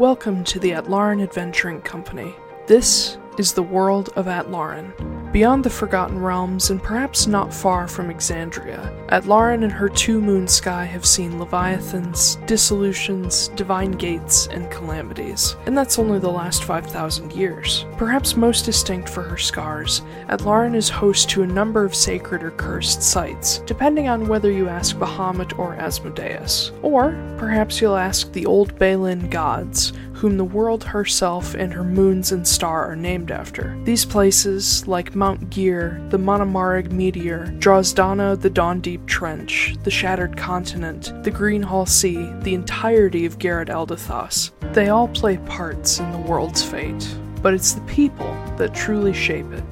Welcome to the Atlaran Adventuring Company. This is the world of Atlaran. Beyond the Forgotten Realms, and perhaps not far from Exandria, Atlaran and her two moon sky have seen Leviathans, Dissolutions, Divine Gates, and Calamities. And that's only the last 5,000 years. Perhaps most distinct for her scars, Atlaran is host to a number of sacred or cursed sites, depending on whether you ask Bahamut or Asmodeus. Or perhaps you'll ask the old Balin gods, whom the world herself and her moons and star are named after. These places, like Mount Gear, the Monomarig meteor, Drozdana, the Dawndeep Trench, the Shattered Continent, the Greenhall Sea, the entirety of Garrod Eldathos, they all play parts in the world's fate. But it's the people that truly shape it.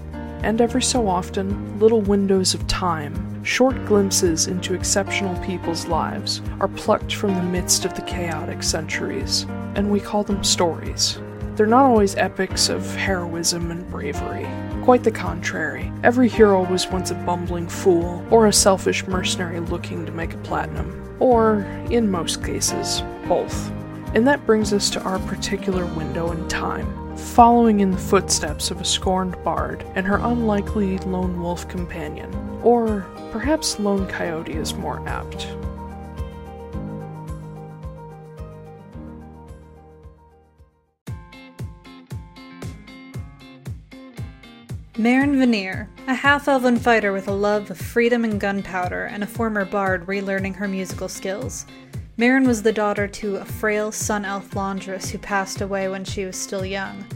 And every so often, little windows of time, short glimpses into exceptional people's lives, are plucked from the midst of the chaotic centuries, and we call them stories. They're not always epics of heroism and bravery. Quite the contrary. Every hero was once a bumbling fool, or a selfish mercenary looking to make a platinum. Or, in most cases, both. And that brings us to our particular window in time, following in the footsteps of a scorned bard and her unlikely lone wolf companion. Or perhaps lone coyote is more apt. Marin Veneer, a half-elven fighter with a love of freedom and gunpowder, and a former bard relearning her musical skills. Marin was the daughter to a frail sun-elf laundress who passed away when she was still young.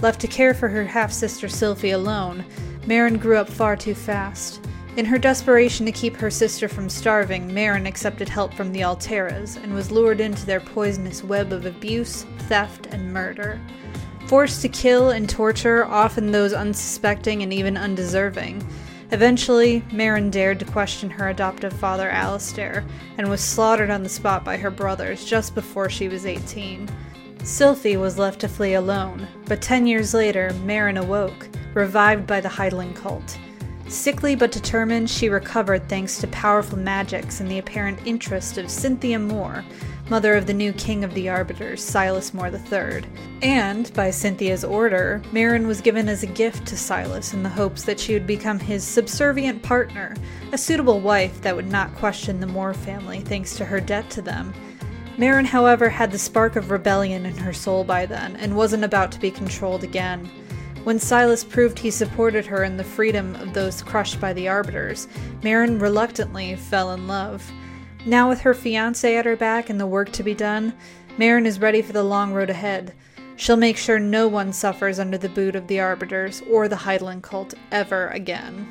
Left to care for her half-sister Sylphie alone, Marin grew up far too fast. In her desperation to keep her sister from starving, Marin accepted help from the Alteras, and was lured into their poisonous web of abuse, theft, and murder. Forced to kill and torture, often those unsuspecting and even undeserving. Eventually, Marin dared to question her adoptive father Alistair, and was slaughtered on the spot by her brothers just before she was 18. Sylphie was left to flee alone, but 10 years later, Marin awoke, revived by the Hydaelyn cult. Sickly but determined, she recovered thanks to powerful magics and the apparent interest of Cynthia Moore, mother of the new king of the Arbiters, Silas Moore III. And, by Cynthia's order, Marin was given as a gift to Silas in the hopes that she would become his subservient partner, a suitable wife that would not question the Moore family thanks to her debt to them. Marin, however, had the spark of rebellion in her soul by then, and wasn't about to be controlled again. When Silas proved he supported her in the freedom of those crushed by the Arbiters, Marin reluctantly fell in love. Now with her fiancé at her back and the work to be done, Marin is ready for the long road ahead. She'll make sure no one suffers under the boot of the Arbiters or the Hydaelyn cult ever again.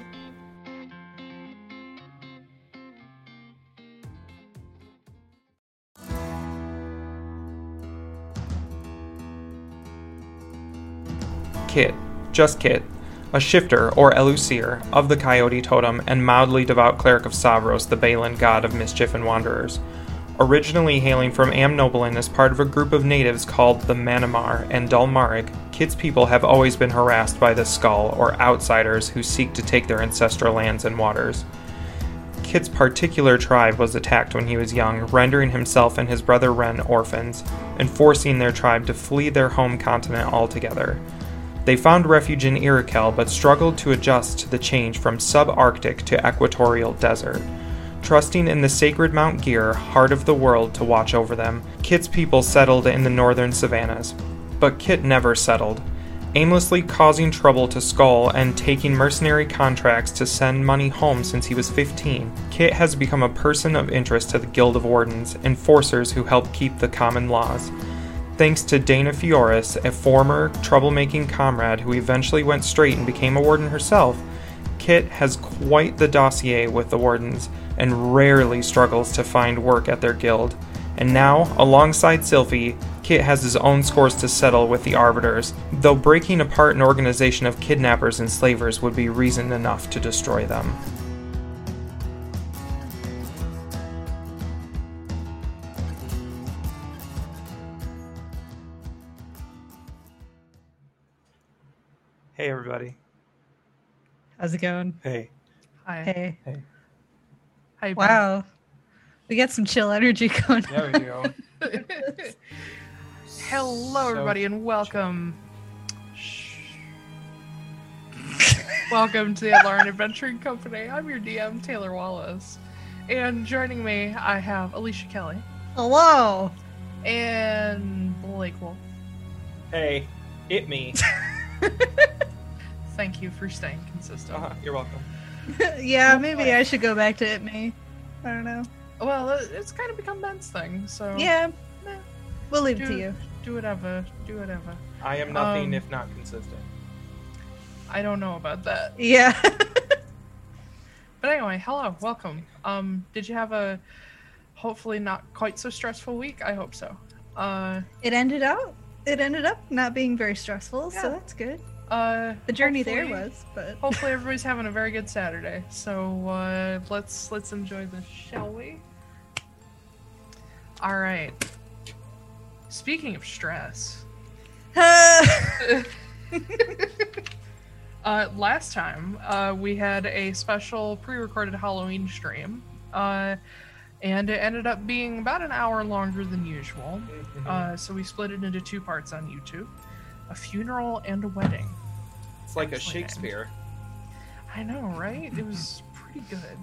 Kit. Just Kit. A shifter, or Elusir, of the Coyote Totem and mildly devout cleric of Savros, the Balin god of mischief and wanderers. Originally hailing from Amnoblin as part of a group of natives called the Manamar and Dalmarig, Kit's people have always been harassed by the Skull, or outsiders, who seek to take their ancestral lands and waters. Kit's particular tribe was attacked when he was young, rendering himself and his brother Ren orphans, and forcing their tribe to flee their home continent altogether. They found refuge in Irakel, but struggled to adjust to the change from subarctic to equatorial desert. Trusting in the sacred Mount Gear, heart of the world, to watch over them, Kit's people settled in the northern savannas. But Kit never settled, aimlessly causing trouble to Skull and taking mercenary contracts to send money home since he was 15. Kit has become a person of interest to the Guild of Wardens, enforcers who help keep the common laws. Thanks to Dana Fioris, a former troublemaking comrade who eventually went straight and became a warden herself, Kit has quite the dossier with the wardens and rarely struggles to find work at their guild. And now, alongside Sylphie, Kit has his own scores to settle with the Arbiters, though breaking apart an organization of kidnappers and slavers would be reason enough to destroy them. Hey everybody. How's it going? Hey. Hi. Hey. Hey. Hi. Wow. We got some chill energy going on. There we go. Hello, everybody, and welcome. Welcome to the Atlaran Adventuring Company. I'm your DM, Taylor Wallace. And joining me, I have Alicia Kelly. Hello. And Blake Wolf. Hey, it me. Thank you for staying consistent. You're welcome. Yeah, maybe I should go back to it me. I don't know. Well, it's kind of become Ben's thing, so... Yeah. We'll leave it to you. Do whatever. Do whatever. I am nothing if not consistent. I don't know about that. Yeah. But anyway, hello. Welcome. Did you have a hopefully not quite so stressful week? I hope so. It ended up not being very stressful, yeah. So that's good. The journey there was, but hopefully everybody's having a very good Saturday. So let's enjoy this, shall we? All right. Speaking of stress, last time we had a special pre-recorded Halloween stream, and it ended up being about an hour longer than usual. So we split it into two parts on YouTube: a funeral and a wedding. It's like a Shakespeare. I know, right? It was pretty good.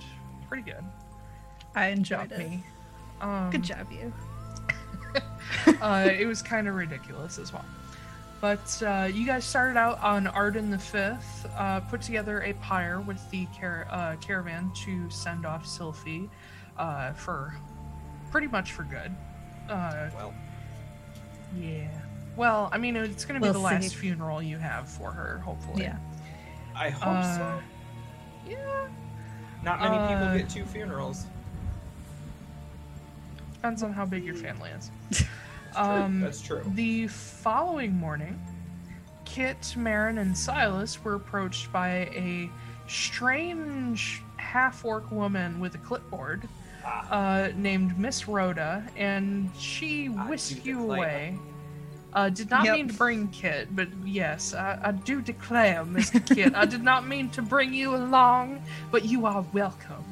Pretty good. I enjoyed it. Good job, you. It was kind of ridiculous as well. But you guys started out on Arden the Sixth, put together a pyre with the caravan to send off Sylphie for pretty much for good. Well, I mean, it's going to be the last funeral you have for her, hopefully. Yeah. I hope so. Yeah. Not many people get two funerals. Depends on how big your family is. That's true. The following morning, Kit, Marin, and Silas were approached by a strange half-orc woman with a clipboard named Miss Rhoda, and she whisked you away. Did not mean to bring Kit, but yes, I do declare, Mr. Kit, I did not mean to bring you along, but you are welcome.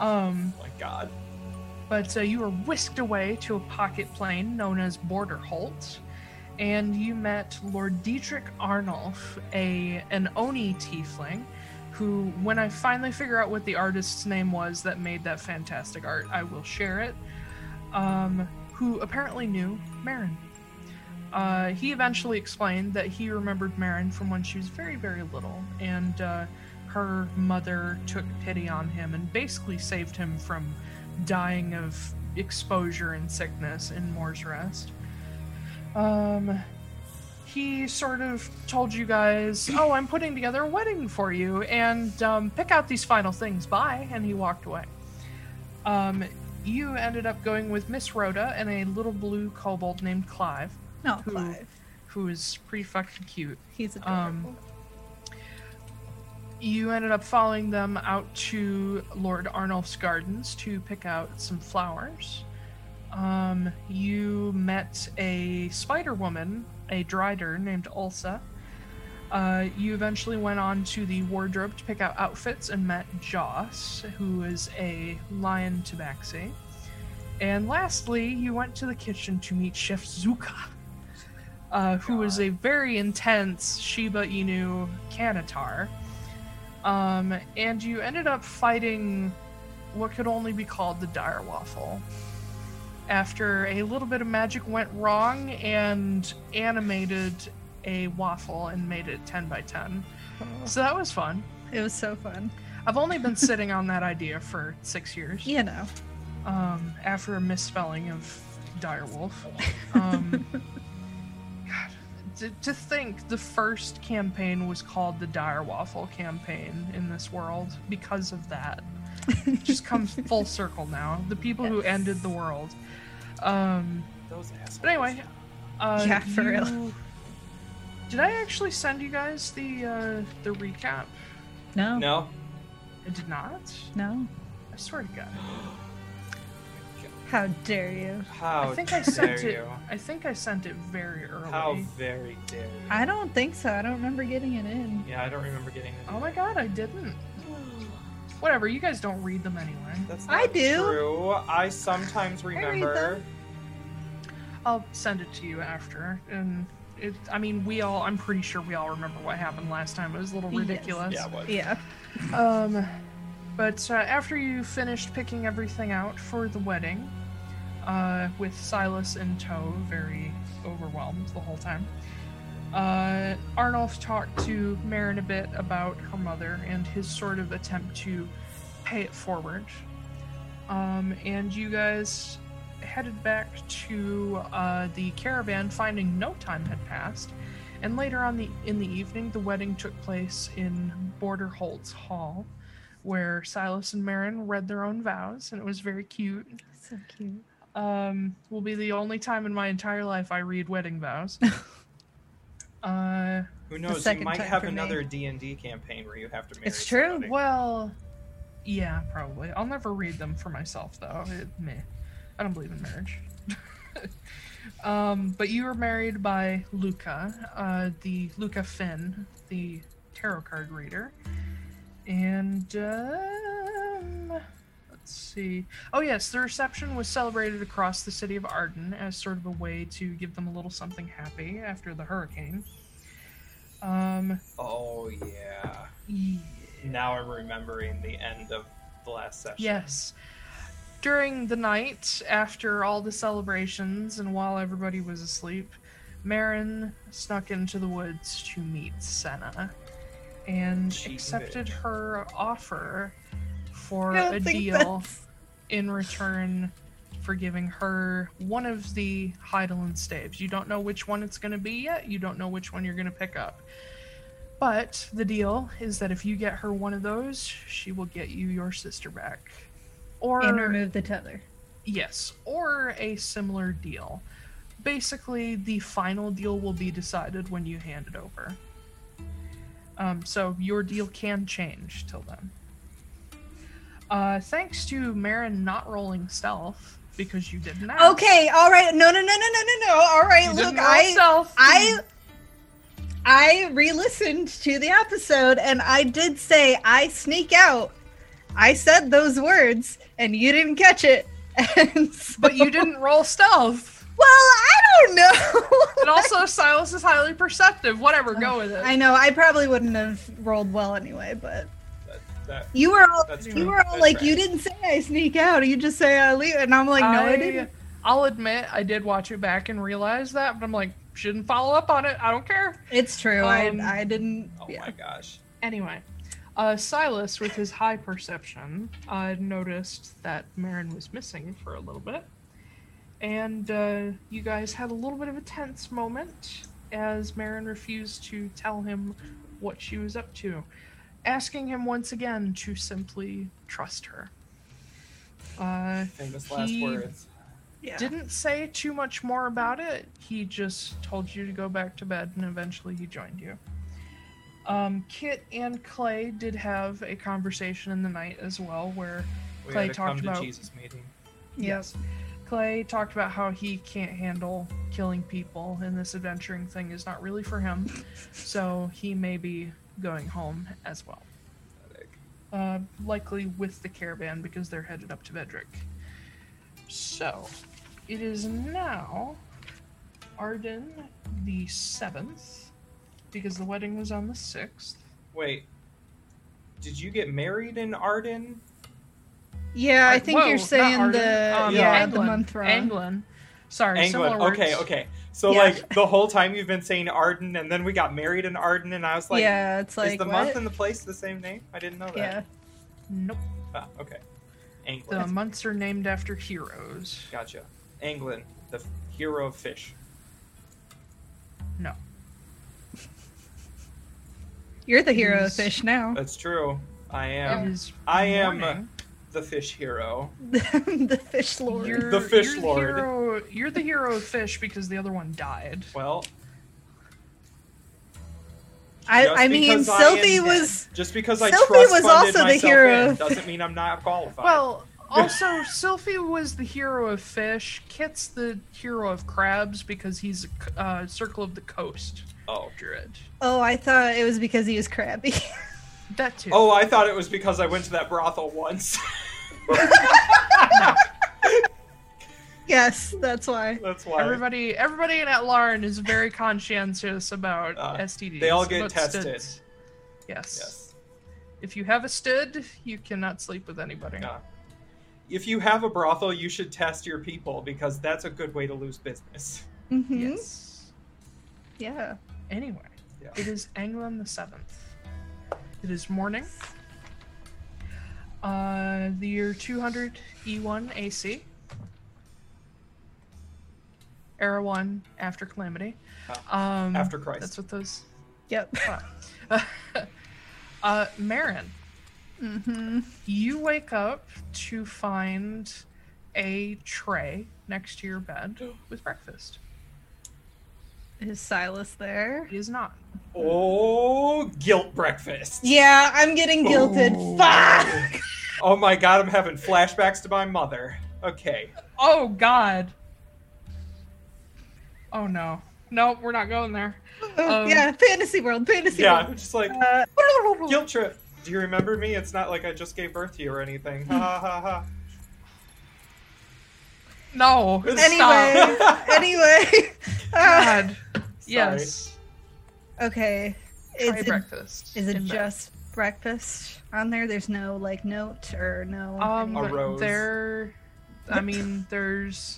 Oh my god. But you were whisked away to a pocket plane known as Borderholt, and you met Lord Dietrich Arnulf, an Oni tiefling, who, when I finally figure out what the artist's name was that made that fantastic art, I will share it, who apparently knew Marin. He eventually explained that he remembered Marin from when she was very, very little, and her mother took pity on him and basically saved him from dying of exposure and sickness in Moore's Rest. He sort of told you guys, oh, I'm putting together a wedding for you, and pick out these final things, bye, and he walked away. You ended up going with Miss Rhoda and a little blue kobold named Clive. Who is pretty fucking cute. He's adorable. You ended up following them out to Lord Arnulf's gardens to pick out some flowers. You met a spider woman, a drider named Ulsa. You eventually went on to the wardrobe to pick out outfits and met Joss, who is a lion tabaxi. And lastly, you went to the kitchen to meet Chef Zuka, who is a very intense Shiba Inu Kanatar. And you ended up fighting what could only be called the Dire Waffle. After a little bit of magic went wrong and animated a waffle and made it 10 by 10. So that was fun. It was so fun. I've only been sitting on that idea for 6 years. You know. After a misspelling of direwolf. To think the first campaign was called the Dire Waffle campaign in this world because of that. It just comes full circle now. The people who ended the world. Those assholes. But anyway. Yeah, for real. Did I actually send you guys the recap? No. No. I did not? No. I swear to God. How dare you? How dare you? I think I sent it very early. How very dare you? I don't think so. I don't remember getting it in. Yeah, I don't remember getting it in. Oh my god, I didn't. Whatever, you guys don't read them anyway. That's not true. I do. I sometimes remember. I read them. I'll send it to you after. And it, I mean, I'm pretty sure we all remember what happened last time. It was a little ridiculous. Yes. Yeah, it was. Yeah. But after you finished picking everything out for the wedding, with Silas in tow, very overwhelmed the whole time, Arnulf talked to Marin a bit about her mother and his sort of attempt to pay it forward. And you guys headed back to the caravan, finding no time had passed. And later on in the evening, the wedding took place in Borderholt's hall, where Silas and Marin read their own vows, and it was very cute. So cute. Will be the only time in my entire life I read wedding vows. Who knows? You might have another D&D campaign where you have to marry. It's true. Somebody. Well, yeah, probably. I'll never read them for myself, though. Meh. I don't believe in marriage. But you were married by Luca, the Luca Finn, the tarot card reader. And, let's see. Oh, yes, the reception was celebrated across the city of Arden as sort of a way to give them a little something happy after the hurricane. Oh, yeah. Now I'm remembering the end of the last session. Yes. During the night, after all the celebrations and while everybody was asleep, Marin snuck into the woods to meet Senna and accepted her offer for a deal in return for giving her one of the Hydaelyn staves. You don't know which one it's going to be yet. You don't know which one you're going to pick up. But the deal is that if you get her one of those, she will get you your sister back. And remove the tether. Yes, or a similar deal. Basically, the final deal will be decided when you hand it over. So your deal can change till then. Thanks to Marin not rolling stealth, because you didn't ask. Okay, all right. No. All right, you look, I re-listened to the episode, and I did say I sneak out. I said those words, and you didn't catch it. But you didn't roll stealth. Well, I don't know. And also, Silas is highly perceptive. Whatever, go with it. I know. I probably wouldn't have rolled well anyway, but... You were all like, you didn't say I sneak out. You just say I leave. And I'm like, no, I didn't. I'll admit, I did watch it back and realize that, but I'm like, shouldn't follow up on it. I don't care. It's true. I didn't... Oh, yeah. My gosh. Anyway. Silas, with his high perception, noticed that Marin was missing for a little bit. And you guys had a little bit of a tense moment as Marin refused to tell him what she was up to, asking him once again to simply trust her. Famous last words. Yeah. Didn't say too much more about it. He just told you to go back to bed, and eventually he joined you. Kit and Clay did have a conversation in the night as well, where Clay talked about Jesus meeting. Yes, Clay talked about how he can't handle killing people, and this adventuring thing is not really for him, so he may be going home as well, likely with the caravan because they're headed up to Vedrick. So, it is now Arden the 7th. Because the wedding was on the 6th. Wait. Did you get married in Arden? Yeah, I think you're saying the the month wrong. Anglin. Sorry, Anglin. Okay. So the whole time you've been saying Arden, and then we got married in Arden, and I was like, yeah, it's like, is the month and the place the same name? I didn't know that. Yeah. Nope. Ah, okay. Anglin. The months are named after heroes. Gotcha. Anglin, the hero of fish. No. You're the hero of fish now. That's true. I am the fish hero. The fish lord. You're the hero of fish because the other one died. Well, Sylphie was just because I trust also the hero. Doesn't mean I'm not qualified. Well, also Sylphie was the hero of fish. Kit's the hero of crabs because he's a circle of the coast. Oh, Druid. Oh, I thought it was because he was crabby. That too. Oh, I thought it was because I went to that brothel once. Yes, that's why. That's why. Everybody in Atlaran is very conscientious about STDs. They all get tested. Yes. Yes. If you have a STD, you cannot sleep with anybody. If you have a brothel, you should test your people, because that's a good way to lose business. Mm-hmm. Yes. Yeah. Anyway, it is Anglin the 7th. It is morning. The year 200 E1 AC. Era 1 after Calamity. After Christ. That's what those... Yep. Marin. Mm-hmm. You wake up to find a tray next to your bed with breakfast. Is Silas there? He is not. Oh, guilt breakfast. Yeah, I'm getting guilted. Ooh. Fuck! Oh my god, I'm having flashbacks to my mother. Okay. Oh god. Oh no. No, we're not going there. Yeah, fantasy world. Yeah, I'm just like, guilt trip. Do you remember me? It's not like I just gave birth to you or anything. Ha ha ha ha. No. Anyway. God. Yes. Okay. Try breakfast. Is it just breakfast on there? There's no like note or no. A rose. There's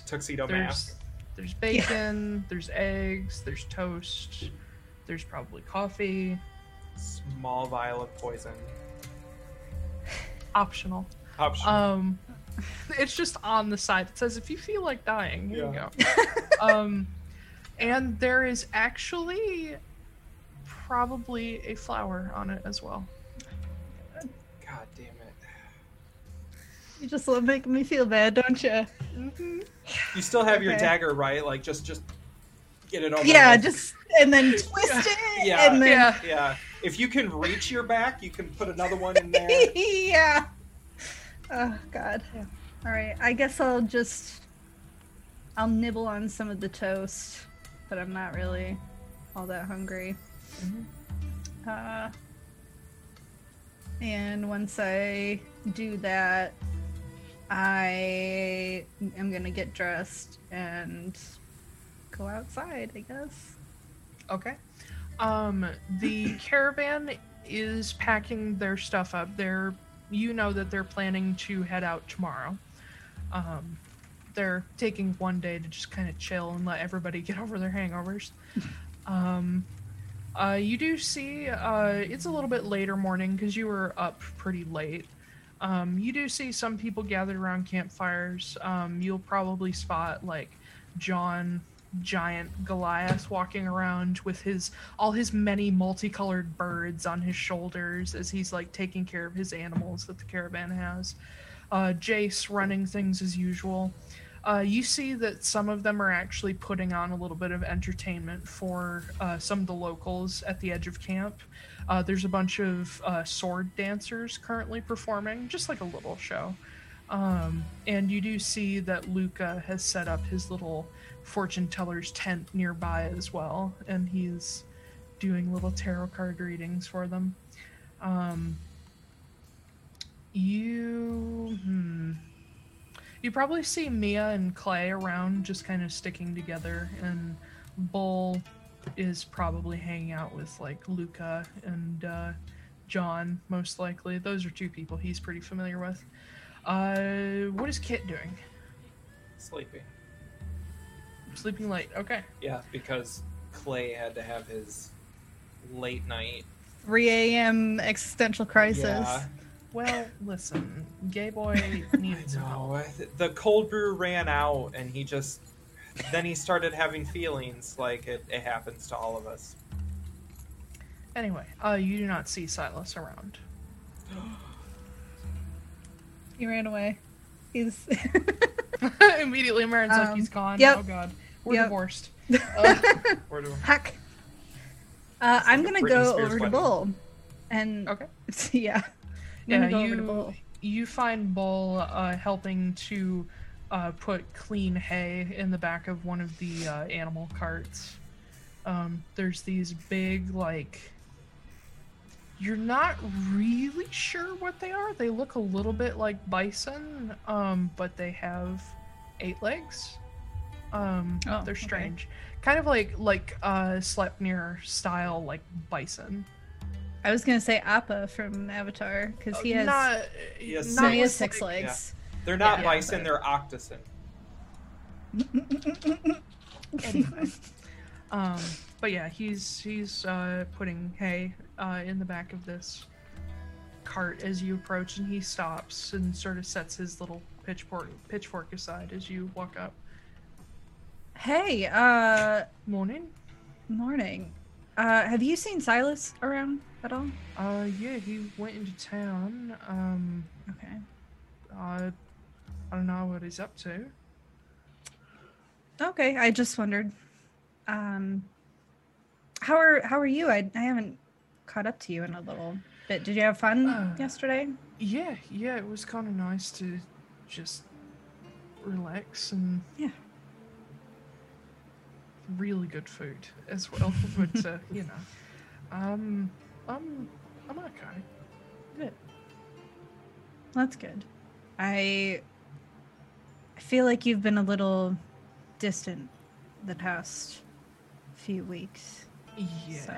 tuxedo mask. There's bacon. Yeah. There's eggs. There's toast. There's probably coffee. Small vial of poison. Optional. It's just on the side. It says, if you feel like dying, here you go. And there is actually probably a flower on it as well. God damn it. You just love making me feel bad, don't you? Mm-hmm. You still have your dagger, right? Like, just get it over. Yeah, just, and then twist it. Yeah. And then... Yeah. If you can reach your back, you can put another one in there. Yeah. Oh, God. Yeah. All right. I guess I'll nibble on some of the toast, but I'm not really all that hungry. Mm-hmm. And once I do that, I am going to get dressed and go outside, I guess. Okay. The caravan is packing their stuff up. You know that they're planning to head out tomorrow. They're taking one day to just kind of chill and let everybody get over their hangovers. You do see, it's a little bit later morning because you were up pretty late. You do see some people gathered around campfires. You'll probably spot like John Giant Goliath walking around with all his many multicolored birds on his shoulders as he's like taking care of his animals that the caravan has. Jace running things as usual. You see that some of them are actually putting on a little bit of entertainment for some of the locals at the edge of camp. There's a bunch of sword dancers currently performing, just like a little show. And you do see that Luca has set up his little fortune teller's tent nearby as well, and he's doing little tarot card readings for them. You probably see Mia and Clay around, just kind of sticking together, and Bull is probably hanging out with like Luca and John, most likely. Those are two people he's pretty familiar with. What is Kit doing? Sleeping late, okay. Yeah, because Clay had to have his late night 3 a.m. existential crisis. Yeah. Well, listen, gay boy needs help. The cold brew ran out, and he just... Then he started having feelings, like it happens to all of us. Anyway, you do not see Silas around. He ran away. He's... Immediately, Marin's like, he's gone. Yep. Oh, God. We're divorced. Heck. I'm going to go over to Bull. And... Okay. Yeah. You find Bull helping to put clean hay in the back of one of the animal carts. There's these big, like, you're not really sure what they are. They look a little bit like bison, but they have 8 legs They're strange. Okay. Kind of like Sleipnir style, like bison. I was gonna say Appa from Avatar because he has six legs. Yeah. They're not bison; they're octocin. Anyway. But yeah, he's putting hay in the back of this cart as you approach, and he stops and sort of sets his little pitchfork aside as you walk up. Hey, morning. Have you seen Silas around at all? Yeah, he went into town. Okay. I don't know what he's up to. Okay, I just wondered. How are you? I haven't caught up to you in a little bit. Did you have fun yesterday? Yeah, it was kind of nice to just relax and really good food as well. But I'm okay. Good. That's good. I feel like you've been a little distant the past few weeks. Yeah. So.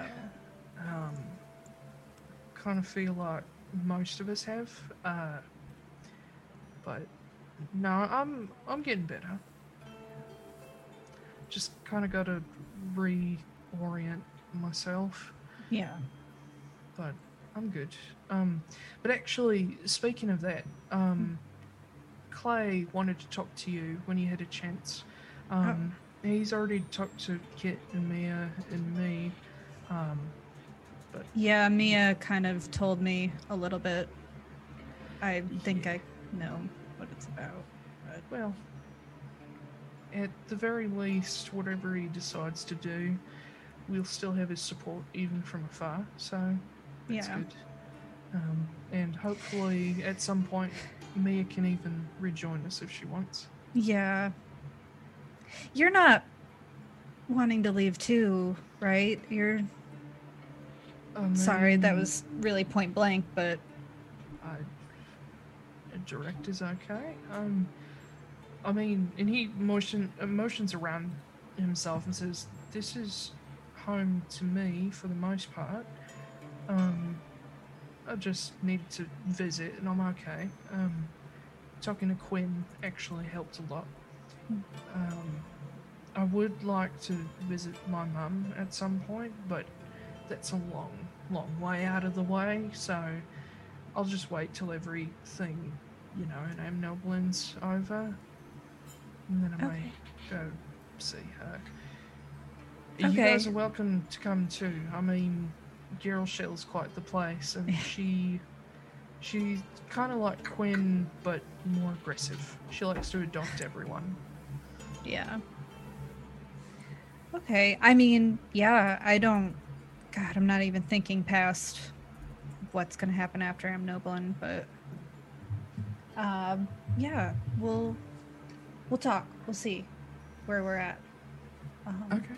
Kind of feel like most of us have. But no, I'm getting better. Just kind of got to reorient myself. Yeah. But I'm good. But actually, speaking of that, Clay wanted to talk to you when he had a chance. He's already talked to Kit and Mia and me. But yeah, Mia kind of told me a little bit. I think I know what it's about. But. Well, at the very least, whatever he decides to do, we'll still have his support even from afar. So that's good. And hopefully, at some point, Mia can even rejoin us if she wants. Yeah. You're not wanting to leave too, right? You're... Sorry, that was really point blank, but... direct is okay. And he motions around himself and says, this is home to me for the most part. I just needed to visit, and I'm okay. Talking to Quinn actually helped a lot. I would like to visit my mum at some point, but that's a long, long way out of the way, so I'll just wait till everything, in Amnoblin's over, and then I may go see her. You guys are welcome to come too. Geralshell's quite the place, and she's kind of like Quinn, but more aggressive. She likes to adopt everyone. Yeah. Okay. I'm not even thinking past what's going to happen after Amnoblin, but we'll talk. We'll see where we're at. Okay.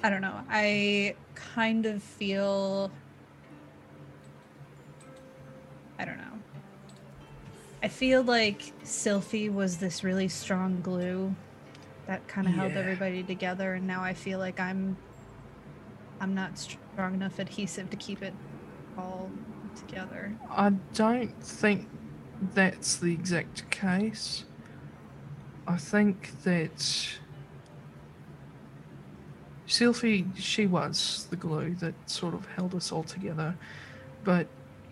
I don't know. I kind of feel... I don't know. I feel like Sylphie was this really strong glue that kind of held everybody together, and now I feel like I'm not strong enough adhesive to keep it all together. I don't think that's the exact case. I think that Sylphie, she was the glue that sort of held us all together, but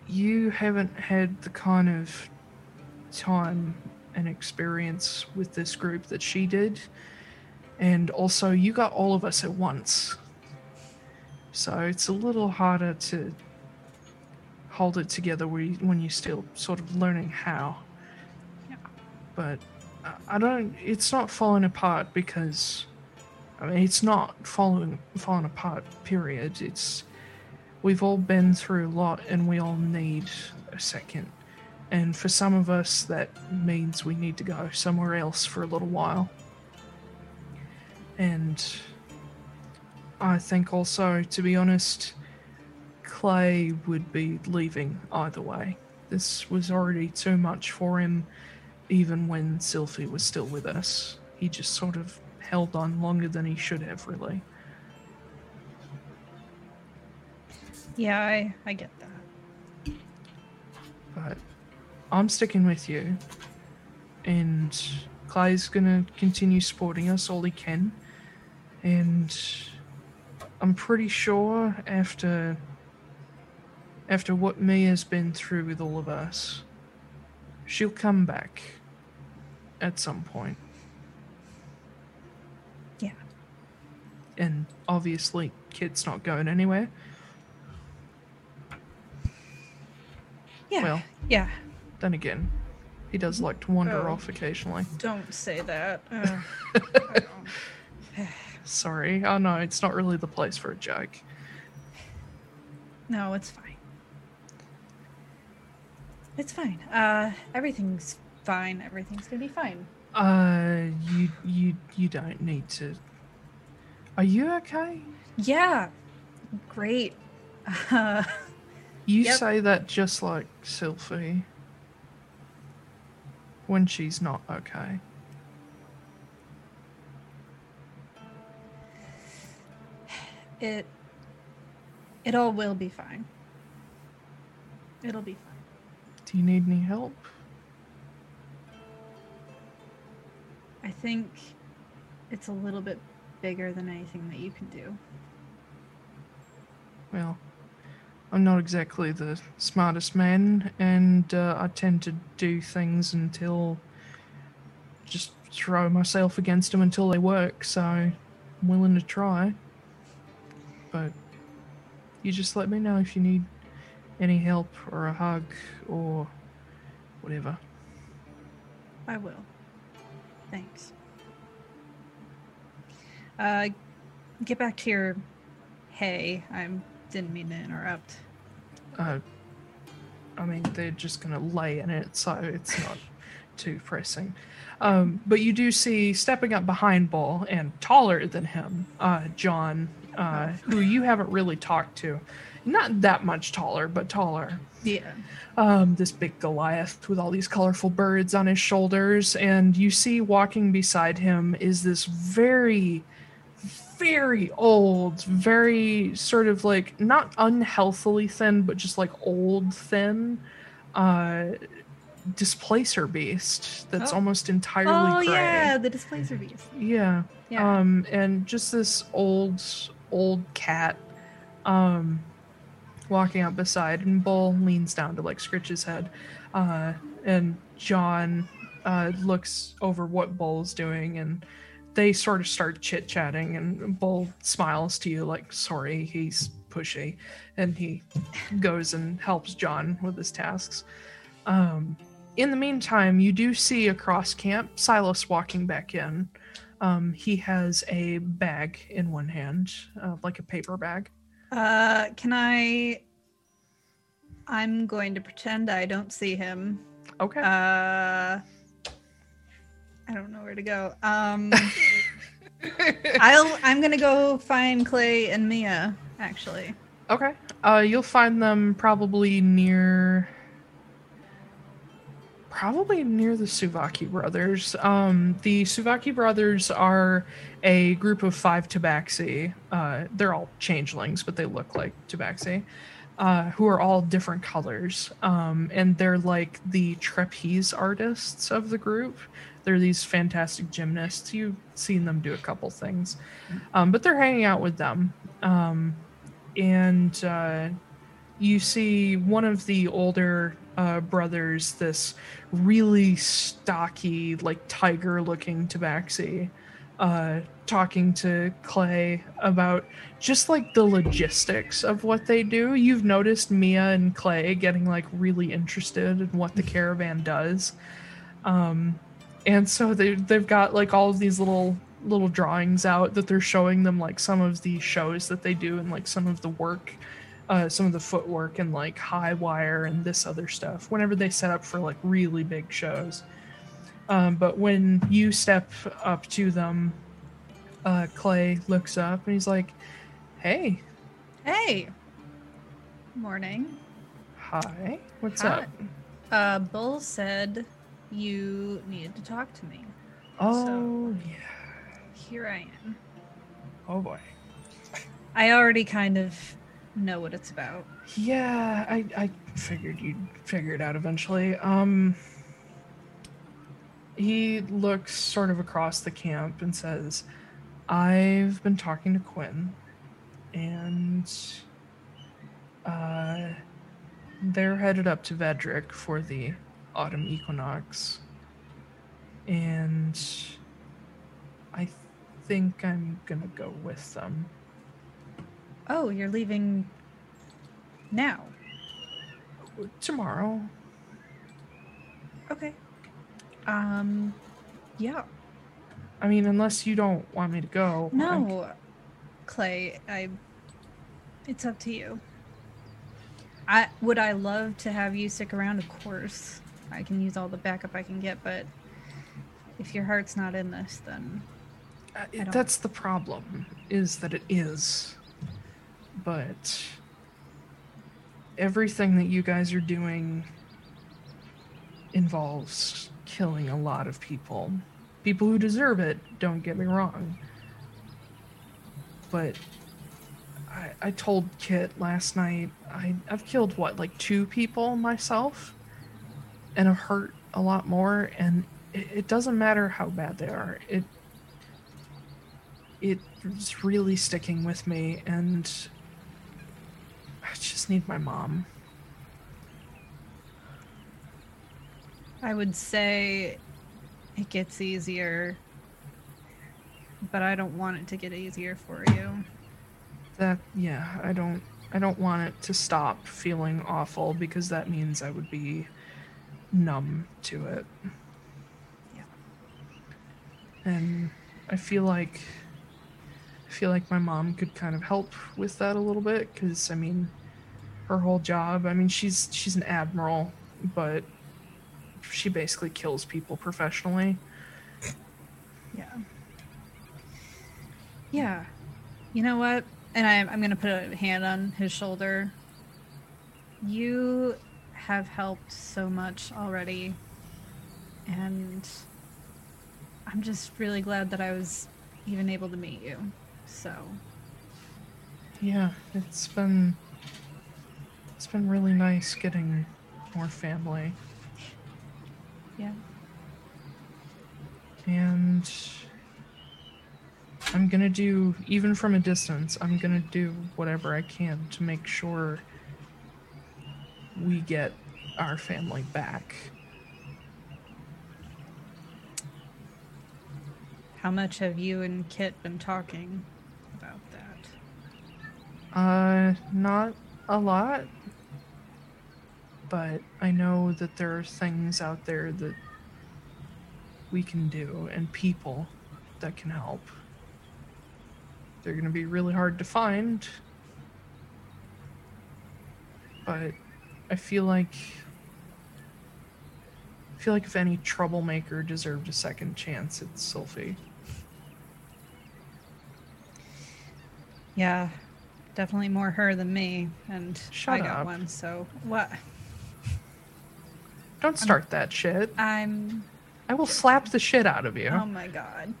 you haven't had the kind of time and experience with this group that she did, and also you got all of us at once, so it's a little harder to hold it together when you're still sort of learning how. But it's not falling apart because it's not falling apart, period. We've all been through a lot, and we all need a second. And for some of us, that means we need to go somewhere else for a little while. And I think also, to be honest, Clay would be leaving either way. This was already too much for him. even when Sylphie was still with us. He just sort of held on longer than he should have, really. Yeah, I get that. But I'm sticking with you. And Clay's gonna continue supporting us all he can. And I'm pretty sure after what Mia's been through with all of us, she'll come back at some point. Yeah. And obviously, Kit's not going anywhere. Yeah. Well, yeah. Then again, he does like to wander off occasionally. Don't say that. Sorry. Oh, no, it's not really the place for a joke. No, it's fine. It's fine. Everything's fine. Everything's gonna be fine. You don't need to. Are you okay? Yeah. Great. You say that just like Sylphie. When she's not okay. It all will be fine. It'll be fine. Do you need any help? I think it's a little bit bigger than anything that you can do. Well, I'm not exactly the smartest man, and I tend to do things just throw myself against them until they work, so I'm willing to try. But you just let me know if you need any help or a hug or whatever. I will. Thanks. Get back to your hay. I didn't mean to interrupt. I mean, they're just going to lay in it, so it's not too pressing. But you do see, stepping up behind Ball and taller than him, John, who you haven't really talked to. Not that much taller, but taller. Yeah. This big Goliath with all these colorful birds on his shoulders. And you see walking beside him is this very, very old, very sort of like not unhealthily thin, but just like old thin displacer beast that's almost entirely gray. Oh, yeah, the displacer beast. Yeah. Yeah. And just this old cat. Walking up beside, and Bull leans down to like scratch his head, and John looks over what Bull's doing, and they sort of start chit-chatting, and Bull smiles to you like, sorry, he's pushy, and he goes and helps John with his tasks. In the meantime, you do see across camp Silas walking back in. He has a bag in one hand, like a paper bag. I'm going to pretend I don't see him. Okay. I don't know where to go. I'm gonna go find Clay and Mia, actually. Okay. You'll find them probably near the Suvaki brothers. The Suvaki brothers are a group of 5 Tabaxi. They're all changelings, but they look like Tabaxi, who are all different colors. And they're like the trapeze artists of the group. They're these fantastic gymnasts. You've seen them do a couple things. But they're hanging out with them. You see one of the older brothers, this really stocky, like tiger-looking Tabaxi, talking to Clay about just like the logistics of what they do. You've noticed Mia and Clay getting like really interested in what the caravan does, and so they've got like all of these little drawings out that they're showing them, like some of the shows that they do and like some of the work. Some of the footwork and like high wire and this other stuff whenever they set up for like really big shows. But when you step up to them, Clay looks up and he's like, Hey. Morning. Hi. What's up? Bull said you needed to talk to me. Oh, so, yeah. Here I am. Oh, boy. I already kind of know what it's about. Yeah, I figured you'd figure it out eventually. He looks sort of across the camp and says, I've been talking to Quinn, and they're headed up to Vedrick for the autumn equinox, and I think I'm gonna go with them. Oh, you're leaving now? Tomorrow. Okay. Yeah. I mean, unless you don't want me to go. No, Clay, it's up to you. Would I love to have you stick around? Of course. I can use all the backup I can get, but if your heart's not in this, then... That's the problem, is that it is. But everything that you guys are doing involves killing a lot of people. People who deserve it, don't get me wrong. But I told Kit last night, I've killed, like 2 people myself? And I've hurt a lot more, and it doesn't matter how bad they are. It's really sticking with me, and I just need my mom. I would say... it gets easier, but I don't want it to get easier for you. I don't want it to stop feeling awful, because that means I would be numb to it. Yeah. And I feel like my mom could kind of help with that a little bit, because I mean, her whole job, I mean, she's an admiral, but she basically kills people professionally. Yeah. You know what? And I'm going to put a hand on his shoulder. You have helped so much already. And I'm just really glad that I was even able to meet you. So. Yeah, it's been really nice getting more family. Yeah. And I'm gonna do, even from a distance, I'm gonna do whatever I can to make sure we get our family back. How much have you and Kit been talking about that? Not a lot. But I know that there are things out there that we can do, and people that can help. They're going to be really hard to find, but I feel like if any troublemaker deserved a second chance, it's Sylphie. Yeah, definitely more her than me, and I got one, so what? Don't start that shit. I will slap the shit out of you. Oh my god.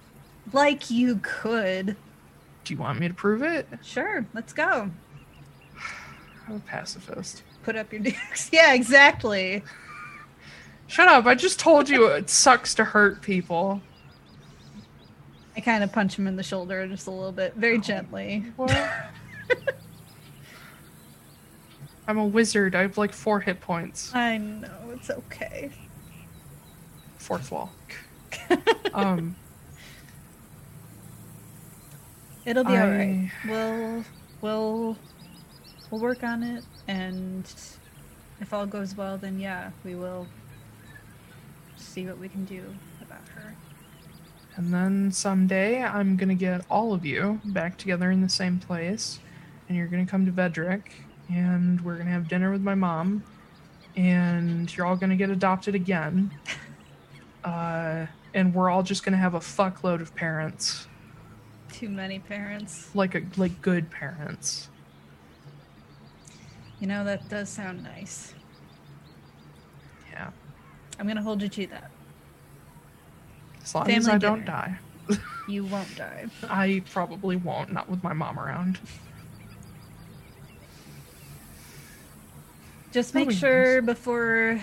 Like you could. Do you want me to prove it? Sure. Let's go. I'm a pacifist. Put up your dicks. Yeah, exactly. Shut up. I just told you it sucks to hurt people. I kind of punch him in the shoulder just a little bit. Very gently. What? I'm a wizard. I have 4 hit points. I know. It's okay. Fourth wall. It'll be all right. We'll work on it, and if all goes well, then yeah, we will see what we can do about her. And then someday I'm gonna get all of you back together in the same place, and you're gonna come to Vedrick, and we're gonna have dinner with my mom, and you're all gonna get adopted again, and we're all just gonna have a fuckload of parents. Too many parents. Like good parents. You know, that does sound nice. Yeah. I'm gonna hold you to that. As long as I don't die. You won't die. I probably won't, not with my mom around. Just make sure before...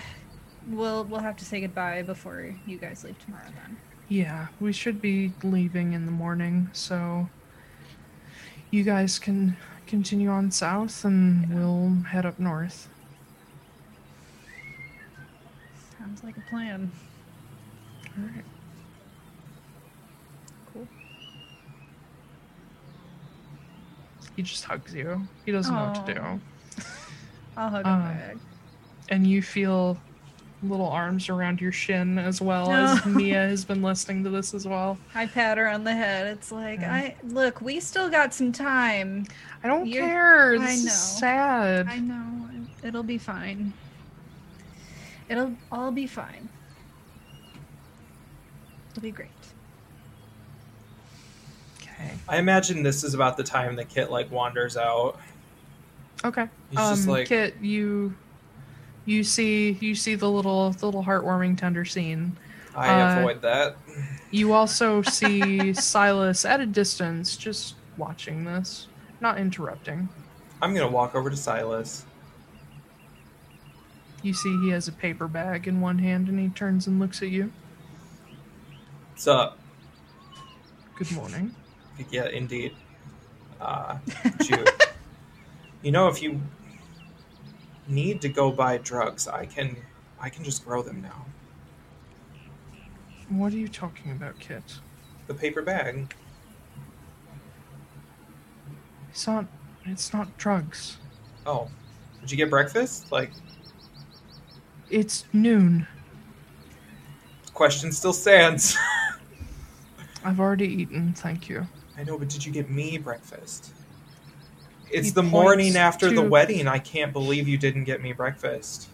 We'll have to say goodbye before you guys leave tomorrow, then. Yeah, we should be leaving in the morning, so... You guys can continue on south, and we'll head up north. Sounds like a plan. All right. Cool. He just hugs you. He doesn't know what to do. I'll hug him back. And you feel little arms around your shin as well, as Mia has been listening to this as well. I pat her on the head. It's like, look, we still got some time. I don't care. This is sad. I know. It'll be fine. It'll all be fine. It'll be great. Okay. I imagine this is about the time that Kit, wanders out. Okay. He's just like... Kit, You see the little heartwarming tender scene. I avoid that. You also see Silas at a distance, just watching this, not interrupting. I'm gonna walk over to Silas. You see he has a paper bag in one hand, and he turns and looks at you. What's up? Good morning. Yeah, indeed. Jew. You know, if you need to go buy drugs, I can just grow them now. What are you talking about, Kit? The paper bag. It's not drugs. Oh. Did you get breakfast? It's noon. The question still stands. I've already eaten, thank you. I know, but did you get me breakfast? It's the morning after the wedding. I can't believe you didn't get me breakfast.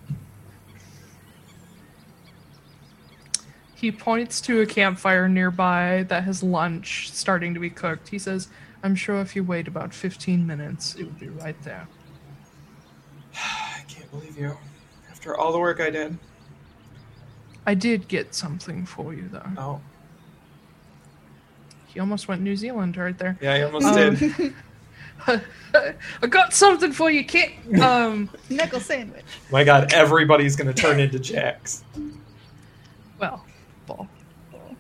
He points to a campfire nearby that has lunch starting to be cooked. He says, I'm sure if you wait about 15 minutes, it will be right there. I can't believe you. After all the work I did. I did get something for you, though. Oh. He almost went New Zealand right there. Yeah, he almost did. I got something for you, Kit. Knuckle sandwich. My God, everybody's going to turn into Jax. Well, ball.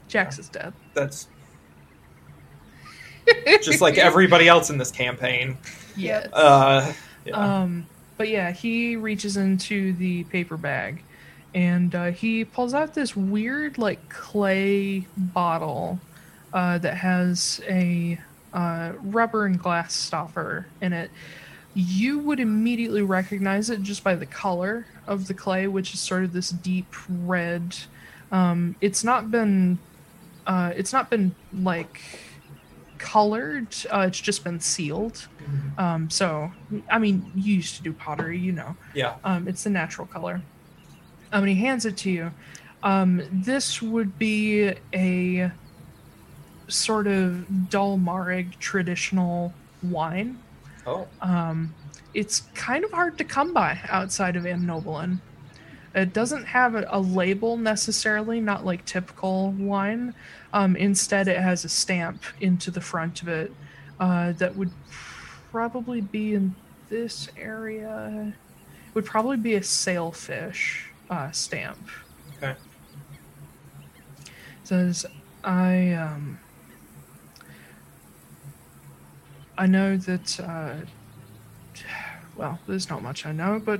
Jax is dead. That's just like everybody else in this campaign. Yes. But yeah, he reaches into the paper bag, and he pulls out this weird, clay bottle that has a... rubber and glass stopper in it. You would immediately recognize it just by the color of the clay, which is sort of this deep red. It's not been colored. It's just been sealed. Mm-hmm. So, I mean, you used to do pottery, you know. Yeah. It's the natural color. And he hands it to you. This would be a sort of Dalmarig traditional wine. Oh. It's kind of hard to come by outside of Amnoblin. It doesn't have a label necessarily, not like typical wine. Instead, it has a stamp into the front of it that would probably be in this area. It would probably be a sailfish stamp. Okay. It says, I know that, there's not much I know, but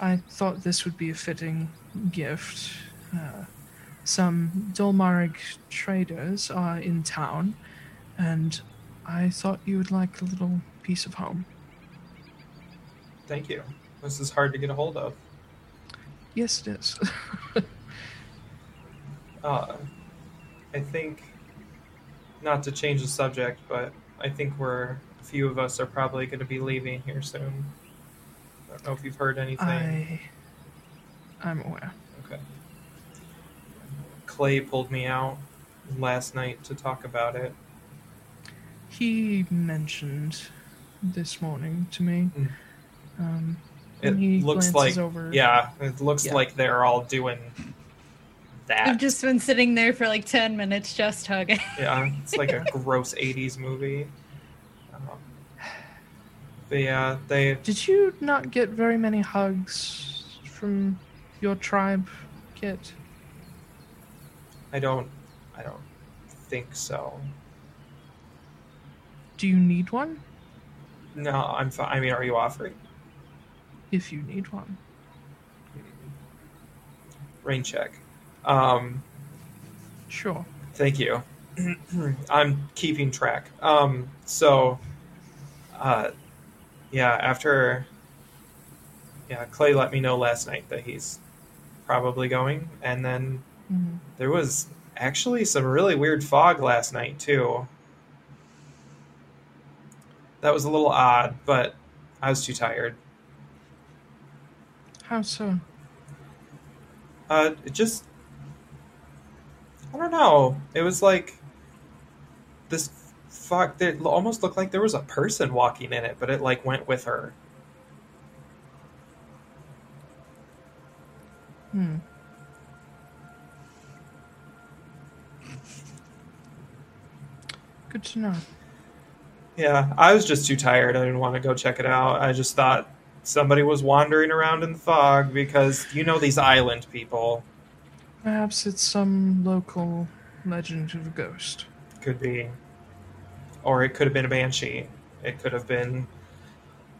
I thought this would be a fitting gift. Some Dalmarig traders are in town, and I thought you would like a little piece of home. Thank you. This is hard to get a hold of. Yes, it is. I think, not to change the subject, but... I think a few of us are probably going to be leaving here soon. I don't know if you've heard anything. I'm aware. Okay. Clay pulled me out last night to talk about it. He mentioned this morning to me. Mm. It looks like they're all doing that. I've just been sitting there for like 10 minutes just hugging. Yeah, it's like a gross 80s movie. They Did you not get very many hugs from your tribe, Kit? I don't think so. Do you need one? No, I'm fine. I mean, are you offering? If you need one. Rain check. Sure. Thank you. I'm keeping track. Clay let me know last night that he's probably going, and then there was actually some really weird fog last night too. That was a little odd, but I was too tired. How so? I don't know. It was like this fog. It almost looked like there was a person walking in it, but it like went with her. Good to know. Yeah, I was just too tired. I didn't want to go check it out. I just thought somebody was wandering around in the fog because you know these island people. Perhaps it's some local legend of a ghost. Could be. Or it could have been a banshee. It could have been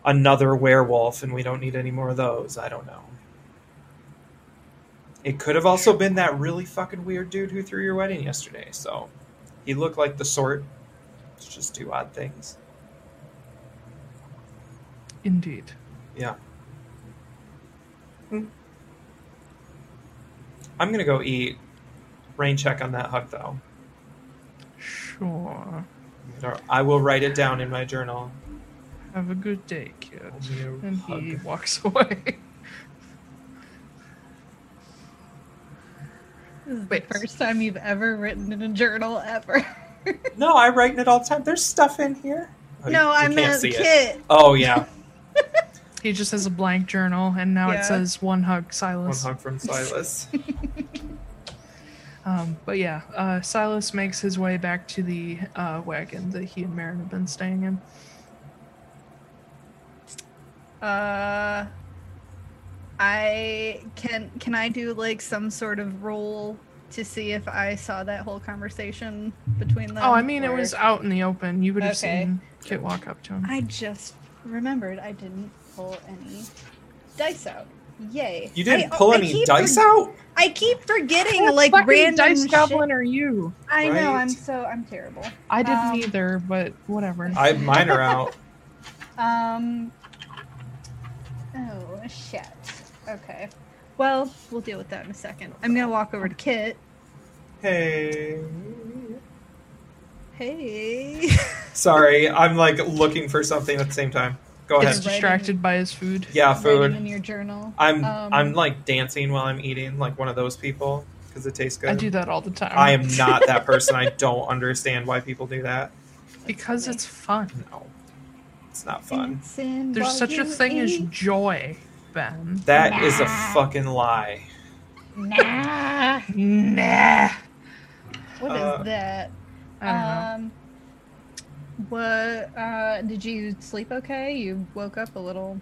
another werewolf, and we don't need any more of those. I don't know. It could have also been that really fucking weird dude who threw your wedding yesterday, so he looked like the sort. It's just two odd things. Indeed. Yeah. I'm going to go eat. Rain check on that hug, though. Sure. I will write it down in my journal. Have a good day, kid. And hug. He walks away. This is the first time you've ever written in a journal, ever. No, I write in it all the time. There's stuff in here. Oh, no, I meant Kit. Oh, yeah. He just has a blank journal, and now it says one hug, Silas. One hug from Silas. Silas makes his way back to the wagon that he and Marin have been staying in. Can I do like some sort of roll to see if I saw that whole conversation between them? Oh, I mean, it was out in the open. You would have seen Kit walk up to him. I just remembered I didn't pull any dice out. Yay. You didn't pull any dice out? I keep forgetting like random dice goblin are you? I know, I'm terrible. I didn't either, but whatever. Mine are out. Oh, shit. Okay. Well, we'll deal with that in a second. I'm going to walk over to Kit. Hey. Sorry, I'm like looking for something at the same time. Go ahead. He's distracted by his food. Yeah, food. In your journal. I'm like dancing while I'm eating, like one of those people, because it tastes good. I do that all the time. I am not that person. I don't understand why people do that. Because it's fun. No, it's not fun. There's such a thing as joy. Ben. That is a fucking lie. Nah. What is that? I don't know. What? Did you sleep okay? You woke up a little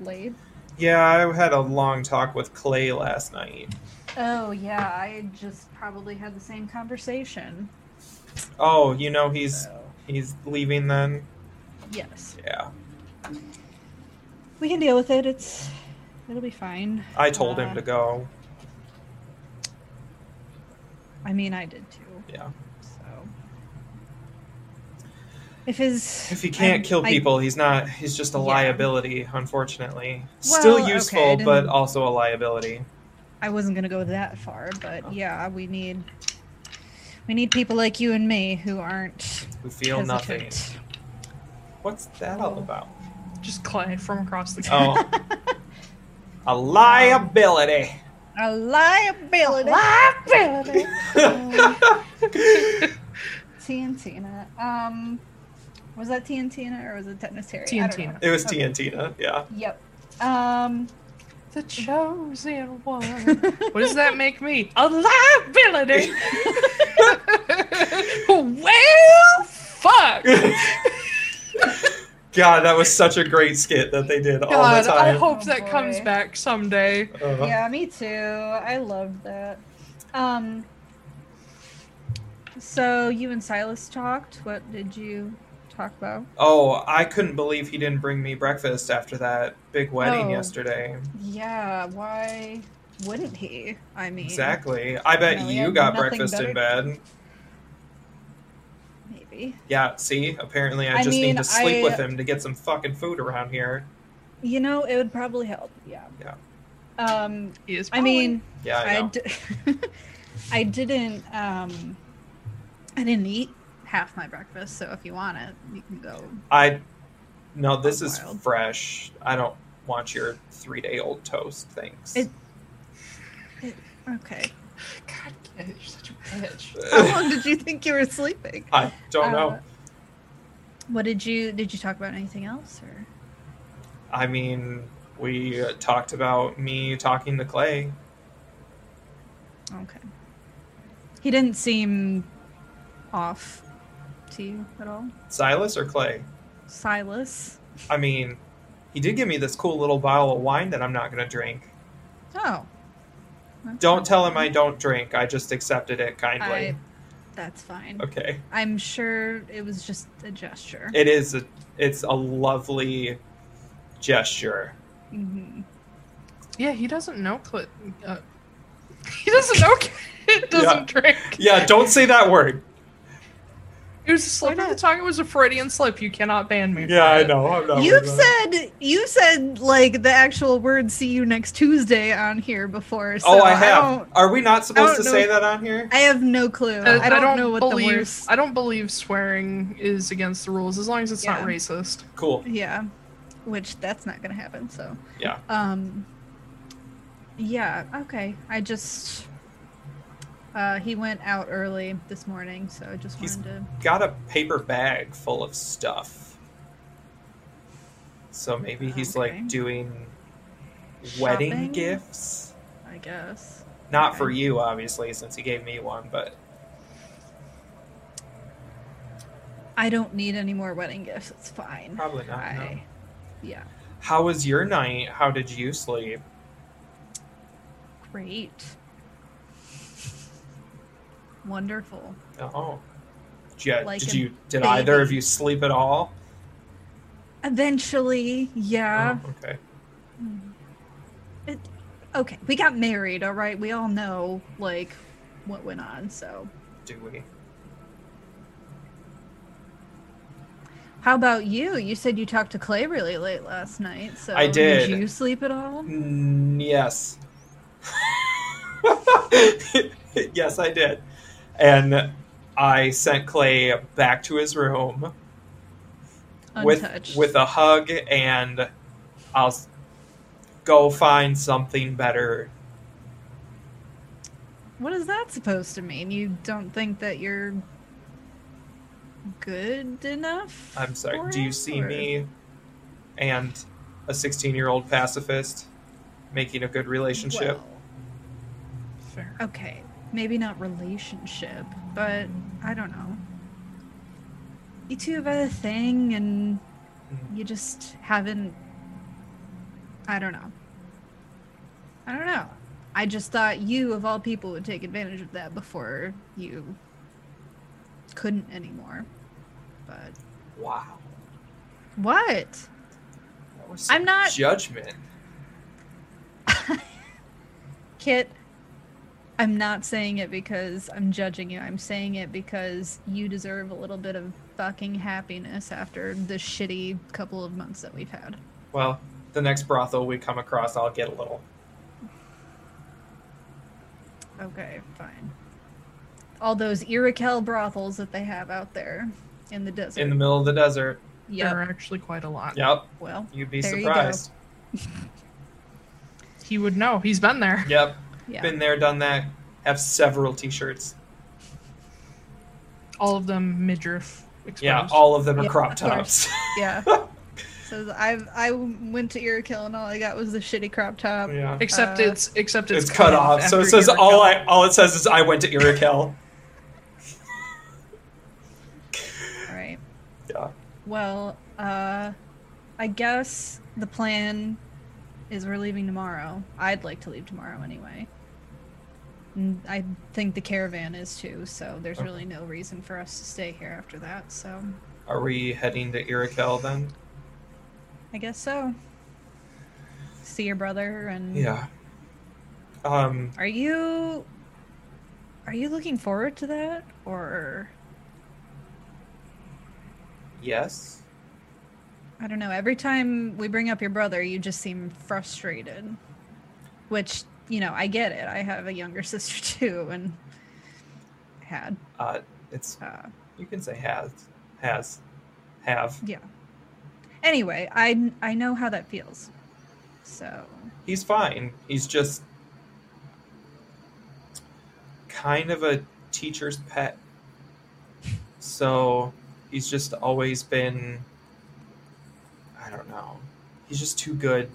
late? Yeah, I had a long talk with Clay last night. Oh, yeah. I just probably had the same conversation. Oh, you know he's leaving then? Yes. Yeah. We can deal with it. It'll be fine. I told him to go. I mean, I did too. Yeah. So if he can't kill people, he's just a liability, unfortunately. Well, still useful, but also a liability. I wasn't going to go that far, but we need people like you and me who feel hesitant. Nothing. What's that all about? Just Clay from across the country. Oh. A liability. A liability. Tiantina. Was that Tiantina or was it Tetanus Harry? Tiantina. It was Tiantina, yeah. Yep. The chosen one. What does that make me? A liability. Well, fuck. God, that was such a great skit that they did all the time. I hope that comes back someday. Yeah, me too. I loved that. So you and Silas talked. What did you talk about? Oh, I couldn't believe he didn't bring me breakfast after that big wedding yesterday. Yeah, why wouldn't he? I mean, exactly. I bet you got breakfast in bed. Maybe. Yeah, see? Apparently I just need to sleep with him to get some fucking food around here. You know, it would probably help. Yeah. Yeah. He is probably... Yeah, I know. I didn't eat half my breakfast, so if you want it, you can go. No, this is fresh. I don't want your 3-day-old toast, thanks. Okay. God, Kit, you're such a bitch. How long did you think you were sleeping? I don't know. What did you talk about anything else? Or? I mean, we talked about me talking to Clay. Okay. He didn't seem off to you at all? Silas or Clay? Silas. I mean, he did give me this cool little bottle of wine that I'm not going to drink. Oh. Don't tell him I don't drink. I just accepted it kindly. That's fine. Okay. I'm sure it was just a gesture. It is. It's a lovely gesture. Mm-hmm. Yeah, he doesn't know Clay. He doesn't know Kit doesn't drink. Yeah, don't say that word. It was a slip of the tongue. It was a Freudian slip. You cannot ban me. Yeah, I know. I'm not you said like the actual word "see you next Tuesday" on here before. So I have. Are we not supposed to say that on here? I have no clue. I don't believe swearing is against the rules as long as it's not racist. Cool. Yeah, which that's not going to happen. So yeah. Yeah. Okay. I just. He went out early this morning, so I just wanted to... He's got a paper bag full of stuff. So maybe he's, like, doing wedding gifts? I guess. Not for you, obviously, since he gave me one, but... I don't need any more wedding gifts. It's fine. Probably not, no. Yeah. How was your night? How did you sleep? Great. Wonderful. Oh, did either of you sleep at all? Eventually, yeah. Oh, okay. Okay, we got married. All right, we all know like what went on. So, do we? How about you? You said you talked to Clay really late last night. So I did. Did you sleep at all? Yes. Yes, I did. And I sent Clay back to his room with a hug and I'll go find something better. What is that supposed to mean? You don't think that you're good enough? I'm sorry. Do you see me and a 16-year-old pacifist making a good relationship? Well, fair. Okay. Maybe not relationship, but I don't know. You two have a thing and you just haven't... I don't know. I just thought you, of all people, would take advantage of that before you couldn't anymore. But... Wow. What? That was some judgment. Kit... I'm not saying it because I'm judging you. I'm saying it because you deserve a little bit of fucking happiness after the shitty couple of months that we've had. Well, the next brothel we come across, I'll get a little. Okay, fine. All those Irakel brothels that they have out there in the desert. In the middle of the desert. Yep. There are actually quite a lot. Yep. Well, you'd be surprised. He would know. He's been there. Yep. Yeah. Been there, done that. Have several t-shirts. All of them midriff exposed. Yeah, all of them are crop tops. Yeah. So I went to Irakel and all I got was the shitty crop top. Yeah. Except it's cut off. So it says Irakel. all it says is I went to Irakel. All right. Yeah. Well, I guess the plan is we're leaving tomorrow. I'd like to leave tomorrow anyway. And I think the caravan is too, so there's really no reason for us to stay here after that, so... Are we heading to Irakel then? I guess so. See your brother and... Yeah. Are you looking forward to that, or...? Yes. I don't know, every time we bring up your brother, you just seem frustrated. Which... You know, I get it. I have a younger sister too, and had. You can say have. Yeah. Anyway, I know how that feels. So. He's fine. He's just kind of a teacher's pet. So he's just always been. I don't know. He's just too good.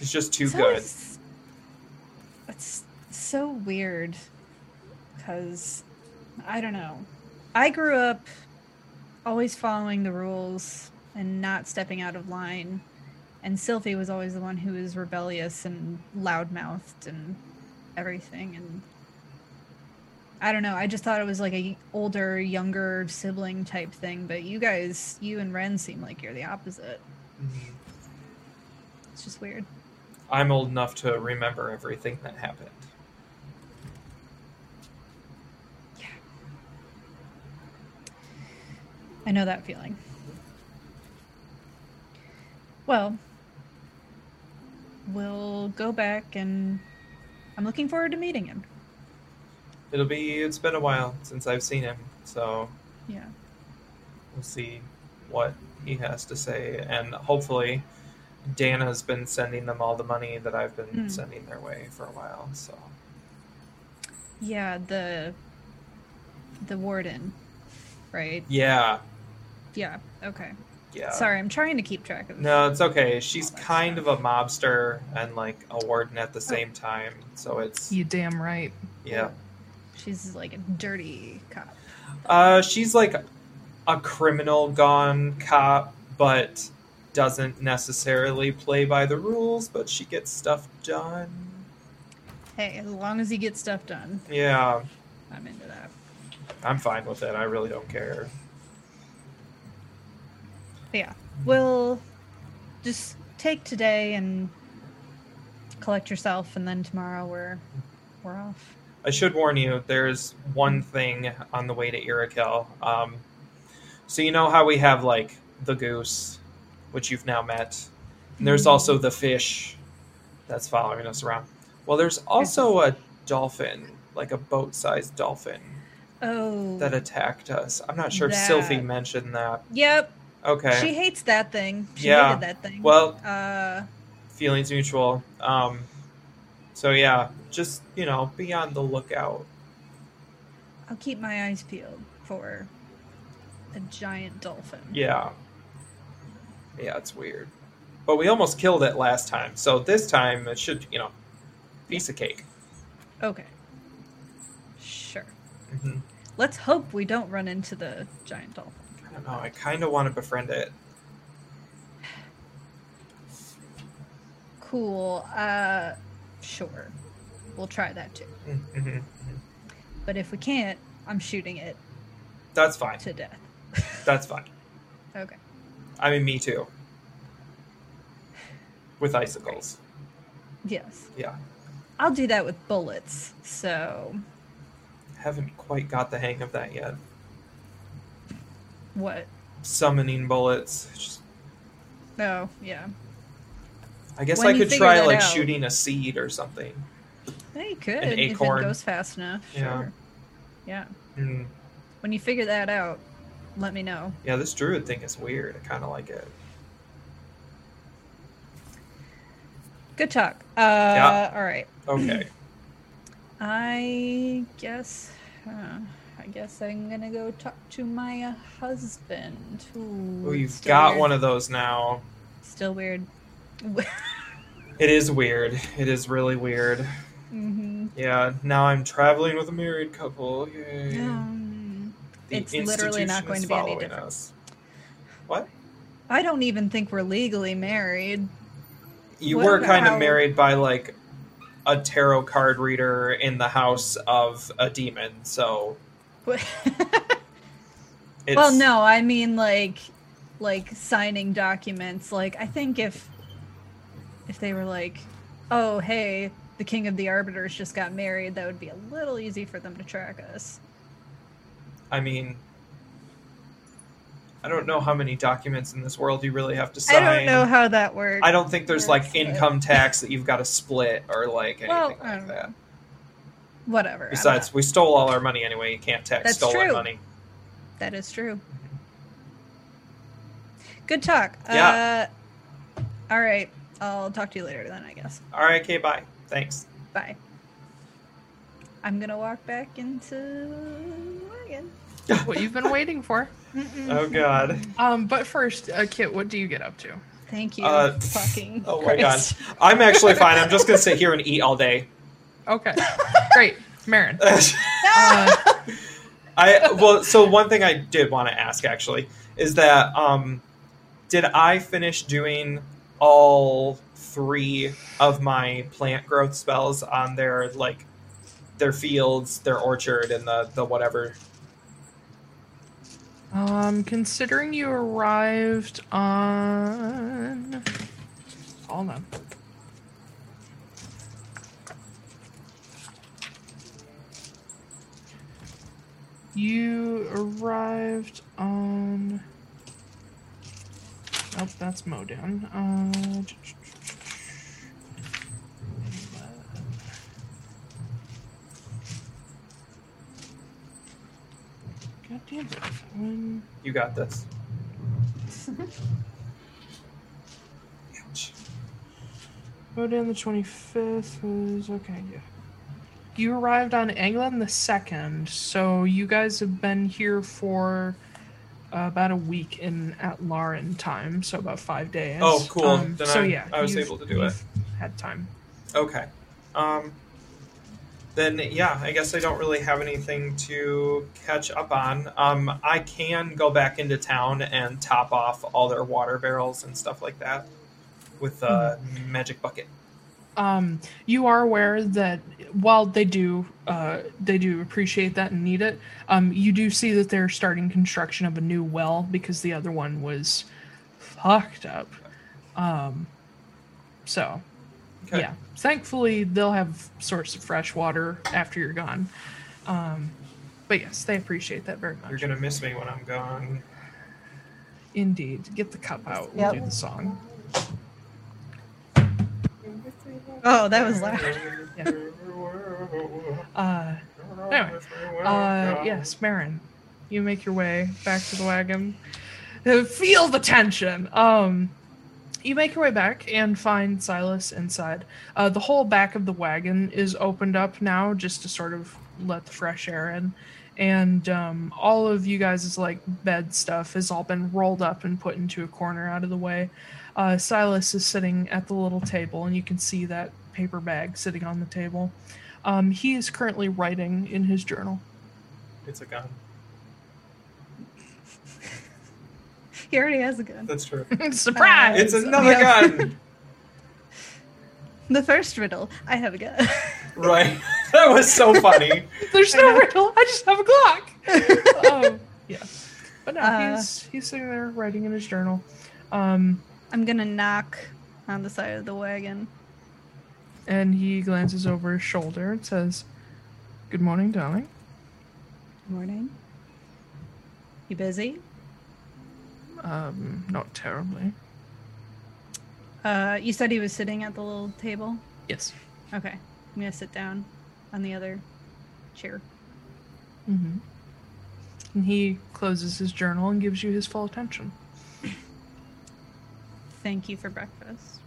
It's just too good. It's so weird because I don't know. I grew up always following the rules and not stepping out of line, and Sylphie was always the one who was rebellious and loudmouthed and everything. And I don't know. I just thought it was like a older, younger sibling type thing. But you guys, you and Ren, seem like you're the opposite. Mm-hmm. It's just weird. I'm old enough to remember everything that happened. Yeah. I know that feeling. Well, we'll go back and I'm looking forward to meeting him. It's been a while since I've seen him, so yeah. We'll see what he has to say, and hopefully Dana's been sending them all the money that I've been sending their way for a while, so. Yeah, the warden, right? Yeah. Yeah, okay. Yeah. Sorry, I'm trying to keep track of. No, it's okay. She's kind of a mobster and, like, a warden at the same time, so it's... You damn right. Yeah. She's, like, a dirty cop. She's, like, a criminal gone cop, but... doesn't necessarily play by the rules, but she gets stuff done. Hey, as long as you get stuff done. Yeah. I'm into that. I'm fine with it. I really don't care. Yeah. We'll just take today and collect yourself, and then tomorrow we're off. I should warn you, there's one thing on the way to Irakel. So you know how we have, like, the goose... which you've now met. And there's also the fish that's following us around. Well, there's also a dolphin, like a boat-sized dolphin that attacked us. I'm not sure if Sylphie mentioned that. Yep. Okay. She hates that thing. She hated that thing. Well, feelings mutual. So yeah, just, you know, be on the lookout. I'll keep my eyes peeled for a giant dolphin. Yeah. Yeah, it's weird. But we almost killed it last time, so this time it should, you know, piece of cake. Okay. Sure. Mm-hmm. Let's hope we don't run into the giant dolphin. I don't know, I kind of want to befriend it. Cool. Sure. We'll try that too. Mm-hmm. Mm-hmm. But if we can't, I'm shooting it. That's fine. To death. That's fine. Okay. I mean, me too. With icicles. Yes. Yeah. I'll do that with bullets, so... Haven't quite got the hang of that yet. What? Summoning bullets. Just... Oh, yeah. I guess I could try, like, shooting a seed or something. Yeah, you could. An acorn. If it goes fast enough. Yeah. Sure. Yeah. Mm. When you figure that out... Let me know. Yeah, this druid thing is weird. I kind of like it. Good talk. Yeah. All right. Okay. I guess... I guess I'm gonna go talk to my husband. Ooh, you've got weird. One of those now. Still weird. It is weird. It is really weird. Mm-hmm. Yeah, now I'm traveling with a married couple. Yay. It's literally not going to be any different. Us. What? I don't even think we're legally married. You were kind of married by, like, a tarot card reader in the house of a demon, so... Well, no, I mean, like signing documents. Like, I think if they were like, oh, hey, the King of the Arbiters just got married, that would be a little easy for them to track us. I mean... I don't know how many documents in this world you really have to sign. I don't know how that works. I don't think there's, like, income tax that you've got to split or, like, anything like that. Whatever. Besides, we stole all our money anyway. You can't tax stolen money. That is true. Good talk. Yeah. All right. I'll talk to you later then, I guess. All right. Okay, bye. Thanks. Bye. I'm going to walk back into Oregon. What you've been waiting for. Mm-mm. Oh God. But first, Kit, what do you get up to? Thank you. Fucking. Oh Christ. My God. I'm actually fine. I'm just gonna sit here and eat all day. Okay. Great, Marin. So one thing I did want to ask actually is that did I finish doing all three of my plant growth spells on their fields, their orchard, and the whatever? Considering you arrived on... Hold on. You arrived on... Oh, that's Modown. You got this. Ouch. Go down the 25th was okay, yeah. You arrived on England the 2nd, so you guys have been here for about a week in Atlaran time, so about 5 days. Oh, cool. I was able to do it. Had time. Okay. Then, yeah, I guess I don't really have anything to catch up on. I can go back into town and top off all their water barrels and stuff like that with a magic bucket. You are aware that while they do appreciate that and need it, you do see that they're starting construction of a new well because the other one was fucked up. Okay. Yeah, thankfully they'll have source of fresh water after you're gone. But yes, they appreciate that very much. You're going to miss me when I'm gone. Indeed. Get the cup out. We'll do the song. Oh, that was loud. Yeah. Anyway. Yes, Marin, you make your way back to the wagon. Feel the tension. You make your way back and find Silas inside. The whole back of the wagon is opened up now just to sort of let the fresh air in. And all of you guys' bed stuff has all been rolled up and put into a corner out of the way. Silas is sitting at the little table, and you can see that paper bag sitting on the table. He is currently writing in his journal. It's a gun. He already has a gun. That's true. Surprise! It's another gun! The first riddle, I have a gun. Right. That was so funny. There's no riddle, I just have a Glock. Yeah. But no, he's sitting there writing in his journal. I'm gonna knock on the side of the wagon. And he glances over his shoulder and says, "Good morning, darling." Good morning. You busy? Not terribly. You said he was sitting at the little table? Yes. Okay. I'm going to sit down on the other chair. Mm-hmm. And he closes his journal and gives you his full attention. Thank you for breakfast.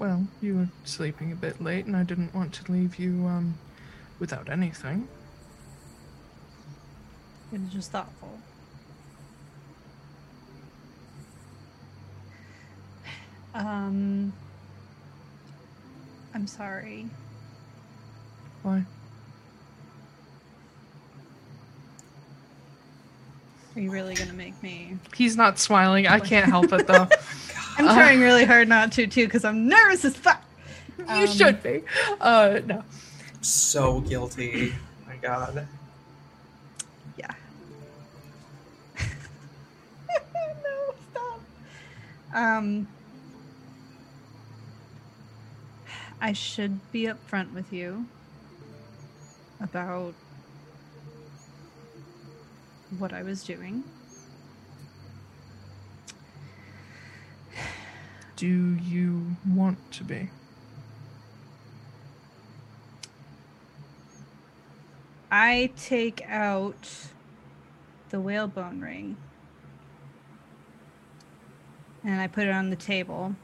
Well, you were sleeping a bit late and I didn't want to leave you without anything. It was just thoughtful. I'm sorry. Why? Are you really gonna make me? He's not smiling. I can't help it though. I'm trying really hard not to too, because I'm nervous as fuck. You should be. No. So guilty. My God. Yeah. No, stop. I should be upfront with you about what I was doing. Do you want to be? I take out the whalebone ring and I put it on the table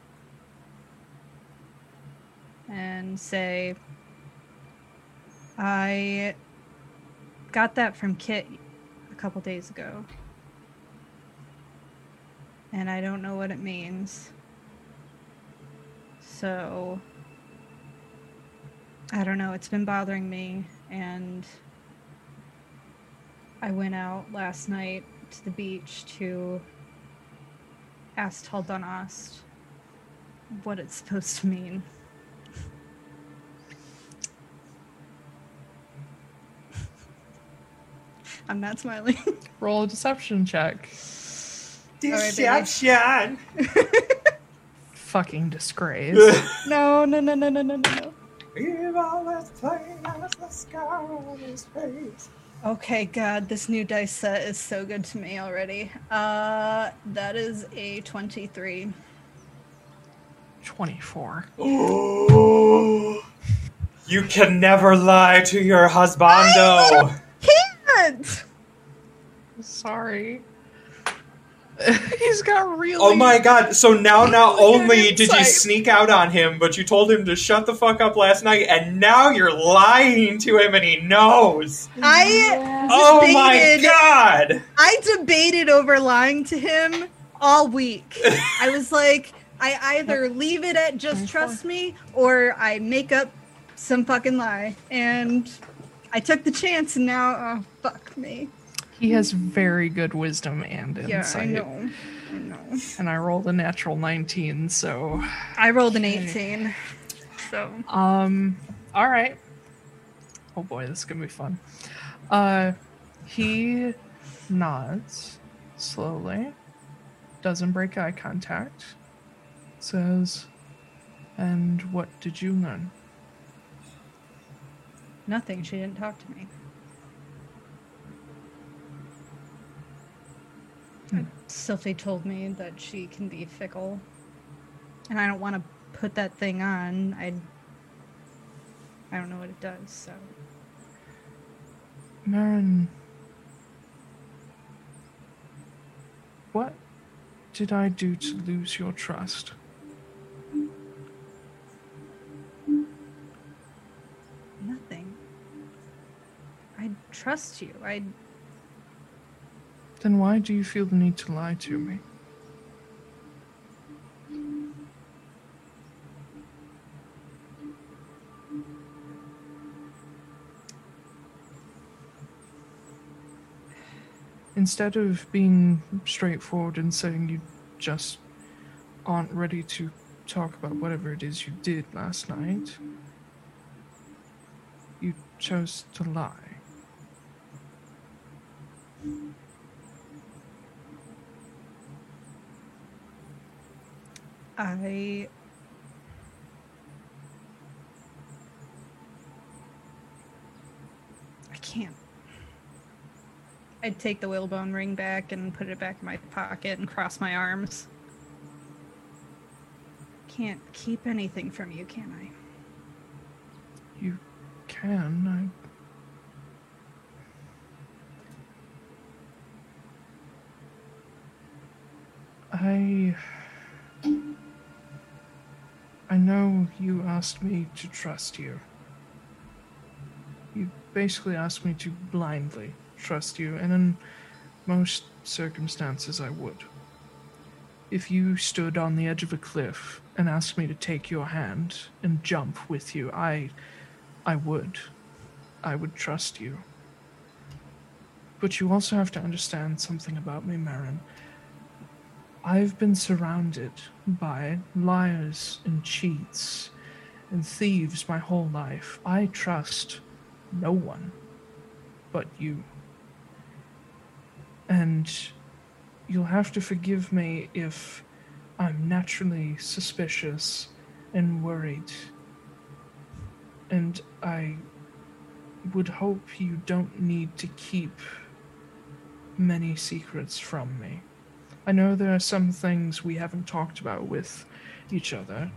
and say, I got that from Kit a couple days ago and I don't know what it means, so I don't know, it's been bothering me, and I went out last night to the beach to ask Tal'Danast what it's supposed to mean. I'm not smiling. Roll a deception check. Deception! Right, fucking disgrace. No. Okay, God, this new dice set is so good to me already. That is a 23. 24. Ooh. You can never lie to your husbando. I can't. Sorry. He's got real. Oh my God! So now, not only did you sneak out on him, but you told him to shut the fuck up last night, and now you're lying to him, and he knows. Oh my God! I debated over lying to him all week. I was like, I either leave it at just trust me, or I make up some fucking lie, and I took the chance, and now, oh fuck me. He has very good wisdom and insight. Yeah, I know. And I rolled a natural 19, so... I rolled an 18, so... all right. Oh boy, this is gonna be fun. He nods slowly, doesn't break eye contact, says, and what did you learn? Nothing, she didn't talk to me. Sylphie told me that she can be fickle, and I don't want to put that thing on. I don't know what it does, so... Marin... what did I do to lose your trust? Nothing. I trust you. Then why do you feel the need to lie to me? Instead of being straightforward and saying you just aren't ready to talk about whatever it is you did last night, you chose to lie. I can't. I'd take the whalebone ring back and put it back in my pocket and cross my arms. Can't keep anything from you, can I? You can. I know you asked me to trust you. You basically asked me to blindly trust you, and in most circumstances I would. If you stood on the edge of a cliff and asked me to take your hand and jump with you, I would trust you. But you also have to understand something about me, Marin. I've been surrounded by liars and cheats and thieves my whole life. I trust no one but you. And you'll have to forgive me if I'm naturally suspicious and worried. And I would hope you don't need to keep many secrets from me. I know there are some things we haven't talked about with each other,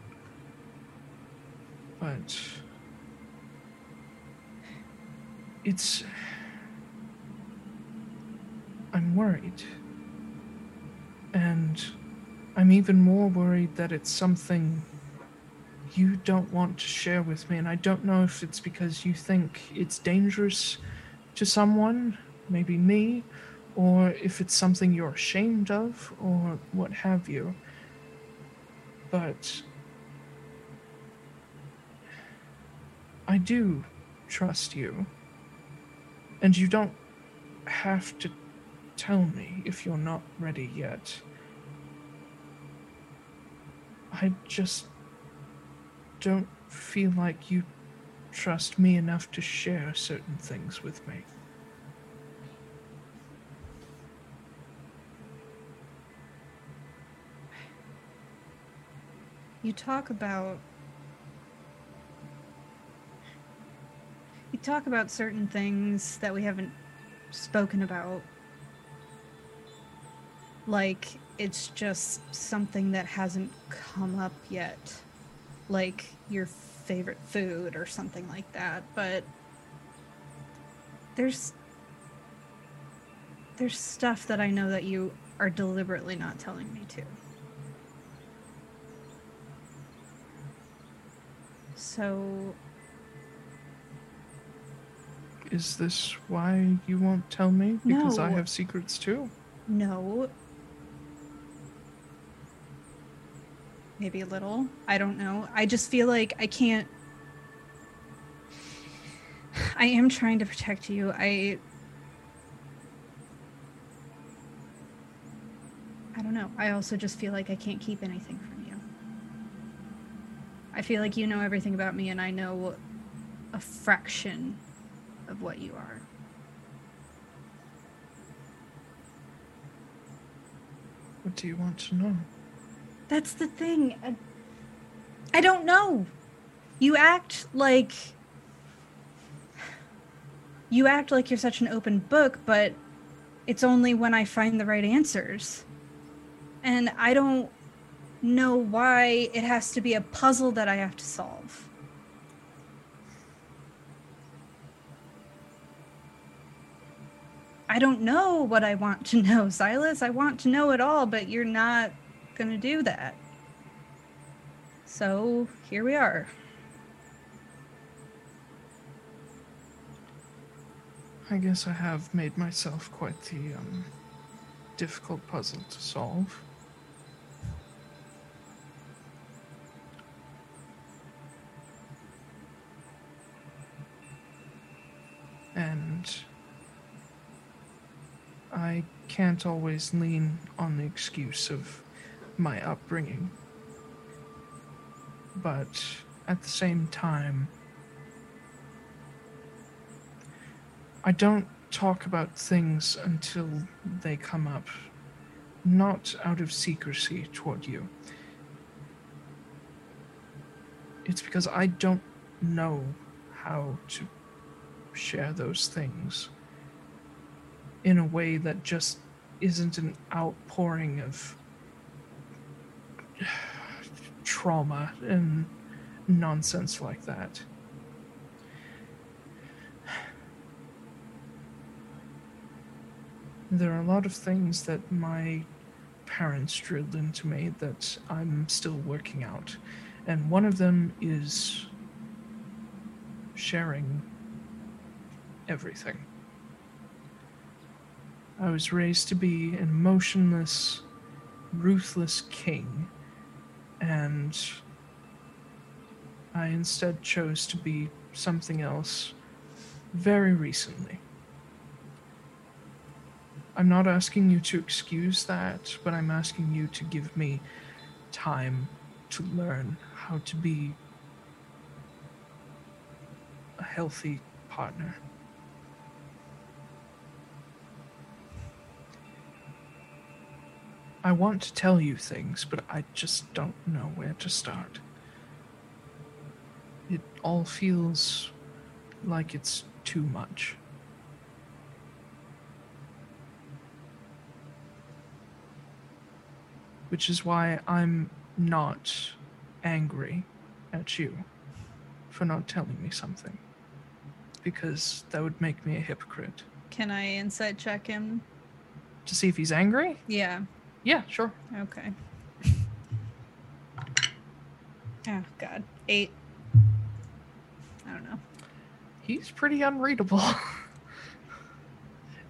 but I'm worried. And I'm even more worried that it's something you don't want to share with me, and I don't know if it's because you think it's dangerous to someone, maybe me, or if it's something you're ashamed of, or what have you. But I do trust you, and you don't have to tell me if you're not ready yet. I just don't feel like you trust me enough to share certain things with me. You talk about certain things that we haven't spoken about. Like, it's just something that hasn't come up yet. Like your favorite food or something like that, but there's stuff that I know that you are deliberately not telling me to. So is this why you won't tell me? Because no. I have secrets too? No. Maybe a little. I don't know. I just feel like I can't. I am trying to protect you. I don't know. I also just feel like I can't keep anything from you. I feel like you know everything about me, and I know a fraction of what you are. What do you want to know? That's the thing. I don't know. You act like you're such an open book, but it's only when I find the right answers. And I don't know why it has to be a puzzle that I have to solve. I don't know what I want to know, Silas. I want to know it all, but you're not gonna do that. So here we are. I guess I have made myself quite the difficult puzzle to solve. And I can't always lean on the excuse of my upbringing, but at the same time, I don't talk about things until they come up, not out of secrecy toward you. It's because I don't know how to share those things in a way that just isn't an outpouring of trauma and nonsense like that. There are a lot of things that my parents drilled into me that I'm still working out, and one of them is sharing everything. I was raised to be an emotionless, ruthless king, and I instead chose to be something else very recently. I'm not asking you to excuse that, but I'm asking you to give me time to learn how to be a healthy partner. I want to tell you things, but I just don't know where to start. It all feels like it's too much. Which is why I'm not angry at you for not telling me something, because that would make me a hypocrite. Can I insight check him? To see if he's angry? Yeah. Yeah, sure. Okay. Oh, God. 8. I don't know. He's pretty unreadable.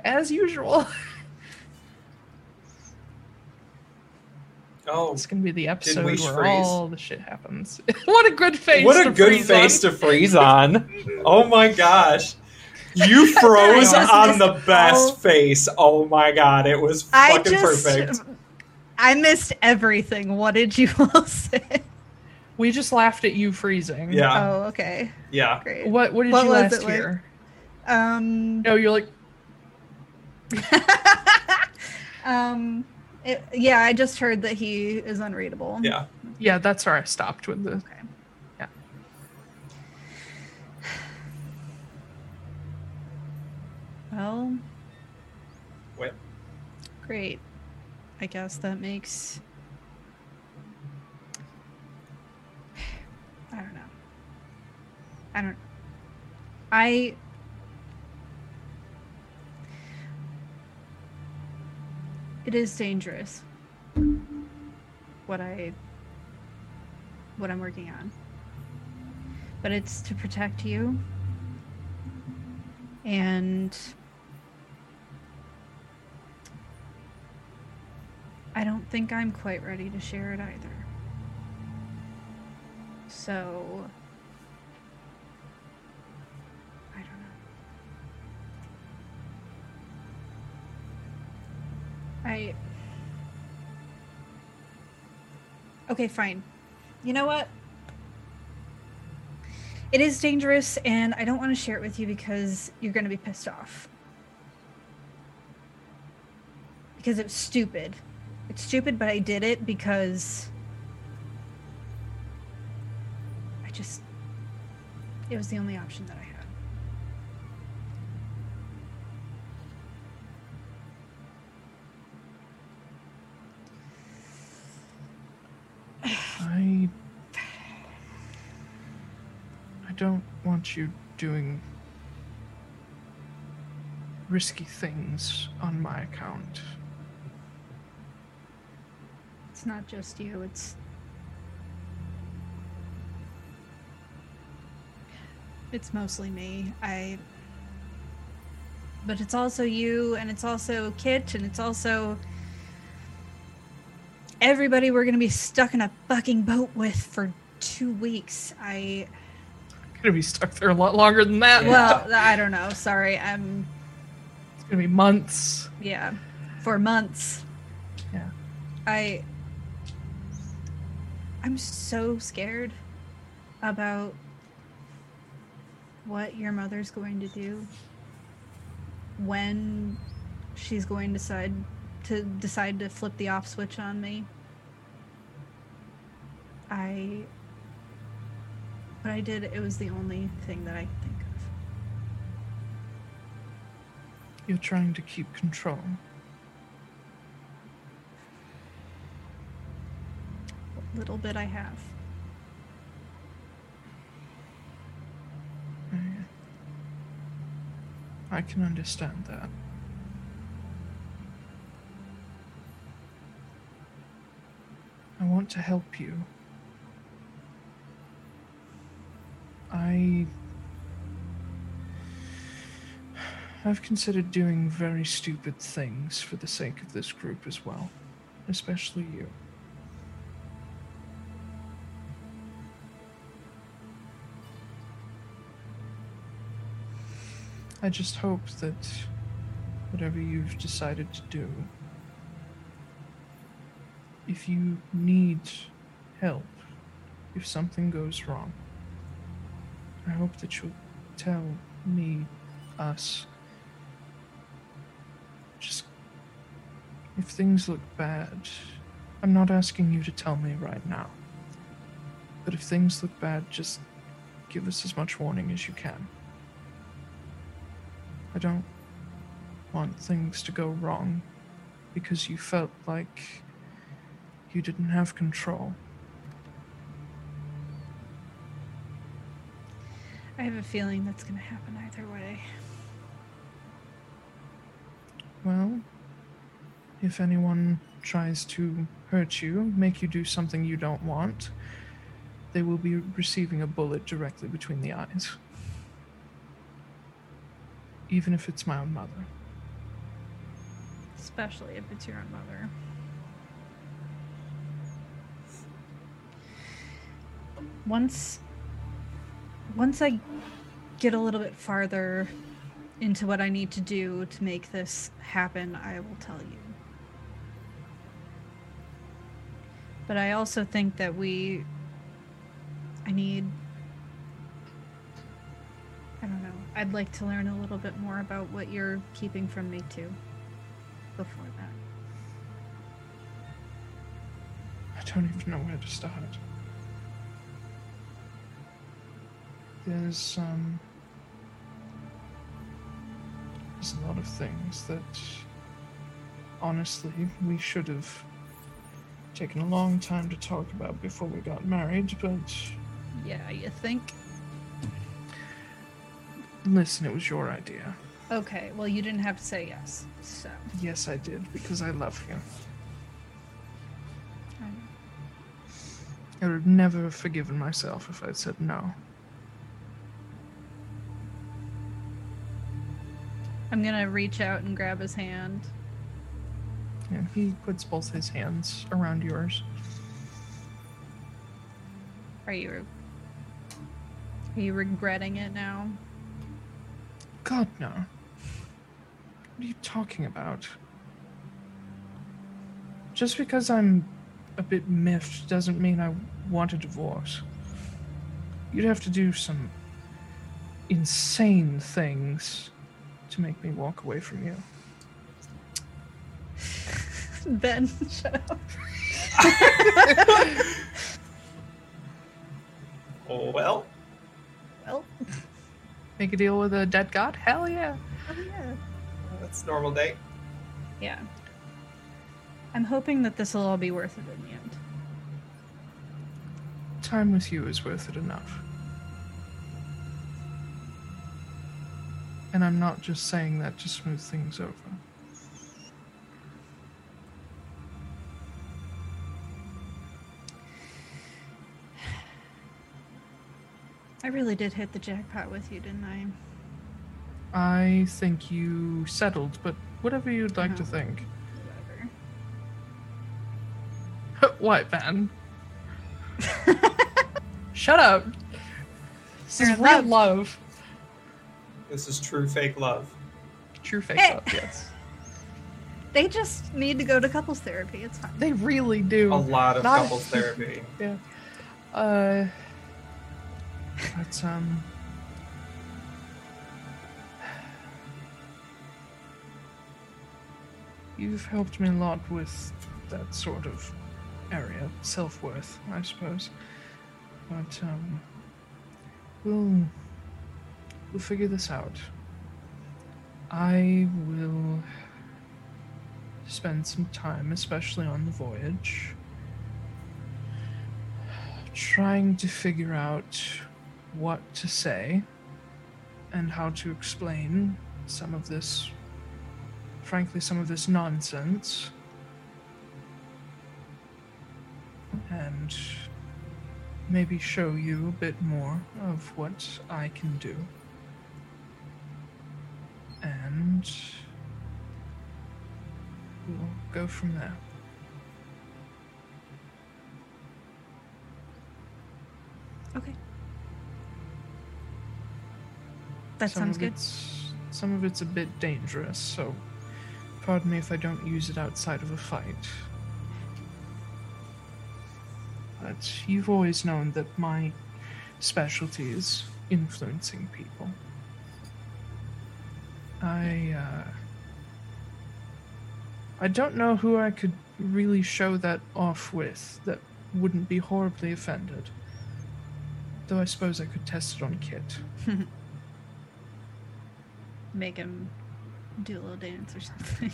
As usual. Oh, it's gonna be the episode where all the shit happens. What a good face! What a good face to freeze on! Oh my gosh, you froze on the best face. Oh my god, it was fucking perfect. I missed everything. What did you all say? We just laughed at you freezing. Yeah. Oh, okay. Yeah. Great. What did you last hear? Like? No, you're like. Yeah, I just heard that he is unreadable. Yeah. Yeah, that's where I stopped with the... Okay. Yeah. Well... What? Great. I guess that makes... I don't know. It is dangerous, what I'm working on. But it's to protect you. And I don't think I'm quite ready to share it either. So, I don't know. Okay, fine. You know what? It is dangerous, and I don't want to share it with you because you're going to be pissed off. Because it's stupid. It's stupid, but I did it because... It was the only option that I had. I don't want you doing risky things on my account. It's not just you, it's mostly me. But it's also you, and it's also Kit, and it's also everybody we're gonna be stuck in a fucking boat with for 2 weeks. I'm gonna be stuck there a lot longer than that. Well, I don't know. Sorry, It's gonna be months. Yeah, for months. Yeah. I'm so scared about what your mother's going to do when she's going to decide to flip the off switch on me. It was the only thing that I could think of. You're trying to keep control. What little bit I have. I can understand that. I want to help you. I've considered doing very stupid things for the sake of this group as well, especially you. I just hope that whatever you've decided to do, if you need help, if something goes wrong, I hope that you'll tell me, us. Just, if things look bad, I'm not asking you to tell me right now, but if things look bad, just give us as much warning as you can. I don't want things to go wrong because you felt like you didn't have control. I have a feeling that's going to happen either way. Well, if anyone tries to hurt you, make you do something you don't want, they will be receiving a bullet directly between the eyes. Even if it's my own mother. Especially if it's your own mother. Once I get a little bit farther into what I need to do to make this happen, I will tell you. But I also think that I'd like to learn a little bit more about what you're keeping from me too, before that. I don't even know where to start. There's a lot of things that, honestly, we should have taken a long time to talk about before we got married, but... Yeah, you think? Listen, it was your idea. Okay, well, you didn't have to say yes, so... Yes, I did, because I love you. I know. I would have never forgiven myself if I'd said no. I'm gonna reach out and grab his hand. Yeah, he puts both his hands around yours. Are you regretting it now? God, no. What are you talking about? Just because I'm a bit miffed doesn't mean I want a divorce. You'd have to do some insane things to make me walk away from you. Ben, shut up. Well. Make a deal with a dead god? Hell yeah. That's a normal day. Yeah. I'm hoping that this will all be worth it in the end. Time with you is worth it enough. And I'm not just saying that to smooth things over. I really did hit the jackpot with you, didn't I? I think you settled, but whatever you'd like to think. Whatever. What, Ben? Shut up. This is real love. This is true fake love. True fake love, yes. They just need to go to couples therapy. It's fine. They really do. A lot of couples therapy. Yeah. But, you've helped me a lot with that sort of area. Self-worth, I suppose. But, We'll figure this out. I will spend some time, especially on the voyage, trying to figure out what to say and how to explain some of this, frankly, some of this nonsense. And maybe show you a bit more of what I can do. and we'll go from there. Okay. That sounds good. Some of it's a bit dangerous, so pardon me if I don't use it outside of a fight. But you've always known that my specialty is influencing people. I don't know who I could really show that off with that wouldn't be horribly offended. Though I suppose I could test it on Kit. Make him do a little dance or something.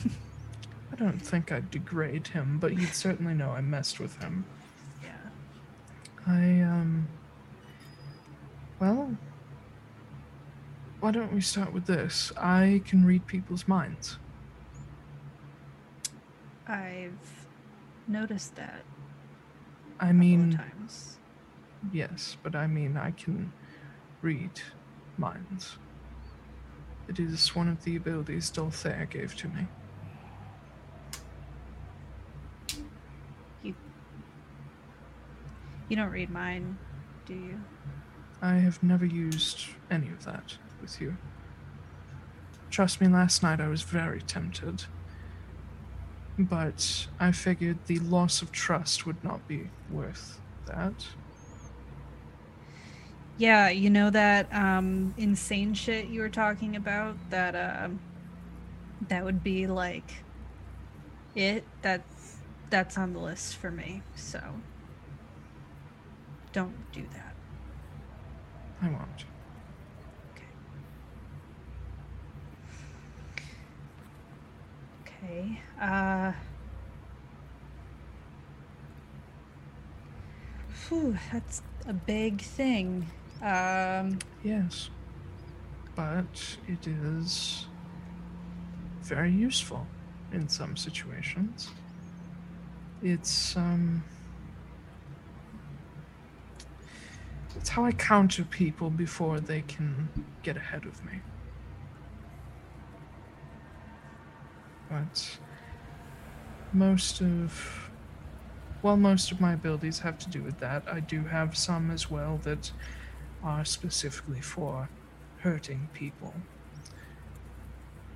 I don't think I'd degrade him, but he'd certainly know I messed with him. Yeah. Well, why don't we start with this? I can read people's minds. I've noticed that. I mean, a couple of times. Yes, but I mean, I can read minds. It is one of the abilities Dulthea gave to me. You don't read mine, do you? I have never used any of that with you. Trust me, last night I was very tempted. But I figured the loss of trust would not be worth that. Yeah, you know that insane shit you were talking about? That would be like it? That's on the list for me, so don't do that. I won't. Okay. Phew, that's a big thing. Yes, but it is very useful in some situations. It's how I counter people before they can get ahead of me. But most of my abilities have to do with that. I do have some as well that are specifically for hurting people.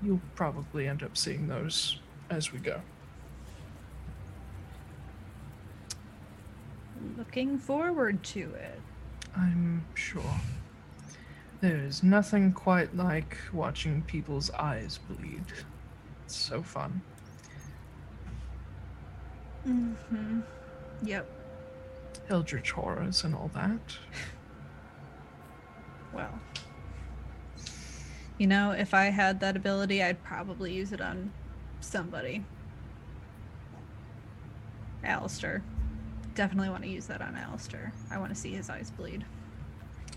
You'll probably end up seeing those as we go. Looking forward to it. I'm sure. There is nothing quite like watching people's eyes bleed. It's so fun. Mm-hmm. Yep. Eldritch horrors and all that. Well, you know, if I had that ability, I'd probably use it on somebody. Alistair. Definitely want to use that on Alistair. I want to see his eyes bleed.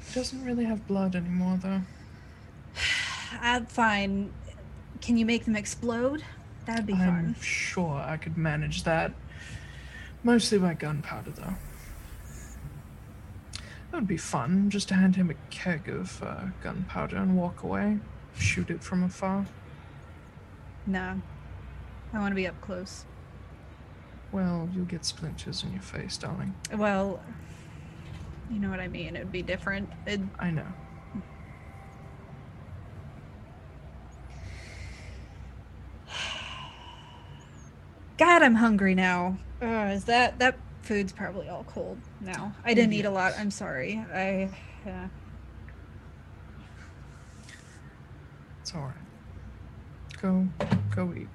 He doesn't really have blood anymore, though. Fine. Can you make them explode? That'd be fun. I'm sure I could manage that. Mostly by gunpowder, though. That would be fun, just to hand him a keg of gunpowder and walk away. Shoot it from afar. Nah. I want to be up close. Well, you'll get splinters in your face, darling. Well, you know what I mean. It would be different. I know. God, I'm hungry now. Is that food's probably all cold now. I didn't eat a lot. I'm sorry. It's all right. Go eat.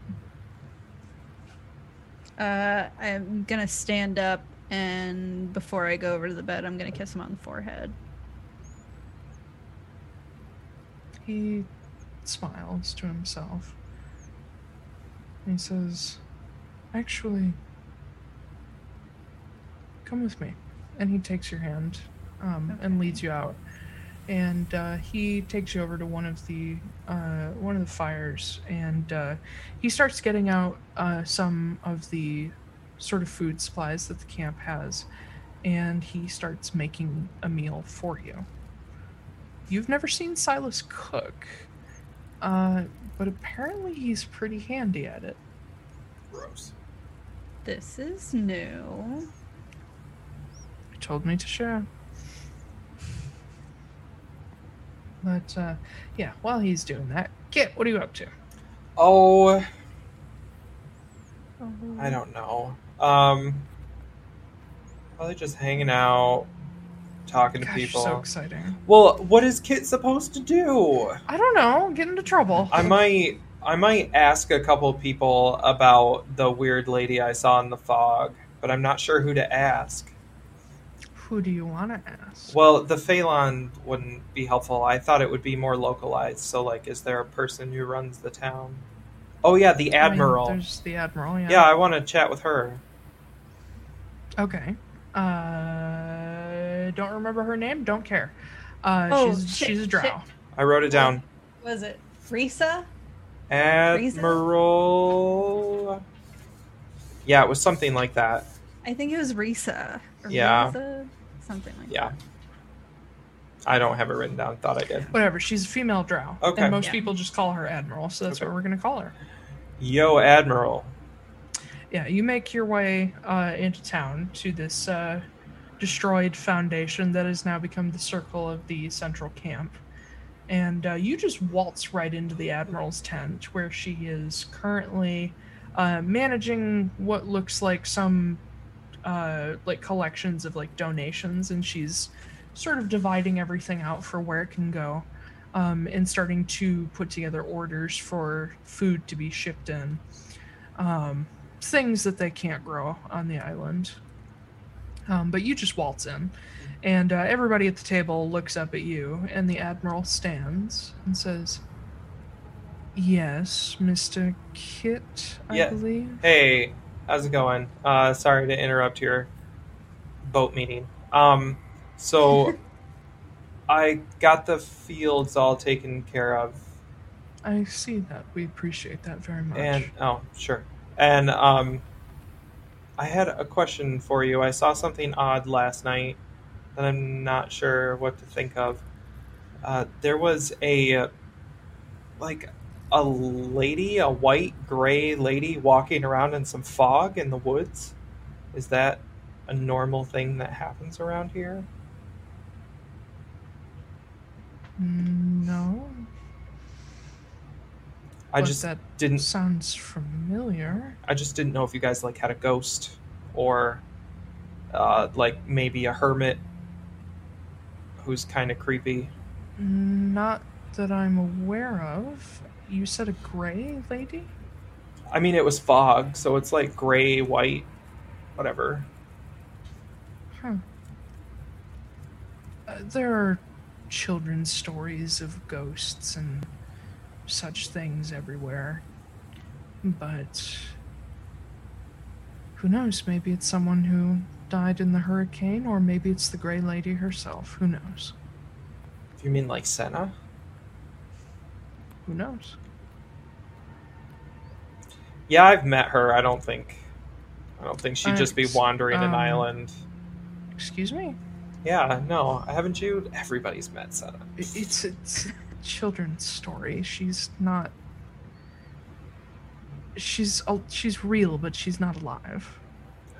I'm gonna stand up, and before I go over to the bed, I'm gonna kiss him on the forehead. He smiles to himself. He says, "Actually, come with me." And he takes your hand and leads you out. And he takes you over to one of the fires, and he starts getting out some of the sort of food supplies that the camp has, and he starts making a meal for you. You've never seen Silas cook, But apparently he's pretty handy at it. Gross. This is new. He told me to share. But, yeah, while he's doing that, Kit, what are you up to? Oh, I don't know. Probably just hanging out, talking to people. So exciting. Well, what is Kit supposed to do? I don't know. Get into trouble. I might ask a couple people about the weird lady I saw in the fog, but I'm not sure who to ask. Who do you want to ask? Well, the Phelan wouldn't be helpful. I thought it would be more localized. So, like, is there a person who runs the town? Oh, yeah, the Admiral. There's the Admiral, yeah. Yeah, I want to chat with her. Okay. Don't remember her name? Don't care. She's a drow. Shit. I wrote it down. What was it? Frieza? Admiral... Yeah, it was something like that. I think it was Risa. Yeah. Risa, something like that. Yeah. I don't have it written down. Thought I did. Whatever. She's a female drow. Okay. And most people just call her Admiral, so that's what we're going to call her. Yo, Admiral. Yeah, you make your way into town to this destroyed foundation that has now become the circle of the central camp. And you just waltz right into the Admiral's tent, where she is currently managing what looks like some... like collections of like donations, and she's sort of dividing everything out for where it can go, and starting to put together orders for food to be shipped in, things that they can't grow on the island. But you just waltz in, and everybody at the table looks up at you, and the Admiral stands and says, "Yes, Mr. Kit, I believe. Hey. How's it going? Sorry to interrupt your boat meeting. So I got the fields all taken care of. I see that. We appreciate that very much. And sure. And I had a question for you. I saw something odd last night that I'm not sure what to think of. There was a lady, a white, gray lady walking around in some fog in the woods. Is that a normal thing that happens around here? No. Sounds familiar. I just didn't know if you guys had a ghost or maybe a hermit who's kind of creepy. Not that I'm aware of. You said a gray lady? I mean, it was fog, so it's gray, white, whatever. There are children's stories of ghosts and such things everywhere. But who knows? Maybe it's someone who died in the hurricane, or maybe it's the gray lady herself. Who knows? You mean Senna? Who knows? Yeah, I've met her. I don't think she'd just be wandering an island. Excuse me? Yeah, no. Haven't you? Everybody's met Senna. It's a children's story. She's not... She's real, but she's not alive.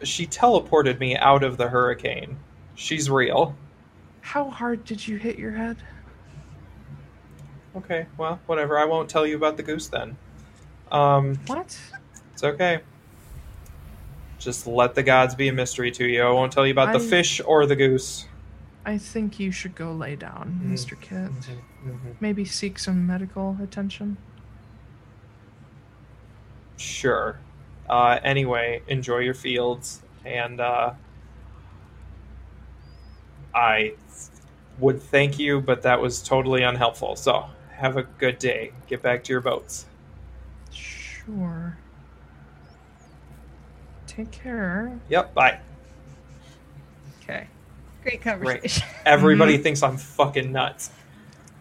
She teleported me out of the hurricane. She's real. How hard did you hit your head? Okay, well, whatever. I won't tell you about the goose then. What? It's okay. Just let the gods be a mystery to you. I won't tell you about the fish or the goose. I think you should go lay down, Mr. Kit. Mm-hmm. Maybe seek some medical attention. Sure. Anyway, enjoy your fields. And I would thank you, but that was totally unhelpful. So, have a good day. Get back to your boats. Sure. Take care. Yep, bye. Okay. Great conversation. Right. Everybody thinks I'm fucking nuts.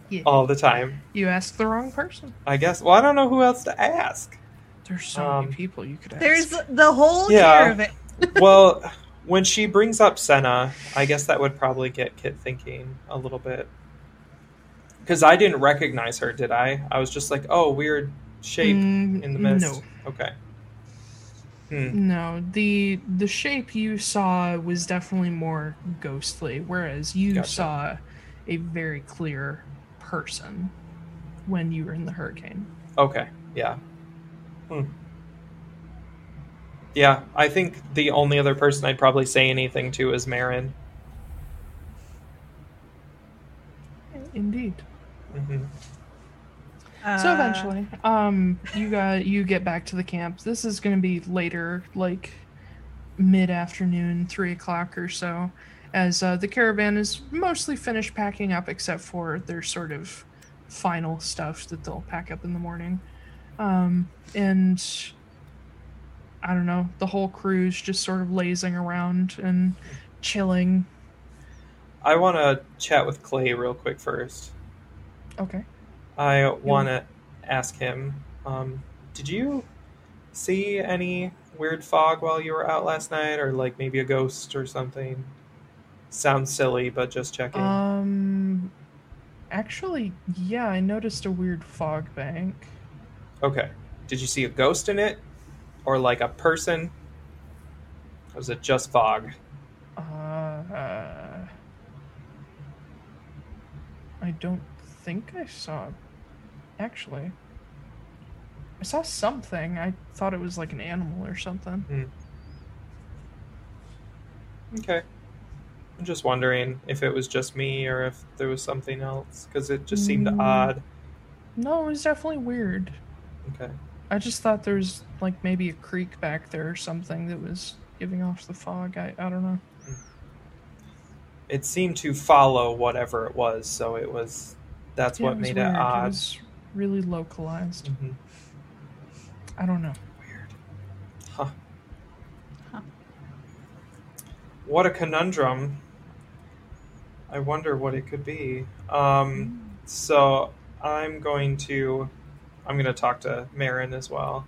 Yeah. All the time. You asked the wrong person. I guess. Well, I don't know who else to ask. There's so many people you could ask. There's the whole year of it. Well... When she brings up Senna, I guess that would probably get Kit thinking a little bit. Because I didn't recognize her, did I? I was just like, oh, weird shape in the mist. No. Okay. No, the shape you saw was definitely more ghostly, whereas you saw a very clear person when you were in the hurricane. Okay, yeah. Yeah, I think the only other person I'd probably say anything to is Marin. Indeed. Mm-hmm. So eventually, you get back to the camp. This is going to be later, like mid-afternoon, 3 o'clock or so, as the caravan is mostly finished packing up, except for their sort of final stuff that they'll pack up in the morning. And I don't know, the whole crew's just sort of lazing around and chilling. I want to chat with Clay real quick first. Okay. I want to ask him, did you see any weird fog while you were out last night? Or, like, maybe a ghost or something? Sounds silly, but just checking. Actually, yeah, I noticed a weird fog bank. Okay. Did you see a ghost in it? Or, like, a person? Or was it just fog? I don't think I saw, actually, I saw something. I thought it was like an animal or something. Okay. I'm just wondering if it was just me or if there was something else, because it just seemed odd. No, it was definitely weird. Okay. I just thought there was like maybe a creek back there or something that was giving off the fog. I don't know. It seemed to follow whatever it was, so it was... That's what made it odd. It was really localized. Mm-hmm. I don't know. Weird. Huh. What a conundrum. I wonder what it could be. So I'm going to talk to Marin as well.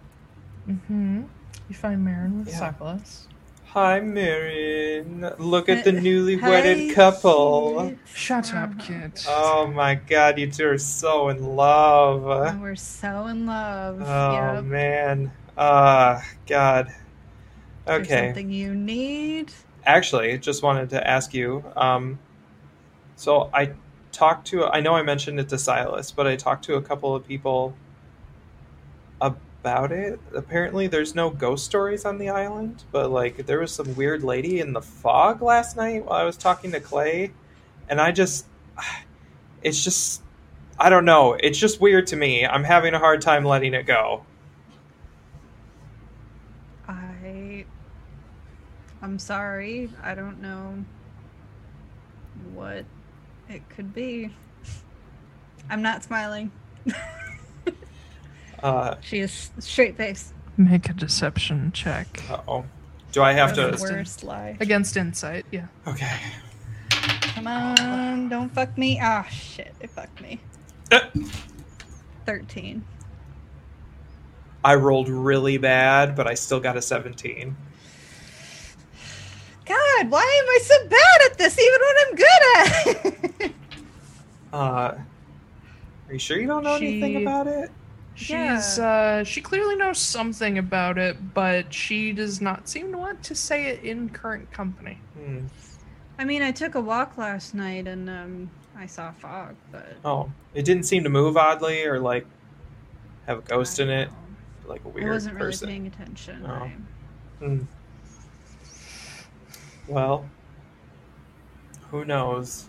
Mm-hmm. You find Marin with Silas. Hi, Marin. Look at the newly wedded couple. Kit. Shut up, Kit. Oh my God, you two are so in love. Oh, we're so in love. Oh man. God. Okay. Is there something you need? Actually, just wanted to ask you. So I know I mentioned it to Silas, but I talked to a couple of people about it. Apparently there's no ghost stories on the island, but like there was some weird lady in the fog last night while I was talking to Clay, and I don't know, it's just weird to me. I'm having a hard time letting it go. I'm sorry, I don't know what it could be. I'm not smiling. She is straight-faced. Make a deception check. Uh-oh. Do I have to... Worst lie. Against insight, yeah. Okay. Come on, don't fuck me. Ah, shit, it fucked me. 13. I rolled really bad, but I still got a 17. God, why am I so bad at this, even when I'm good at it? Are you sure you don't know anything about it? She clearly knows something about it, but she does not seem to want to say it in current company. I mean, I took a walk last night and I saw fog, but... Oh, it didn't seem to move oddly or, like, have a ghost in it. Like a weird person. I wasn't really paying attention. No. Right? Well, who knows?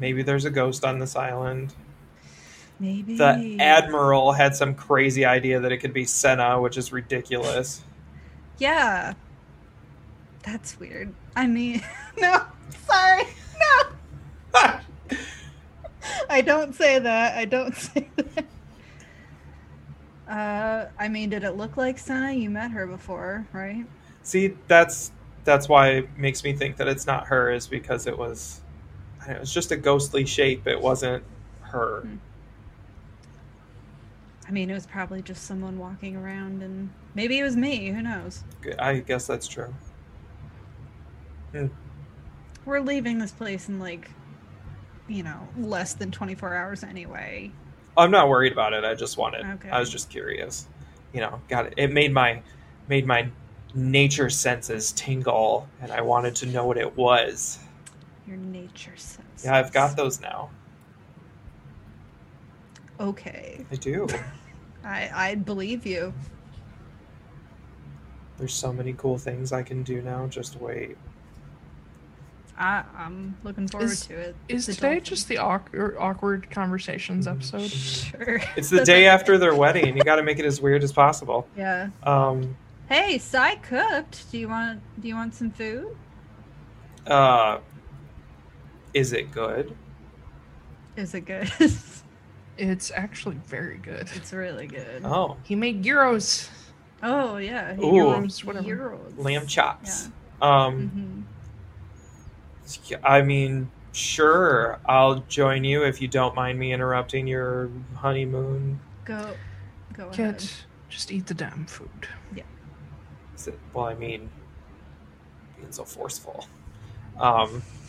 Maybe there's a ghost on this island. Maybe. The Admiral had some crazy idea that it could be Senna, which is ridiculous. Yeah. That's weird. I mean, no. Sorry. No. I don't say that. I mean, did it look like Senna? You met her before, right? See, that's why it makes me think that it's not her, is because it was just a ghostly shape. It wasn't her. I mean, it was probably just someone walking around, and maybe it was me. Who knows? I guess that's true. We're leaving this place in like you know, less than 24 hours anyway. I'm not worried about it. I just wanted. Okay. I was just curious. You know, got it. It made my nature senses tingle, and I wanted to know what it was. Your nature senses. Yeah, I've got those now. Okay. I do. I believe you. There's so many cool things I can do now. Just wait. I'm looking forward to it. Is today dolphin. Just the awkward conversations episode? Sure. It's the day after their wedding. You got to make it as weird as possible. Yeah. Hey, Sai cooked. Do you want some food? Is it good? Is it good? It's actually very good. It's really good. Oh. He made gyros. Oh, yeah. He gyros, whatever. Gyros. Lamb chops. Yeah. I mean, sure, I'll join you if you don't mind me interrupting your honeymoon. Go ahead. Kit, just eat the damn food. Yeah. Well, I mean, being so forceful.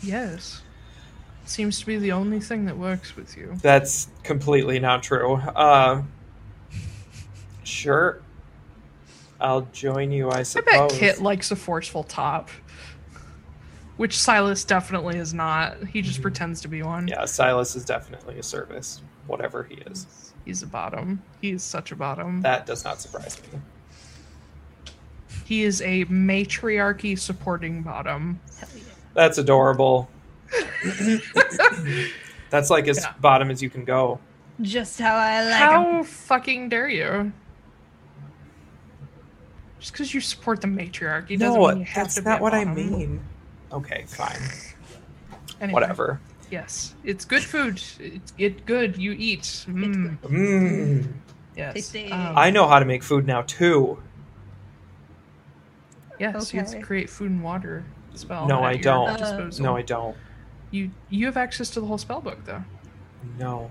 Yes. Seems to be the only thing that works with you. That's completely not true. Sure. I'll join you, I suppose. I bet Kit likes a forceful top. Which Silas definitely is not. He just pretends to be one. Yeah, Silas is definitely a service, whatever he is. He's a bottom. He's such a bottom. That does not surprise me. He is a matriarchy supporting bottom. Hell yeah. That's adorable. That's like as bottom as you can go. Just how I like How fucking dare you? Just because you support the matriarchy doesn't mean you have to be a bottom. That's not what I mean. Okay, fine. Anyway, whatever. Yes. It's good food. It's good. You eat. It's good. Yes. I know how to make food now, too. Yes, okay. You have to create food and water spell. No, I don't. No, I don't. You have access to the whole spell book, though. No.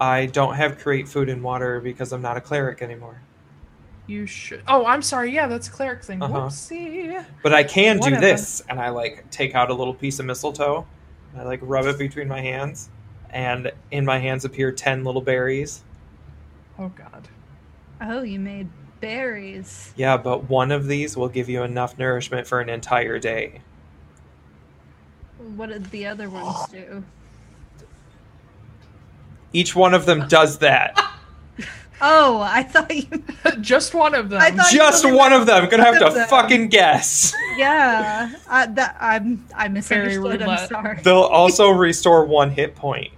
I don't have create food and water because I'm not a cleric anymore. You should. Oh, I'm sorry. Yeah, that's a cleric thing. Whoopsie. But I can do this, and I take out a little piece of mistletoe, and I rub it between my hands, and in my hands appear 10 little berries. Oh God. Oh, you made berries. Yeah, but one of these will give you enough nourishment for an entire day. What did the other ones do? Each one of them does that. Oh, I thought you... Just one of them. Just one of them. I'm going to have to fucking guess. Yeah. I misunderstood. I'm sorry. They'll also restore one hit point.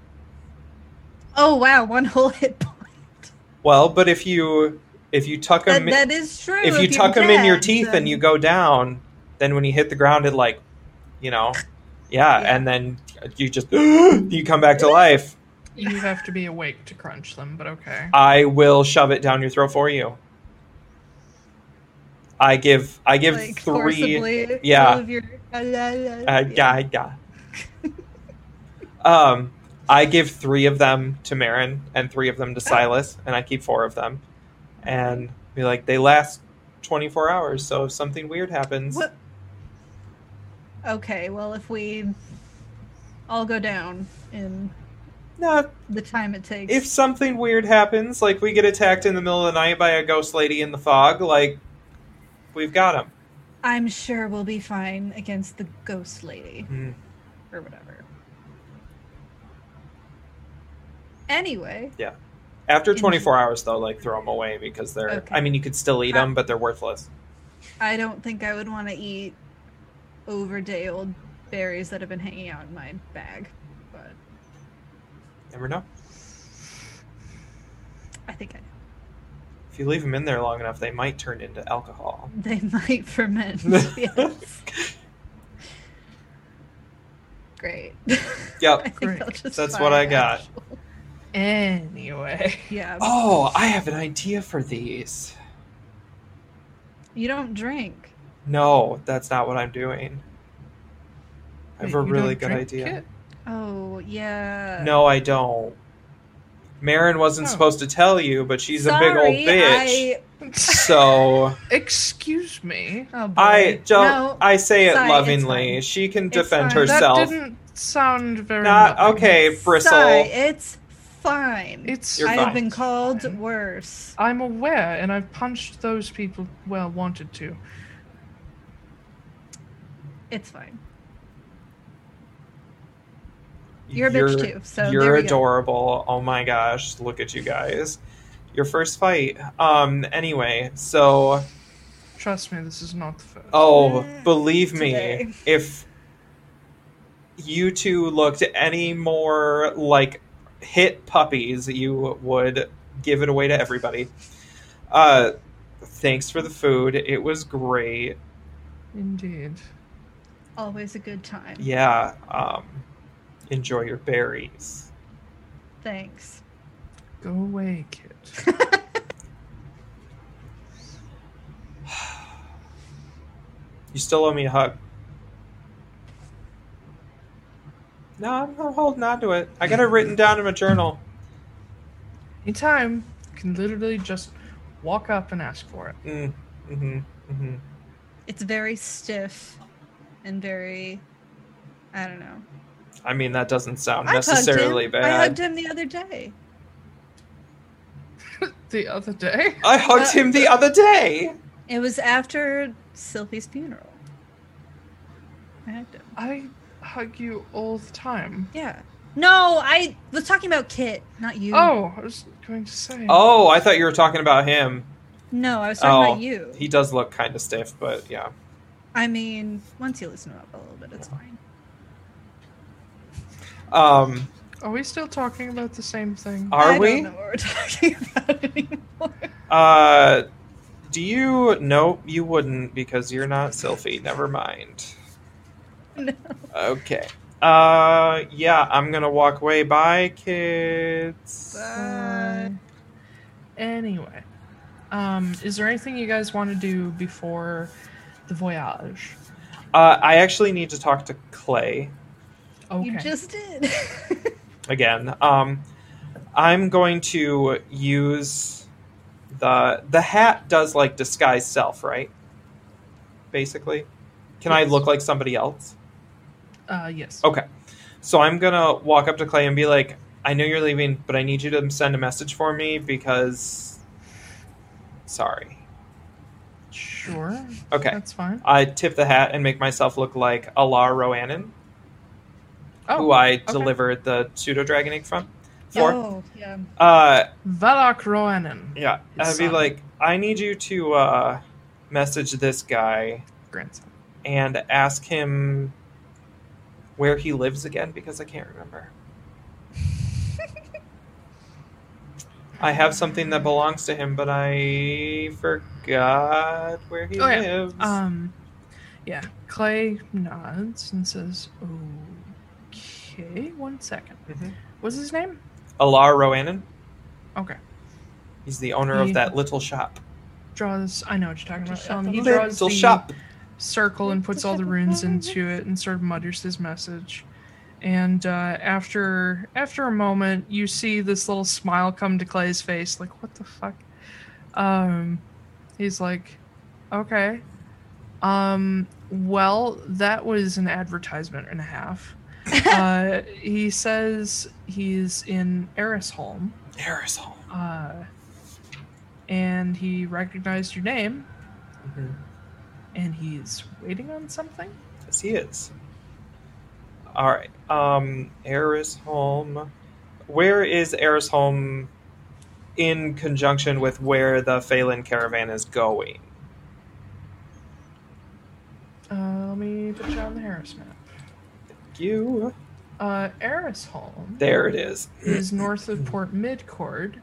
Oh, wow. One whole hit point. Well, but if you tuck them... That is true. If you tuck them in your teeth and you go down, then when you hit the ground, it and then you just... you come back to life. You have to be awake to crunch them, but okay. I will shove it down your throat for you. I give three. Yeah. I give 3 of them to Marin and 3 of them to Silas, and I keep 4 of them, and be they last 24 hours. So if something weird happens, what? Okay. Well, if we all go down in. Not the time it takes. If something weird happens, we get attacked in the middle of the night by a ghost lady in the fog, we've got him. I'm sure we'll be fine against the ghost lady. Mm. Or whatever. Anyway. Yeah. After 24 hours, though, throw them away because they're... Okay. I mean, you could still eat them, but they're worthless. I don't think I would want to eat over-day-old berries that have been hanging out in my bag. Never know. I think I know. If you leave them in there long enough, they might turn into alcohol. They might ferment. Yes. Great. Yep. That's what I got. Anyway. Yeah. Oh, I have an idea for these. You don't drink. No, that's not what I'm doing. I have a really good idea. Kit? Oh, yeah. No, I don't. Marin wasn't supposed to tell you, but she's a big old bitch. So... Excuse me. Oh, boy. I say it lovingly. She can defend herself. That didn't sound very lovely. Okay, Bristle. Sorry, it's fine. I've been called worse. I'm aware, and I've punched those people where I wanted to. It's fine. You're a bitch too, so you're adorable. Go. Oh my gosh, look at you guys. Your first fight. Anyway, so... Trust me, this is not the first. Oh, believe me, today. If you two looked any more like hit puppies, you would give it away to everybody. Thanks for the food. It was great. Indeed. Always a good time. Yeah. Enjoy your berries. Thanks. Go away, Kit. You still owe me a hug. No, I'm holding on to it. I got it written down in my journal. Anytime, you can literally just walk up and ask for it. It's very stiff and very, I don't know. I mean, that doesn't sound necessarily bad. I hugged him the other day. The other day? I hugged him the other day! It was after Sylphie's funeral. I hugged him. I hug you all the time. Yeah. No, I was talking about Kit, not you. Oh, I was going to say. Oh, I thought you were talking about him. No, I was talking about you. He does look kind of stiff, but yeah. I mean, once you loosen him up a little bit, it's fine. Are we still talking about the same thing? I don't know what we're talking about anymore. Do you... Nope, you wouldn't, because you're not Sylphie. Never mind. No. Okay. Yeah, I'm gonna walk away. Bye, kids. Bye. Anyway. Is there anything you guys want to do before the voyage? I actually need to talk to Clay. Okay. You just did. Again. I'm going to use the hat does like disguise self, right? Basically. Can I look like somebody else? Yes. Okay. So I'm going to walk up to Clay and be like, I know you're leaving, but I need you to send a message for me because... Sorry. Sure. Okay. That's fine. I tip the hat and make myself look like Alar Roanan. Oh, who I delivered the pseudo-dragon egg from. Oh, yeah. Valak Roanan. Yeah. I'd be like, I need you to message this guy. Grandson. And ask him where he lives again, because I can't remember. I have something that belongs to him, but I forgot where he lives. Yeah. Yeah. Clay nods and says, oh. Okay, 1 second. Mm-hmm. What's his name? Alar Roanan. Okay. He's the owner of that little shop. Draws. I know what you're talking about. He draws the shop. Circle and puts all the runes into it and sort of mutters his message. And after a moment, you see this little smile come to Clay's face. Like, what the fuck? He's like, okay. Well, that was an advertisement and a half. He says he's in Erisholm. And he recognized your name. Mm-hmm. And he's waiting on something? Yes, he is. All right. Erisholm. Where is Erisholm in conjunction with where the Phelan caravan is going? Let me put you on the Harris map. You. Erisholm. There it is. Is north of Port Midcord.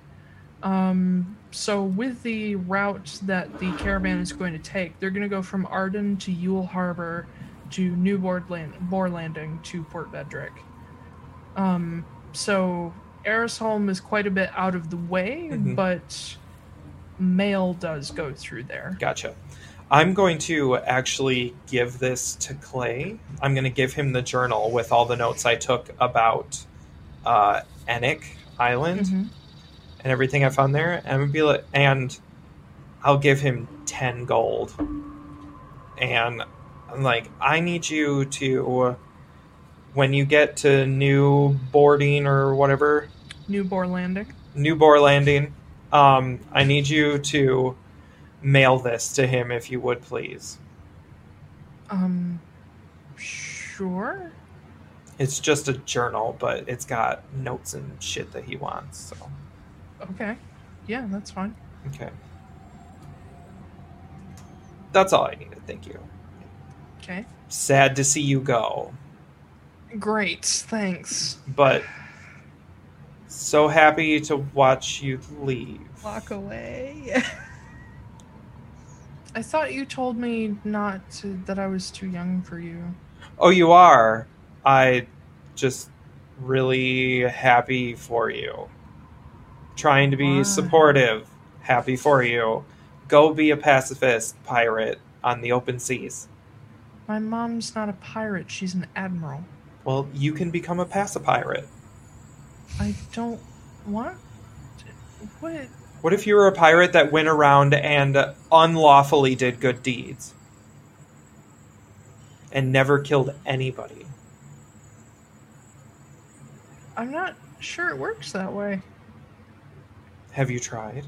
So with the route that the caravan is going to take, they're going to go from Arden to Yule Harbor to New Boar Landing to Port Vedrick. So Erisholm is quite a bit out of the way, but mail does go through there. Gotcha. I'm going to actually give this to Clay. I'm going to give him the journal with all the notes I took about Enoch Island and everything I found there. And I'm gonna be like, and I'll give him 10 gold. And I'm like, I need you to when you get to New Boarding or whatever. New Boar Landing. New Boar Landing. I need you to mail this to him, if you would, please. Sure. It's just a journal, but it's got notes and shit that he wants, so. Okay. Yeah, that's fine. Okay. That's all I needed. Thank you. Okay. Sad to see you go. Great. Thanks. But so happy to watch you leave. Walk away. I thought you told me not to, that I was too young for you. Oh, you are. I just really happy for you. Trying to be supportive. Happy for you. Go be a pacifist pirate on the open seas. My mom's not a pirate. She's an admiral. Well, you can become a pacipirate. I don't want... What? What if you were a pirate that went around and unlawfully did good deeds? And never killed anybody? I'm not sure it works that way. Have you tried?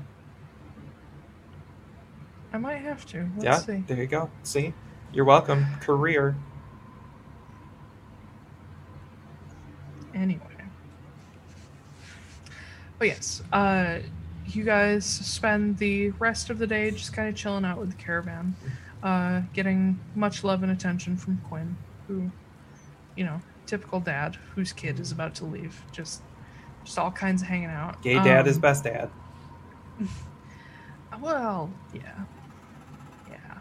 I might have to. Let's see. There you go. See? You're welcome. Career. Anyway. But yes, you guys spend the rest of the day just kind of chilling out with the caravan, getting much love and attention from Quinn, who, you know, typical dad whose kid is about to leave. Just all kinds of hanging out. Gay dad is best dad. Well, yeah. Yeah.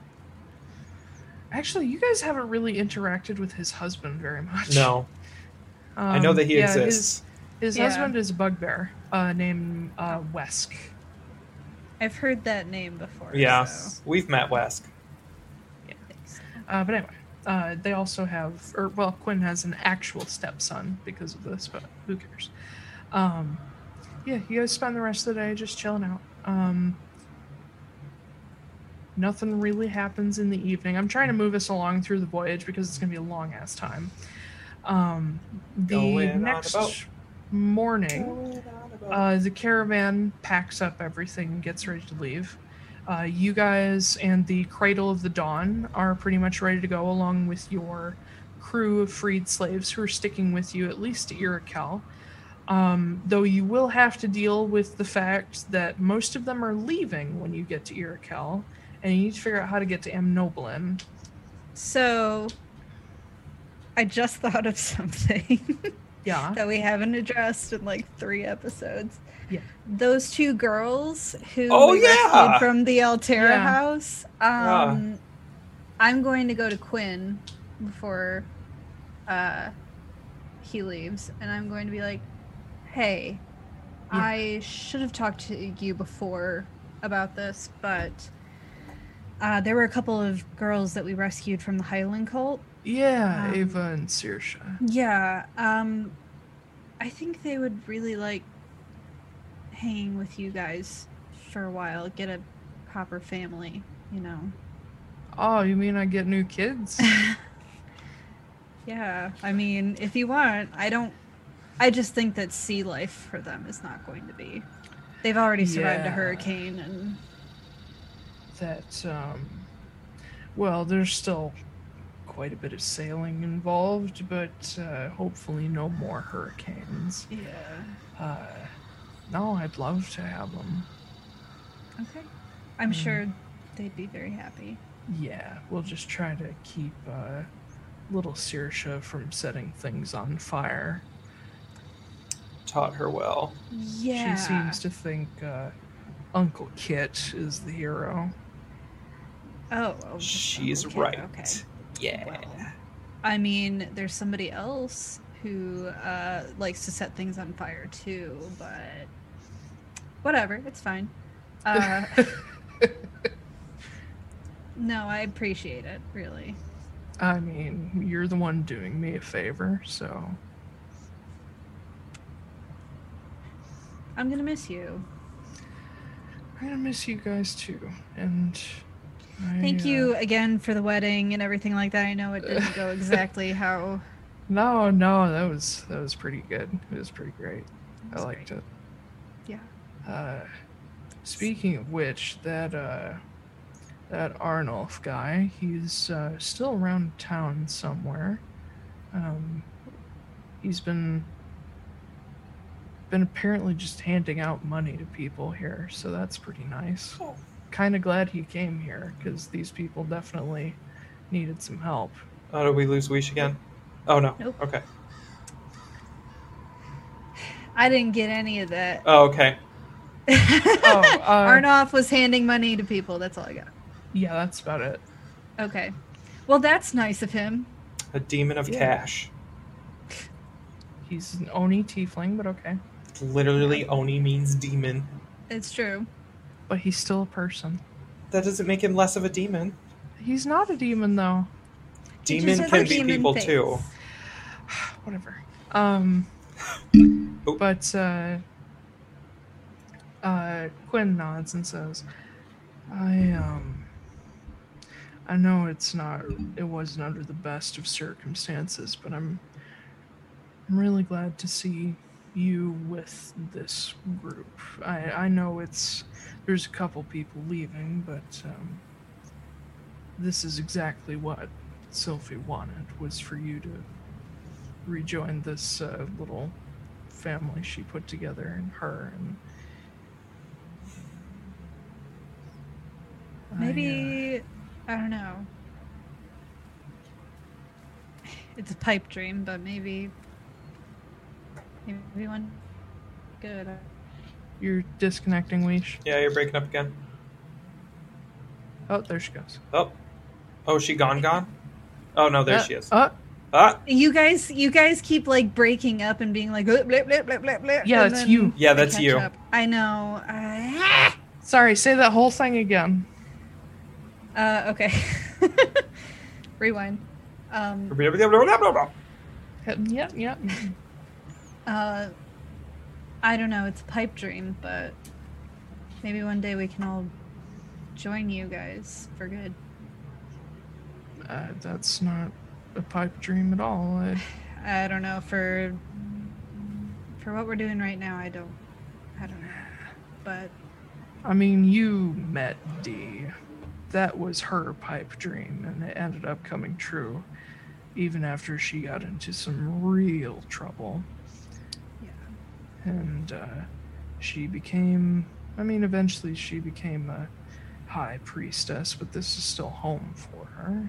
Actually, you guys haven't really interacted with his husband very much. No. I know that he exists. His husband is a bugbear named Wesk. I've heard that name before. Yeah, so. We've met Wesk. Yeah. But anyway, they also have... Quinn has an actual stepson because of this, but who cares? Yeah, you guys spend the rest of the day just chilling out. Nothing really happens in the evening. I'm trying to move us along through the voyage because it's going to be a long-ass time. The next morning, the caravan packs up everything and gets ready to leave. You guys and the Cradle of the Dawn are pretty much ready to go, along with your crew of freed slaves who are sticking with you, at least to Irakel. Though you will have to deal with the fact that most of them are leaving when you get to Irakel, and you need to figure out how to get to Amnoblin. So, I just thought of something. Yeah. That we haven't addressed in like 3 episodes. Yeah. Those 2 girls who rescued from the Altera house. I'm going to go to Quinn before he leaves, and I'm going to be like, hey, yeah. I should have talked to you before about this, but there were a couple of girls that we rescued from the Hydaelyn cult. Yeah, Ava and Sirsha. Yeah, I think they would really like hanging with you guys for a while, get a proper family, you know. Oh, you mean I get new kids? Yeah, I mean, if you want, I just think that sea life for them is not going to be. They've already survived a hurricane and... That, well, there's still... quite a bit of sailing involved, but hopefully no more hurricanes. Yeah. No, I'd love to have them. Okay. I'm sure they'd be very happy. Yeah, we'll just try to keep little Sirsha from setting things on fire. Taught her well. Yeah. She seems to think Uncle Kit is the hero. Oh. She's right. Okay. Yeah. Well, I mean, there's somebody else who likes to set things on fire too, but whatever, it's fine. No, I appreciate it, really. I mean, you're the one doing me a favor, so. I'm gonna miss you. I'm gonna miss you guys too, and... Thank you again for the wedding and everything like that. I know it didn't go exactly how No, that was pretty good. It was pretty great. I liked it. Yeah. Speaking of which, that Arnulf guy, he's still around town somewhere. He's been apparently just handing out money to people here, so that's pretty nice. Oh. Kind of glad he came here, because these people definitely needed some help. Oh, did we lose Weish again? Oh, no. Nope. Okay. I didn't get any of that. Oh, okay. Arnulf was handing money to people. That's all I got. Yeah, that's about it. Okay. Well, that's nice of him. A demon of cash. He's an Oni tiefling, but okay. Literally, Oni means demon. It's true. But he's still a person. That doesn't make him less of a demon. He's not a demon, though. Demon can be people, too. Whatever. But, Quinn nods and says, I know it wasn't under the best of circumstances, but I'm really glad to see you with this group. I know there's a couple people leaving, but this is exactly what Sylphie wanted, was for you to rejoin this little family she put together, and her and maybe, I don't know. It's a pipe dream, but maybe one good. You're disconnecting, Weish. Yeah, you're breaking up again. Oh, there she goes. Oh, is she gone? Oh, no, there she is. You guys keep, like, breaking up and being like, blip, blip, blip, blip, blip. Yeah, that's you. Yeah, that's you. Up. I know. Sorry, say that whole thing again. Okay. Rewind. Yep. I don't know, it's a pipe dream, but maybe one day we can all join you guys for good. That's not a pipe dream at all. I don't know, for what we're doing right now, I don't know. But I mean, you met Dee. That was her pipe dream, and it ended up coming true, even after she got into some real trouble. Yeah. And eventually she became a high priestess, but this is still home for her.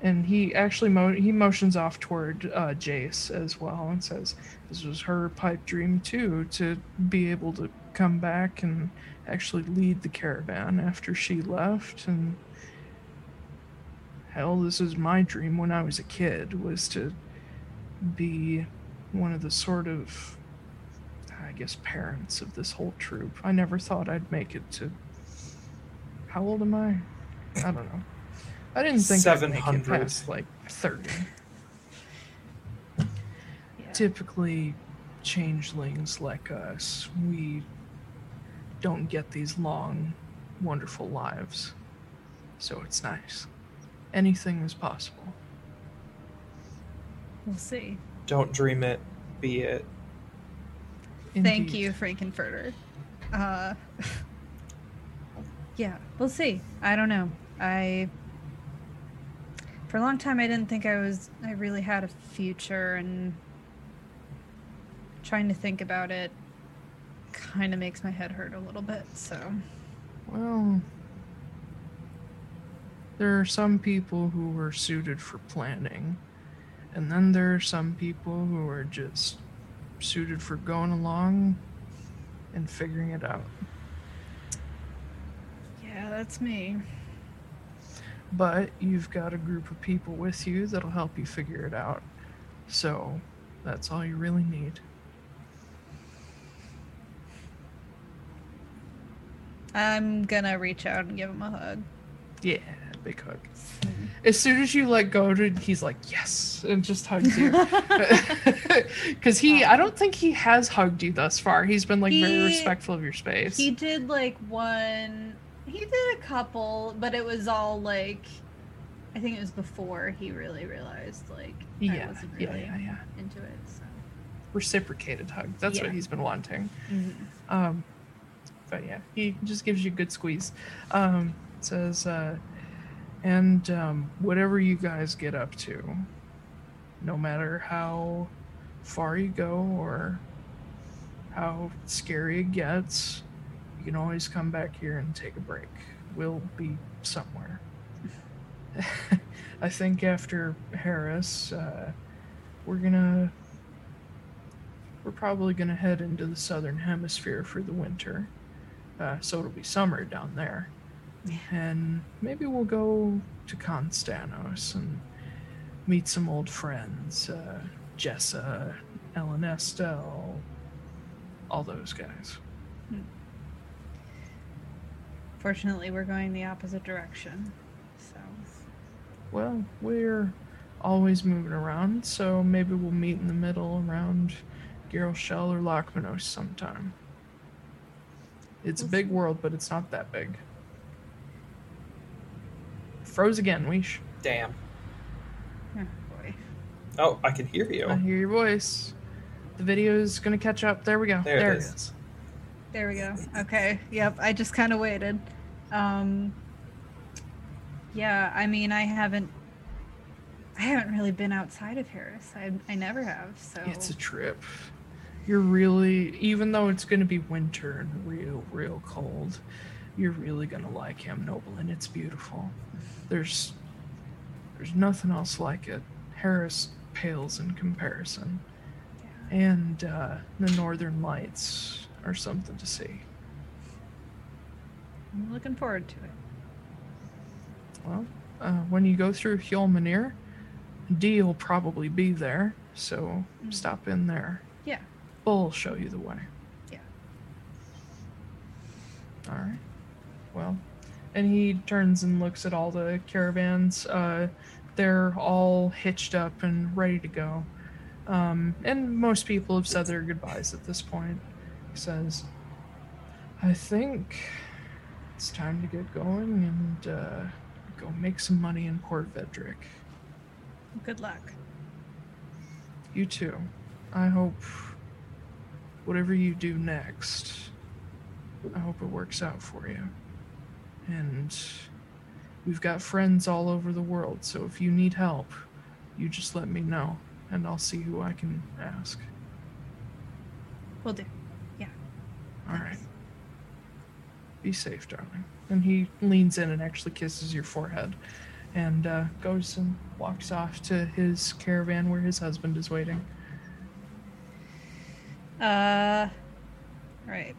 And he actually motions off toward Jace as well, and says, this was her pipe dream too, to be able to come back and actually lead the caravan after she left. And hell, this is my dream when I was a kid, was to be one of the sort of, I guess, parents of this whole troop. I never thought I'd make it to, how old am I? I don't know. I didn't think I'd make it past like 30. Yeah. Typically, changelings like us, we don't get these long, wonderful lives. So it's nice. Anything is possible. We'll see. Don't dream it, be it. Indeed. Thank you, Frankenfurter. Yeah, we'll see. I don't know. For a long time I didn't think I really had a future, and trying to think about it kind of makes my head hurt a little bit, so. Well, there are some people who were suited for planning, and then there are some people who are just suited for going along and figuring it out. Yeah, that's me. But you've got a group of people with you that'll help you figure it out, so that's all you really need. I'm gonna reach out and give him a hug. Yeah, big hug. Mm-hmm. As soon as you let go, he's like, yes, and just hugs you. Because I don't think he has hugged you thus far. He's been like very respectful of your space. He did a couple, but it was all like I think it was before he really realized, like, yeah, I wasn't really into it. So. Reciprocated hug. That's what he's been wanting. Mm-hmm. But yeah, he just gives you a good squeeze. Says, and whatever you guys get up to, no matter how far you go or how scary it gets, you can always come back here and take a break. We'll be somewhere. I think after Harris, we're probably gonna head into the southern hemisphere for the winter. So it'll be summer down there. And maybe we'll go to Constanos and meet some old friends, Jessa, Ellen Estelle, all those guys. Fortunately, we're going the opposite direction, so... Well, we're always moving around, so maybe we'll meet in the middle around Girlshell or Lachmanos sometime. It's a big world, but it's not that big. Froze again, Weesh. Damn. Oh, boy. Oh, I can hear you. I hear your voice. The video's gonna catch up. There we go. There it is. There we go. Okay. Yep. I just kind of waited. Yeah. I mean, I haven't really been outside of Harris. I never have. So it's a trip. You're really, even though it's going to be winter and real, real cold, you're really going to like Amnoblin. It's beautiful. There's nothing else like it. Harris pales in comparison. Yeah. And the Northern Lights or something to see. I'm looking forward to it. Well, when you go through Hjolmenir, Dee will probably be there, so stop in there. Yeah. Bull show you the way. Yeah. All right. Well, and he turns and looks at all the caravans. They're all hitched up and ready to go. And most people have said their goodbyes at this point. Says, I think it's time to get going and go make some money in Port Vedrick. Good luck. You too. I hope whatever you do next, I hope it works out for you. And we've got friends all over the world, so if you need help, you just let me know, and I'll see who I can ask. Will do. All right. Be safe, darling. And he leans in and actually kisses your forehead and goes and walks off to his caravan where his husband is waiting. Right. I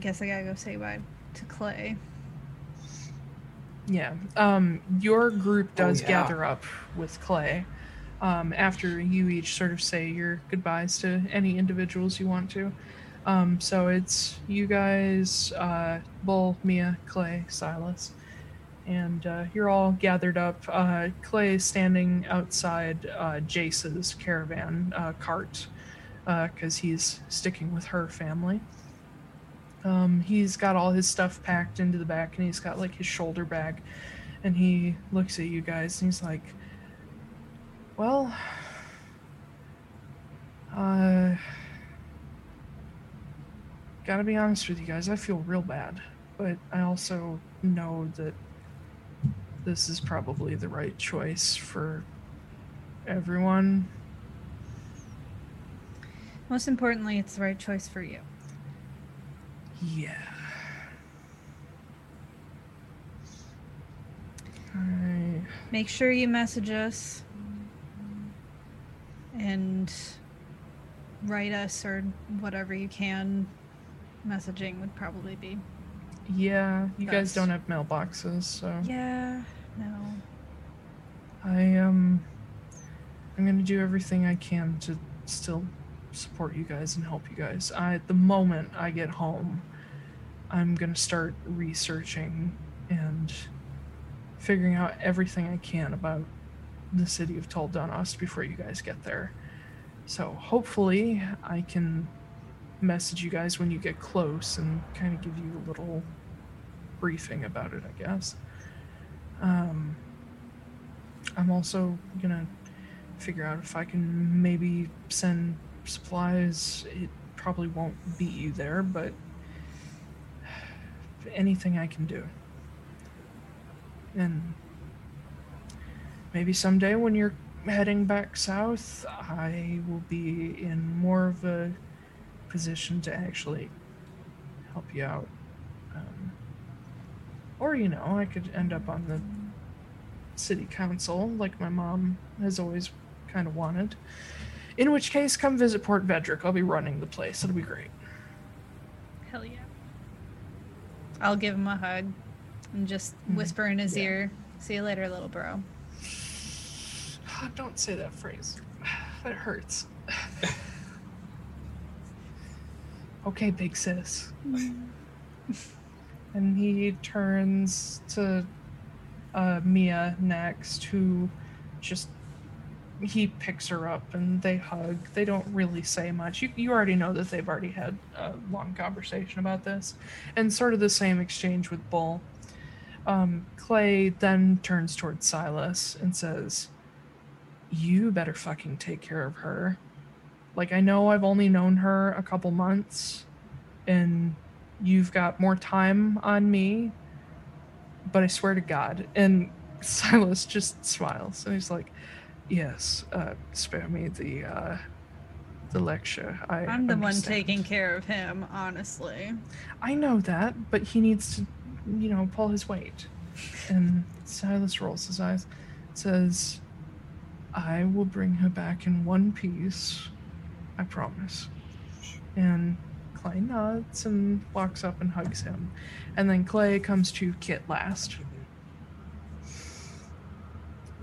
guess I gotta go say bye to Clay. Yeah. Your group does gather up with Clay after you each sort of say your goodbyes to any individuals you want to. So it's you guys, Bull, Mia, Clay, Silas, and you're all gathered up. Clay is standing outside Jace's caravan cart because he's sticking with her family. He's got all his stuff packed into the back, and he's got like his shoulder bag, and he looks at you guys and he's like, well, gotta be honest with you guys, I feel real bad, but I also know that this is probably the right choice for everyone. Most importantly, it's the right choice for you. Yeah. All right. Make sure you message us and write us or whatever you can. Messaging would probably be. Yeah, you guys don't have mailboxes, so. Yeah, no. I'm gonna do everything I can to still support you guys and help you guys. The moment I get home, I'm gonna start researching and figuring out everything I can about the city of Tol Danos before you guys get there. So hopefully I can message you guys when you get close and kind of give you a little briefing about it, I guess. I'm also gonna figure out if I can maybe send supplies. It probably won't beat you there, but anything I can do. And maybe someday when you're heading back south, I will be in more of a position to actually help you out. Or, you know, I could end up on the city council like my mom has always kind of wanted. In which case, come visit Port Vedrick. I'll be running the place. It'll be great. Hell yeah. I'll give him a hug and just whisper in his ear, see you later, little bro. Don't say that phrase. That hurts. Okay, big sis. And he turns to Mia next, who just, he picks her up and they hug. They don't really say much. You already know that they've already had a long conversation about this, and sort of the same exchange with Bull. Clay then turns towards Silas and says, you better fucking take care of her. Like, I know I've only known her a couple months, and you've got more time on me, but I swear to God. And Silas just smiles, and he's like, yes, spare me the lecture. I'm the one taking care of him, honestly. I know that, but he needs to, you know, pull his weight. And Silas rolls his eyes, says, I will bring her back in one piece, I promise. And Clay nods and walks up and hugs him. And then Clay comes to Kit last.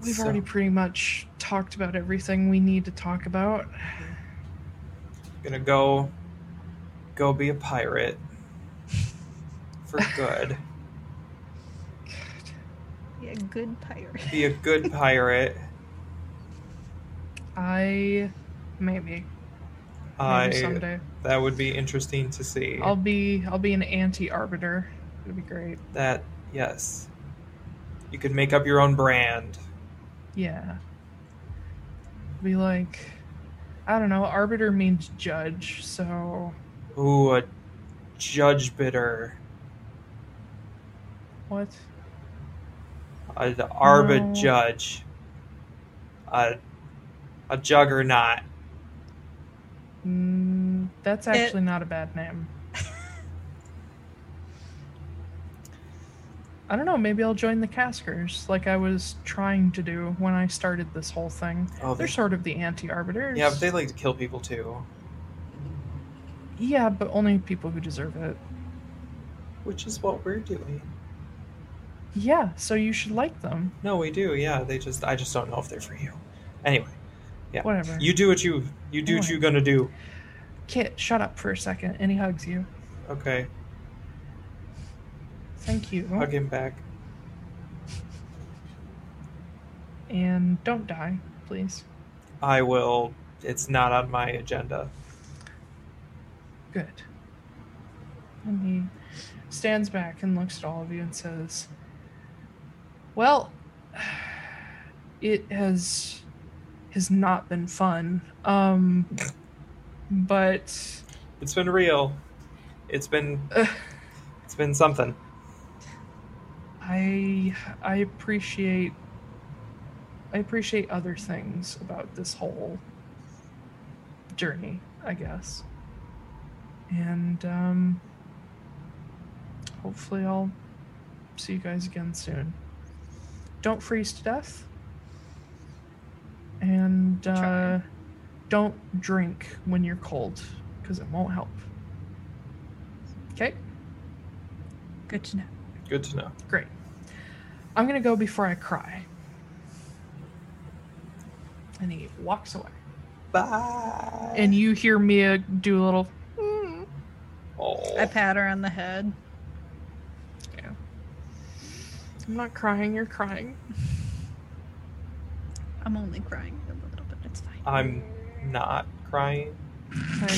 We've already pretty much talked about everything we need to talk about. I'm gonna go be a pirate. For good. Be a good pirate. Be a good pirate. Maybe someday. That would be interesting to see. I'll be an anti-arbiter. It'd be great. That, yes. You could make up your own brand. Yeah. Be like, I don't know, arbiter means judge, so... Ooh, a judge-biter. What? The arbit-judge. No. A juggernaut. That's actually not a bad name. I don't know, maybe I'll join the Caskers, like I was trying to do when I started this whole thing. Oh, they're sort of the anti-arbiters. Yeah, but they like to kill people too. Yeah, but only people who deserve it. Which is what we're doing. Yeah, so you should like them. No, we do, yeah. I just don't know if they're for you. Anyway. Yeah. Whatever. You do what what you're gonna do. Kit, shut up for a second, and he hugs you. Okay. Thank you. Hug him back. And don't die, please. I will. It's not on my agenda. Good. And he stands back and looks at all of you and says, well, it has not been fun. But it's been real. It's been something. I appreciate other things about this whole journey, I guess. And hopefully I'll see you guys again soon. Don't freeze to death. And don't drink when you're cold, because it won't help. Okay? Good to know. Good to know. Great. I'm going to go before I cry. And he walks away. Bye. And you hear Mia do a little... Mm. Oh. I pat her on the head. Yeah. I'm not crying, you're crying. I'm only crying a little bit. It's fine. I'm not crying.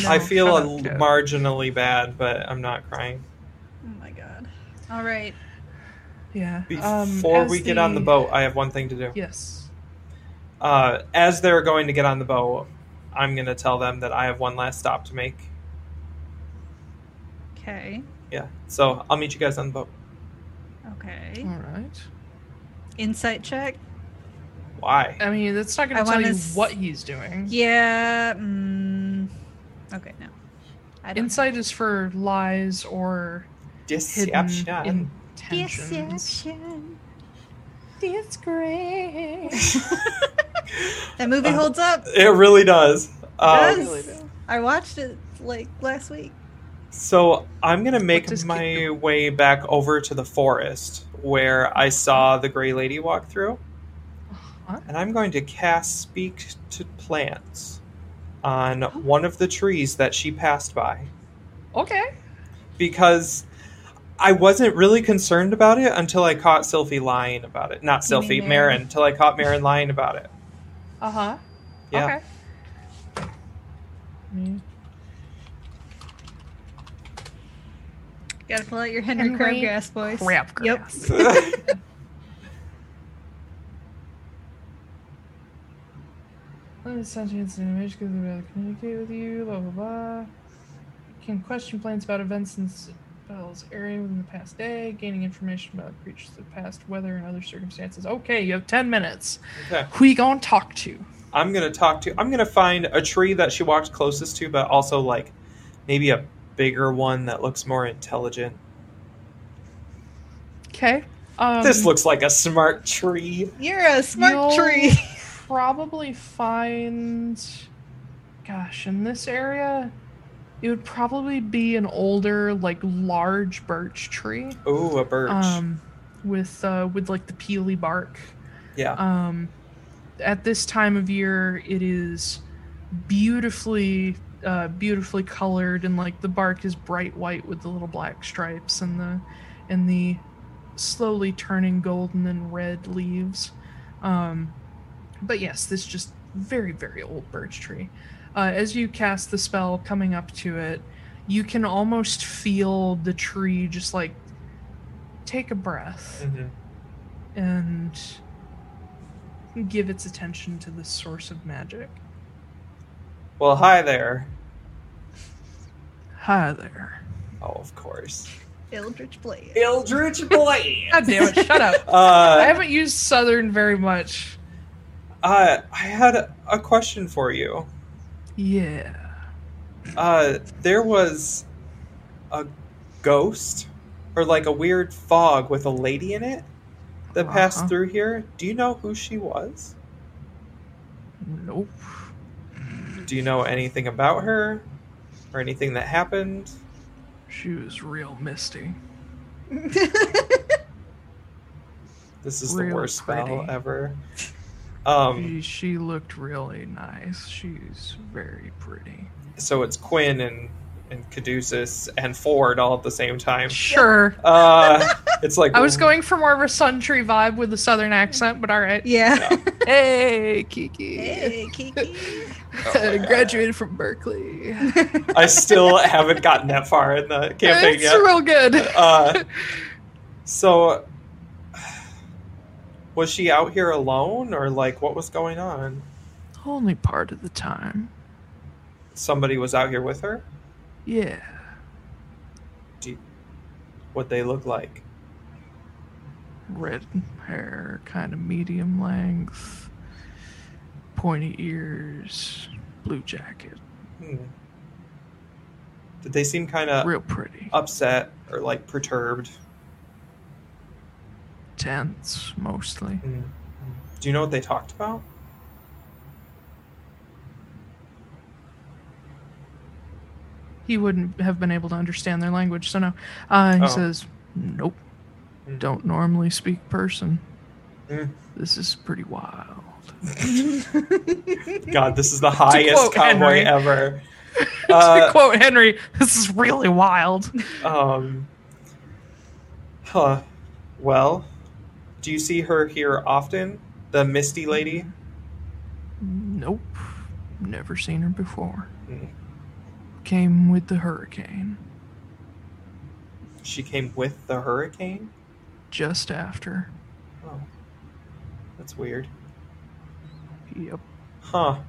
I feel marginally bad, but I'm not crying. Oh my god. All right. Yeah. Before we get on the boat, I have one thing to do. Yes. As they're going to get on the bow, I'm going to tell them that I have one last stop to make. Okay. Yeah, so I'll meet you guys on the boat. Okay. All right. Insight check? Why? I mean, that's not going to tell you what he's doing. Yeah. Okay, no. Insight is for lies or deception. Deception. Disgrace. That movie holds up. It really does. I watched it like last week. So I'm going to make my way back over to the forest where I saw the Grey Lady walk through. Uh-huh. And I'm going to cast Speak to Plants on one of the trees that she passed by. Okay. Because I wasn't really concerned about it until I caught Sylphie lying about it. Not Sylphie, Marin. Until I caught Marin lying about it. Uh-huh. Yeah. Okay. Mm. Gotta pull out your Henry Crabgrass voice. Crabgrass. Yep. Let me send you an image because we will communicate with you. Blah blah blah. You can question plants about events in Bell's area within the past day, gaining information about creatures of the past, weather, and other circumstances. Okay, you have 10 minutes. Okay. Who you gonna talk to? I'm gonna find a tree that she walked closest to, but also like maybe a bigger one that looks more intelligent. Okay. This looks like a smart tree. You're a smart tree. Probably find, in this area, it would probably be an older, like, large birch tree. Ooh, a birch. With like the peely bark. Yeah. At this time of year, it is beautifully colored, and like the bark is bright white with the little black stripes and the slowly turning golden and red leaves. But yes, this just very, very old birch tree. As you cast the spell coming up to it, you can almost feel the tree just like take a breath and give its attention to the source of magic. Well, hi there. Hi there. Oh, of course. Eldritch Blade. Eldritch Blade! God damn it, shut up. I haven't used Southern very much. I had a question for you. Yeah. There was a ghost, or like a weird fog with a lady in it that passed through here. Do you know who she was? Nope. Do you know anything about her? Or anything that happened? She was real misty. This is real the worst pretty. Spell ever. She looked really nice. She's very pretty. So it's Quinn and Caduceus and Ford all at the same time. Sure. It's like I was going for more of a Sun Tree vibe with a Southern accent, but all right. Yeah. Hey, Kiki. Hey, Kiki. Graduated from Berkeley. I still haven't gotten that far in the campaign yet. It's real good. So, was she out here alone, or like what was going on? Only part of the time. Somebody was out here with her? Yeah. What they look like? Red hair, kind of medium length, pointy ears, blue jacket. Did they seem kind of real pretty, upset, or like perturbed? Tense, mostly. Do you know what they talked about? He wouldn't have been able to understand their language, so no. He says, nope. Don't normally speak person. This is pretty wild. God, this is the highest cowboy ever. To quote Henry, this is really wild. Well, do you see her here often? The misty lady? Nope. Never seen her before. Came with the hurricane. She came with the hurricane? Just after. Oh. That's weird. Yep. Huh.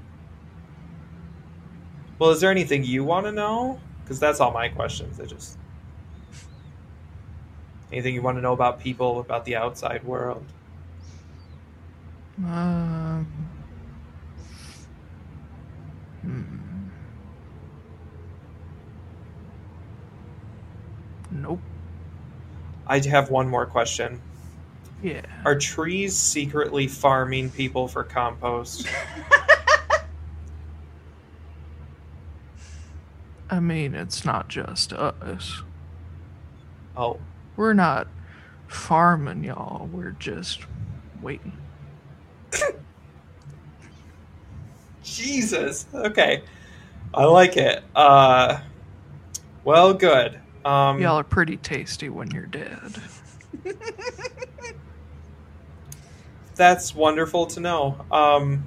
Well, is there anything you want to know? Because that's all my questions. I just... Anything you want to know about people, about the outside world? Nope. I have one more question. Yeah. Are trees secretly farming people for compost? I mean, it's not just us. Oh. We're not farming, y'all. We're just waiting. Jesus. Okay. I like it. Well, good. Y'all are pretty tasty when you're dead. That's wonderful to know. I'm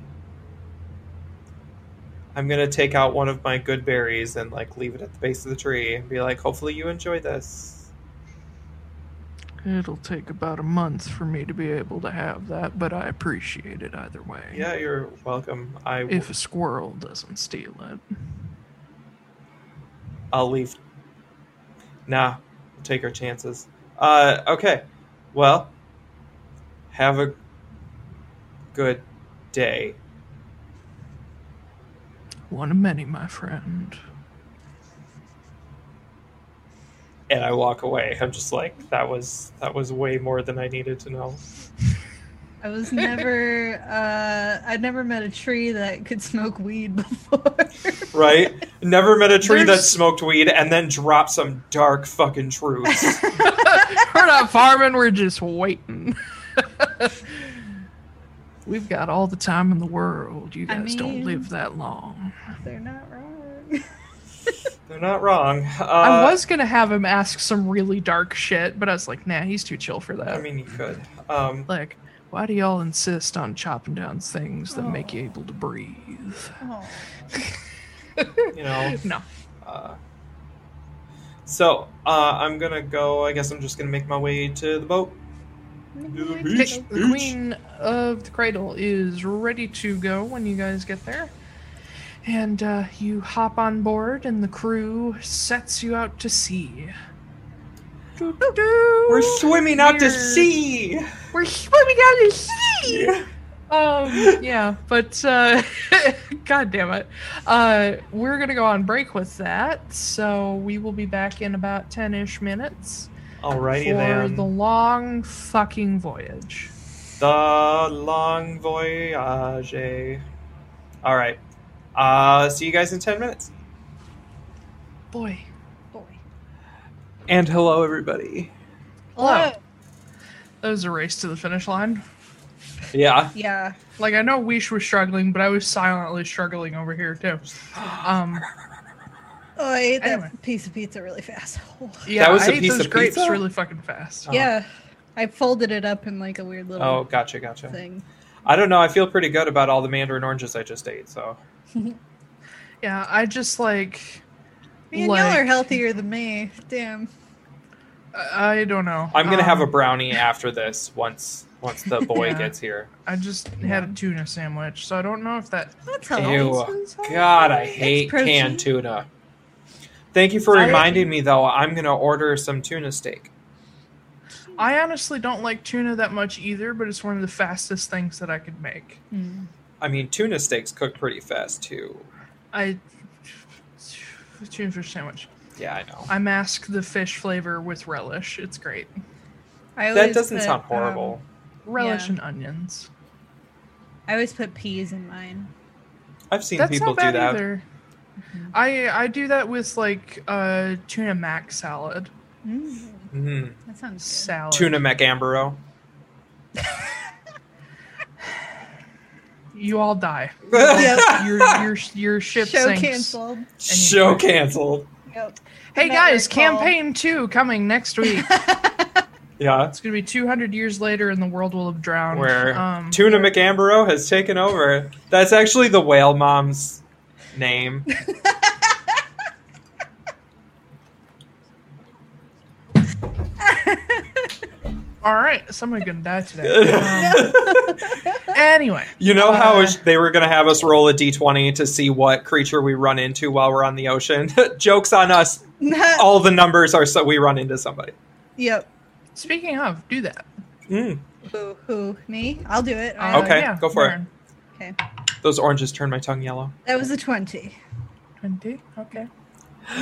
going to take out one of my good berries and like leave it at the base of the tree and be like, hopefully you enjoy this. It'll take about a month for me to be able to have that, but I appreciate it either way. Yeah, you're welcome. If a squirrel doesn't steal it. I'll leave. Nah, we'll take our chances. Okay, well, have a good day. One of many, my friend. And I walk away. I'm just like, that was way more than I needed to know. I was never, I'd never met a tree that could smoke weed before. Right? Never met a tree that smoked weed and then dropped some dark fucking truths. We're not farming, we're just waiting. We've got all the time in the world. You guys don't live that long. They're not wrong. They're not wrong. I was going to have him ask some really dark shit, but I was like, nah, he's too chill for that. I mean, he could. Like, why do y'all insist on chopping down things that make you able to breathe? Oh. You know? No. I'm going to go, I guess I'm just going to make my way to the boat. The Queen of the Cradle is ready to go when you guys get there. And you hop on board and the crew sets you out to sea. We're swimming out to sea! We're swimming out to sea! Yeah. God damn it. We're gonna go on break with that, so we will be back in about 10-ish minutes. Alrighty then. For the long fucking voyage. The long voyage. Alright. See you guys in 10 minutes. Boy. And hello, everybody. Hello. That was a race to the finish line. Yeah. Like, I know Weesh was struggling, but I was silently struggling over here, too. Oh, I ate that piece of pizza really fast. Oh. Yeah, that was I ate those grapes really fucking fast. Yeah, I folded it up in like a weird little gotcha thing. I don't know. I feel pretty good about all the mandarin oranges I just ate. So yeah, I just like. Man, y'all are healthier than me. Damn. I don't know. I'm gonna have a brownie after this once the boy gets here. I just had a tuna sandwich, so I don't know if that. That's healthy. God, I hate canned tuna. Thank you for reminding me, though. I'm going to order some tuna steak. I honestly don't like tuna that much either, but it's one of the fastest things that I could make. Mm. I mean, tuna steaks cook pretty fast, too. Tuna fish sandwich. Yeah, I know. I mask the fish flavor with relish. It's great. That doesn't sound horrible. Relish and onions. I always put peas in mine. I've seen people do that. Either. Mm-hmm. I do that with like tuna mac salad. Mm-hmm. That sounds good. Salad. Tuna mac Ambro. You all die. Your ship sinks. Canceled. Show canceled. Yep. Hey guys, campaign 2 coming next week. Yeah, it's gonna be 200 years later, and the world will have drowned. Where tuna mac Ambro has taken over. That's actually the whale mom's name. All right, someone's gonna die today. Anyway, you know how they were gonna have us roll a d20 to see what creature we run into while we're on the ocean. Jokes on us! All the numbers are so we run into somebody. Yep. Speaking of, do that. Mm. Who? Me? I'll do it. Okay, yeah, go for it. Okay. Those oranges turn my tongue yellow. That was a 20. 20. Okay.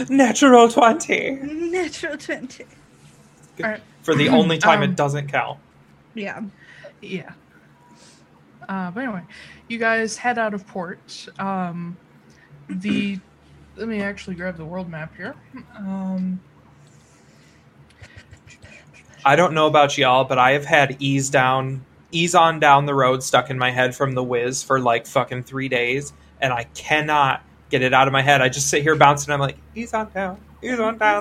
Natural 20. Natural 20. All right. For the only time it doesn't count. Yeah. Yeah. But anyway, you guys head out of port. Let me actually grab the world map here. I don't know about y'all, but I have had ease on down the road stuck in my head from the whiz for like fucking 3 days, and I cannot get it out of my head. I just sit here bouncing. I'm like, ease on down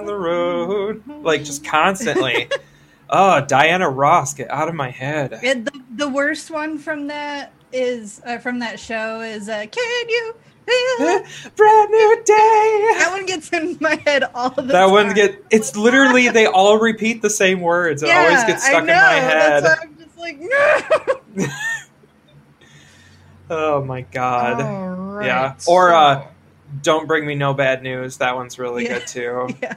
the road, like just constantly. Oh, Diana Ross, get out of my head. The worst one from that is from that show is "Can You Feel It? Brand New Day." That one gets in my head all the time. It's literally they all repeat the same words. It always gets stuck in my head. That's why I'm just like, no. Oh my god. All right, yeah. Or "Don't Bring Me No Bad News." That one's really good too. Yeah.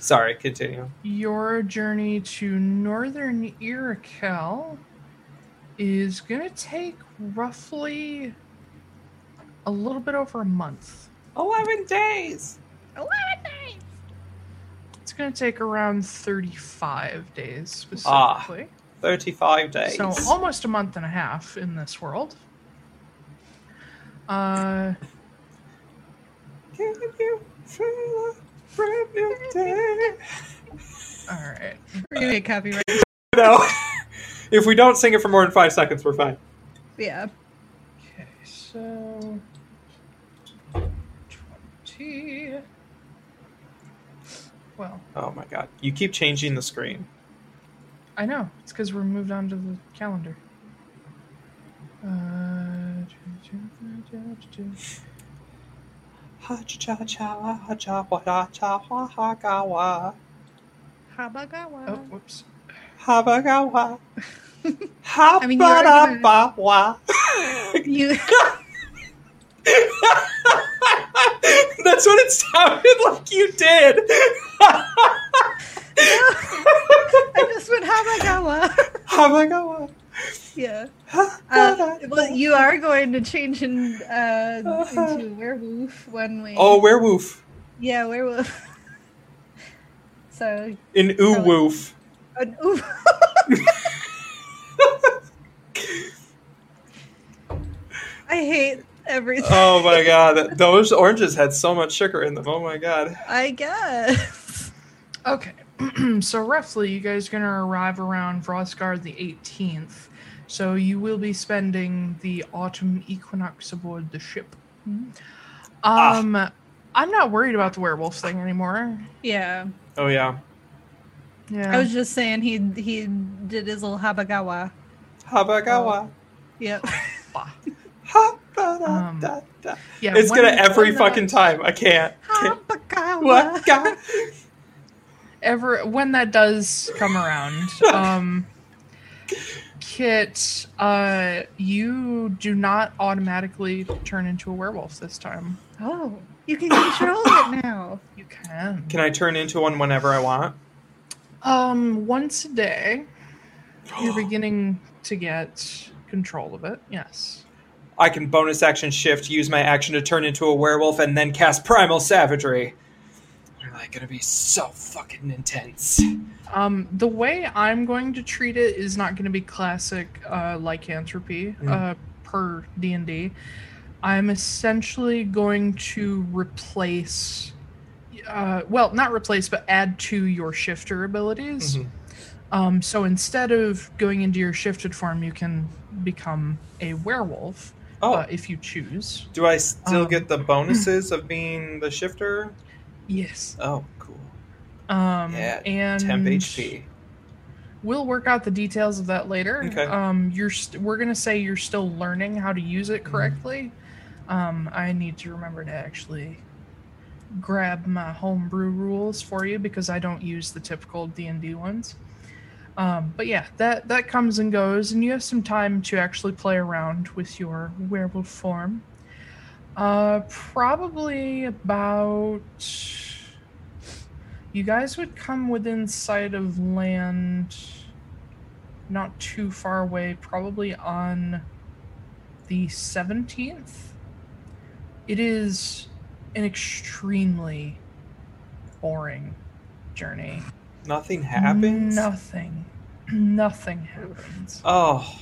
Sorry, continue. Your journey to northern Irakel is going to take roughly a little bit over a month. 11 days. 11 days. It's going to take around 35 days specifically. 35 days. So almost a month and a half in this world. Can you feel a brand new day? All right. We're going to get copyright. No. If we don't sing it for more than 5 seconds, we're fine. Yeah. Okay, so 20. Well. Oh my god. You keep changing the screen. I know. It's because we're moved on to the calendar. Ha cha cha cha ha cha wa da cha wa ha ga wa. Habagawa. Oh, whoops. Habagawa. Habagawa. That's what it sounded like you did. I just went Habagawa. Habagawa. Yeah. Well, you are going to change into werewolf when we. Oh, werewolf. Yeah, werewolf. So. An oo-woof. An oo. I hate everything. Oh my god, those oranges had so much sugar in them. Oh my god. I guess. Okay. So roughly, you guys are going to arrive around Vrosgard the 18th. So you will be spending the autumn equinox aboard the ship. I'm not worried about the werewolf thing anymore. Yeah. Oh, yeah. Yeah. I was just saying he did his little habagawa. Habagawa. Yep. Yeah, it's going to every fucking time. I can't. Habagawa. Ever when that does come around, Kit, you do not automatically turn into a werewolf this time. Oh, you can control it now. You can. Can I turn into one whenever I want? Once a day, you're beginning to get control of it. Yes. I can bonus action shift, use my action to turn into a werewolf, and then cast Primal Savagery. Like, gonna be so fucking intense. The way I'm going to treat it is not going to be classic lycanthropy per D&D. I'm essentially going to replace, not replace, but add to your shifter abilities. Mm-hmm. So instead of going into your shifted form, you can become a werewolf if you choose. Do I still get the bonuses of being the shifter? Yes. Oh, cool. And temp HP. We'll work out the details of that later. Okay. We're gonna say you're still learning how to use it correctly. Mm-hmm. I need to remember to actually grab my homebrew rules for you because I don't use the typical D&D ones. But yeah, that comes and goes, and you have some time to actually play around with your werewolf form. Probably about... You guys would come within sight of land not too far away, probably on the 17th. It is an extremely boring journey. Nothing happens? Nothing happens. Oh,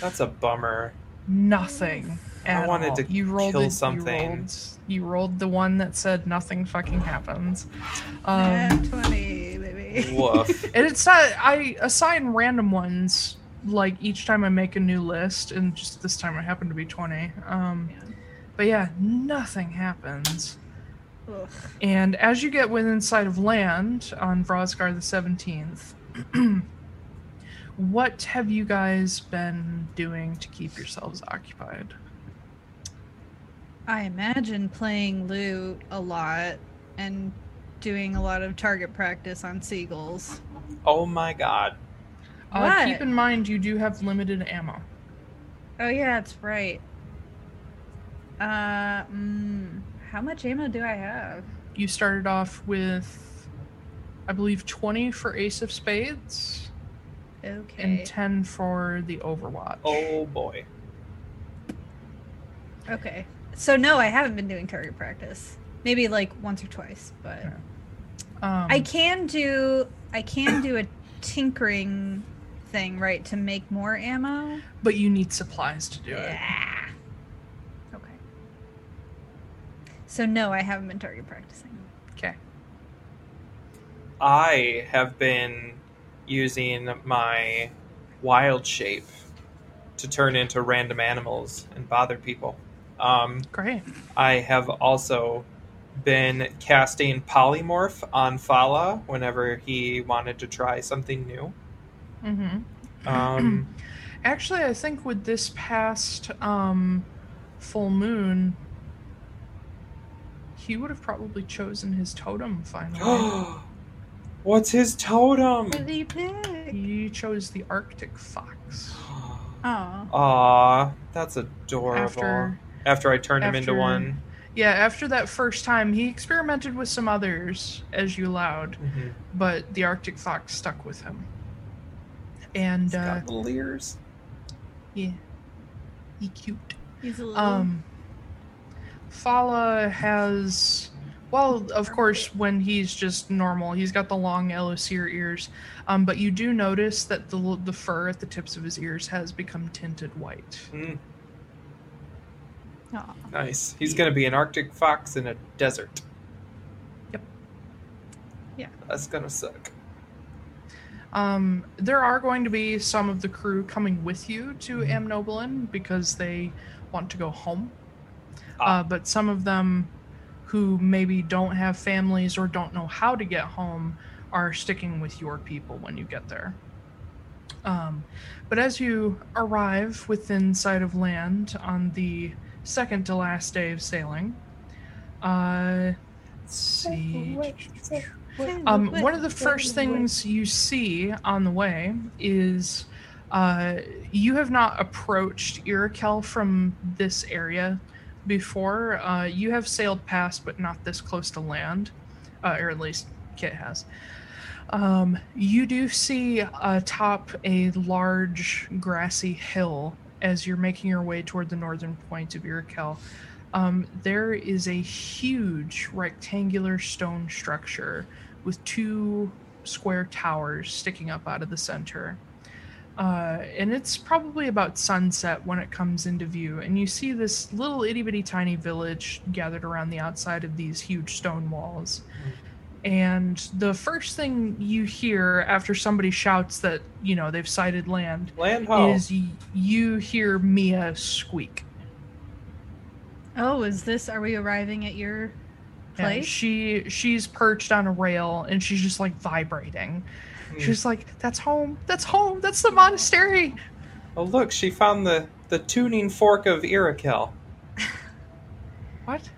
that's a bummer. Nothing at all. I wanted to kill something. You rolled the one that said nothing fucking happens. 20, baby. Woof. And it's not, I assign random ones, like, each time I make a new list, and just this time I happen to be 20. But yeah, nothing happens. Ugh. And as you get within sight of land on Vrozgar the 17th, what have you guys been doing to keep yourselves occupied? I imagine playing loot a lot and doing a lot of target practice on seagulls. Oh my god. Keep in mind you do have limited ammo. Oh yeah, that's right. How much ammo do I have? You started off with, I believe, 20 for Ace of Spades. Okay. And 10 for the Overwatch. Oh boy. Okay. So no, I haven't been doing target practice. Maybe like once or twice, but yeah. I can do a tinkering thing, right, to make more ammo. But you need supplies to do it. Yeah. So no, I haven't been target practicing. Okay. I have been using my wild shape to turn into random animals and bother people. Great. I have also been casting polymorph on Fala whenever he wanted to try something new. Mm-hmm. Actually, I think with this past full moon, he would have probably chosen his totem finally. What's his totem? What did he pick? He chose the Arctic fox. Aw, that's adorable. After I turned him into one. Yeah, after that first time, he experimented with some others, as you allowed, mm-hmm. but the Arctic fox stuck with him. And he's got little ears. Yeah, he's cute. He's a little. Fala has, well, of course, when he's just normal, he's got the long Elosir ears, but you do notice that the fur at the tips of his ears has become tinted white. Mm. Nice. He's going to be an Arctic fox in a desert. Yep. Yeah. That's going to suck. There are going to be some of the crew coming with you to Amnoblin because they want to go home. But some of them who maybe don't have families or don't know how to get home are sticking with your people when you get there. But as you arrive within sight of land on the second to last day of sailing, let's see. One of the first things you see on the way is... you have not approached Irakel from this area before. You have sailed past, but not this close to land, or at least Kit has. You do see atop a large grassy hill as you're making your way toward the northern point of Irakel. There is a huge rectangular stone structure with two square towers sticking up out of the center. And it's probably about sunset when it comes into view, and you see this little itty bitty tiny village gathered around the outside of these huge stone walls. Mm-hmm. And the first thing you hear after somebody shouts that, you know, they've sighted land is you hear Mia squeak. Oh, are we arriving at your place? And she's perched on a rail, and she's just like vibrating. She was like, that's home, that's the monastery. Oh, look, she found the tuning fork of Irakel. What?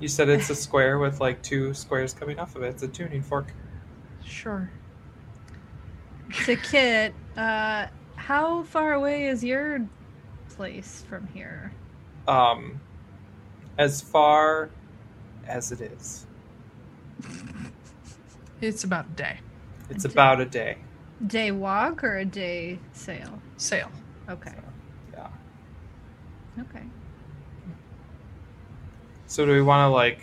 You said it's a square with like two squares coming off of it. It's a tuning fork. Sure. to Kit, how far away is your place from here? As far as it is. It's about a day. It's about a day. Day walk or a day sail? Sail. Okay. So, yeah. Okay. So do we want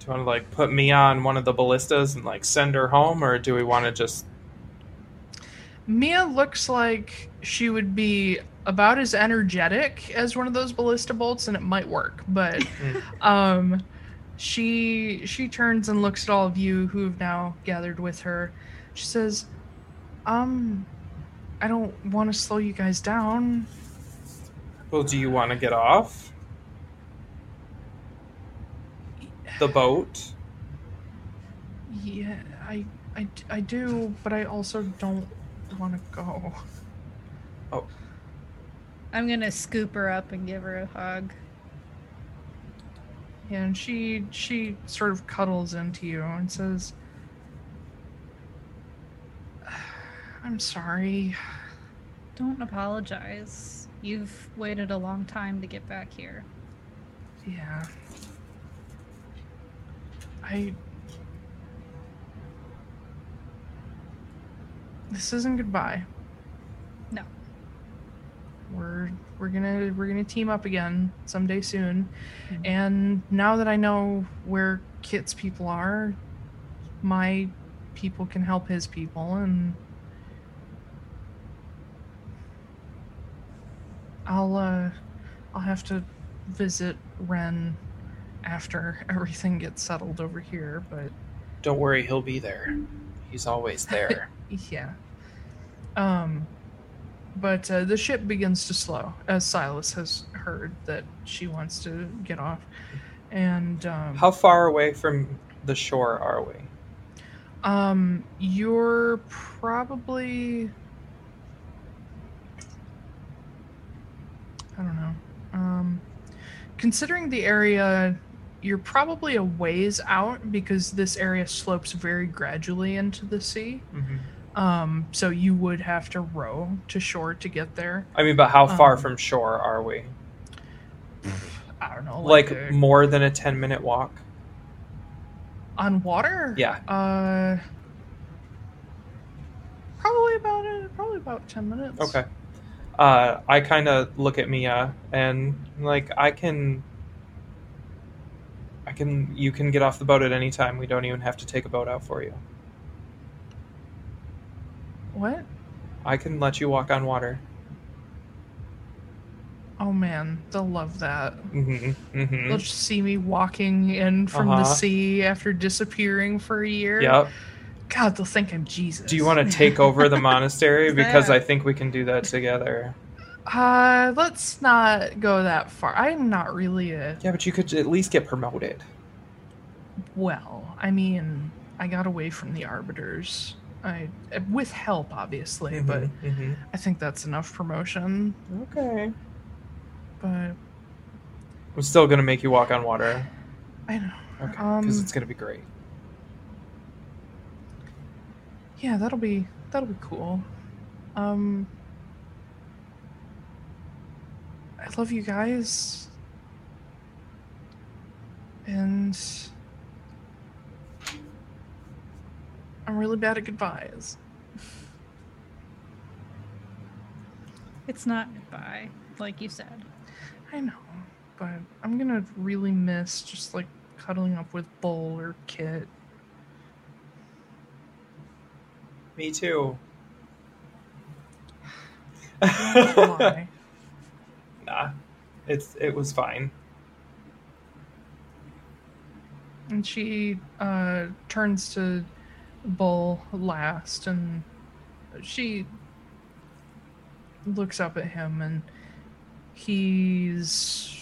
to put me on one of the ballistas and send her home, or do we want to just... Mia looks like she would be about as energetic as one of those ballista bolts, and it might work, but she turns and looks at all of you who have now gathered with her. She says, I don't want to slow you guys down. Well, do you want to get off the boat? Yeah, I do, but I also don't want to go. Oh. I'm going to scoop her up and give her a hug. Yeah, and she sort of cuddles into you and says, I'm sorry. Don't apologize. You've waited a long time to get back here. Yeah. This isn't goodbye. No. We're gonna team up again someday soon. Mm-hmm. And now that I know where Kit's people are, my people can help his people, and I'll have to visit Ren after everything gets settled over here, but don't worry, he'll be there. He's always there. Yeah. But the ship begins to slow, as Silas has heard that she wants to get off. And how far away from the shore are we? You're probably, I don't know. Considering the area, you're probably a ways out, because this area slopes very gradually into the sea. Mm-hmm. So you would have to row to shore to get there. I mean, but how far from shore are we? I don't know. Like more than a 10-minute walk? On water? Yeah. Probably about 10 minutes. Okay. I kind of look at Mia and you can get off the boat at any time. We don't even have to take a boat out for you. What? I can let you walk on water. Oh man, they'll love that. Mm-hmm, mm-hmm. They'll just see me walking in from the sea after disappearing for a year. Yep. God, they'll think I'm Jesus. Do you want to take over the monastery? Because I think we can do that together. Let's not go that far. I'm not really a... Yeah, but you could at least get promoted. Well, I mean, I got away from the Arbiters. With help, obviously, mm-hmm, but mm-hmm. I think that's enough promotion. Okay. But... I'm still going to make you walk on water. I know. Okay, because it's going to be great. Yeah, that'll be cool. I love you guys, and I'm really bad at goodbyes. It's not goodbye, like you said. I know, but I'm gonna really miss just cuddling up with Bull or Kit. Me too. Why? Nah, it was fine. And she turns to Bull last, and she looks up at him, and he's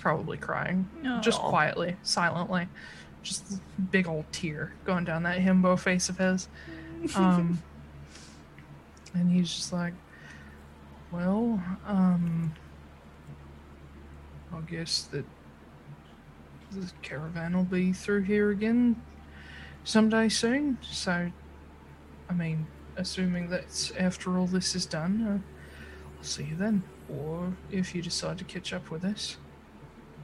probably crying, no. Just quietly, silently, just big old tear going down that himbo face of his. And he's just like, well, I guess that the caravan will be through here again someday soon. So, I mean, assuming that after all this is done, I'll see you then. Or if you decide to catch up with us.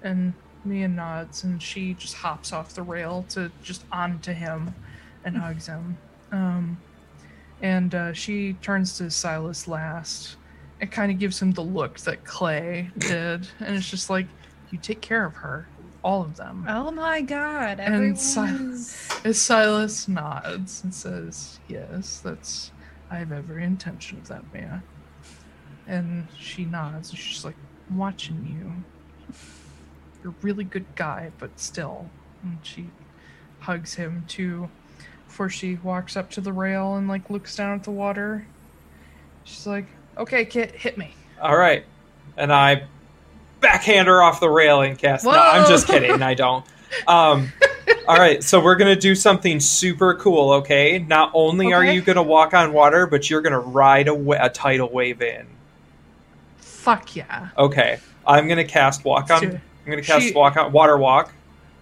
And Mia nods, and she just hops off the rail to just onto him and hugs him. And she turns to Silas last and kind of gives him the look that Clay did. And it's just like, you take care of her. All of them. Oh my God. And Silas nods and says, yes, that's, I have every intention of that, Mia. And she nods, and she's like, I'm watching you. You're a really good guy, but still. And she hugs him too, before she walks up to the rail and like looks down at the water. She's like, okay, Kit, hit me. All right. And I backhand her off the rail and cast. Whoa! No, I'm just kidding. I don't. All right. So we're going to do something super cool. Okay. Not only are you going to walk on water, but you're going to ride a tidal wave in. Fuck yeah. Okay. I'm going to cast water walk.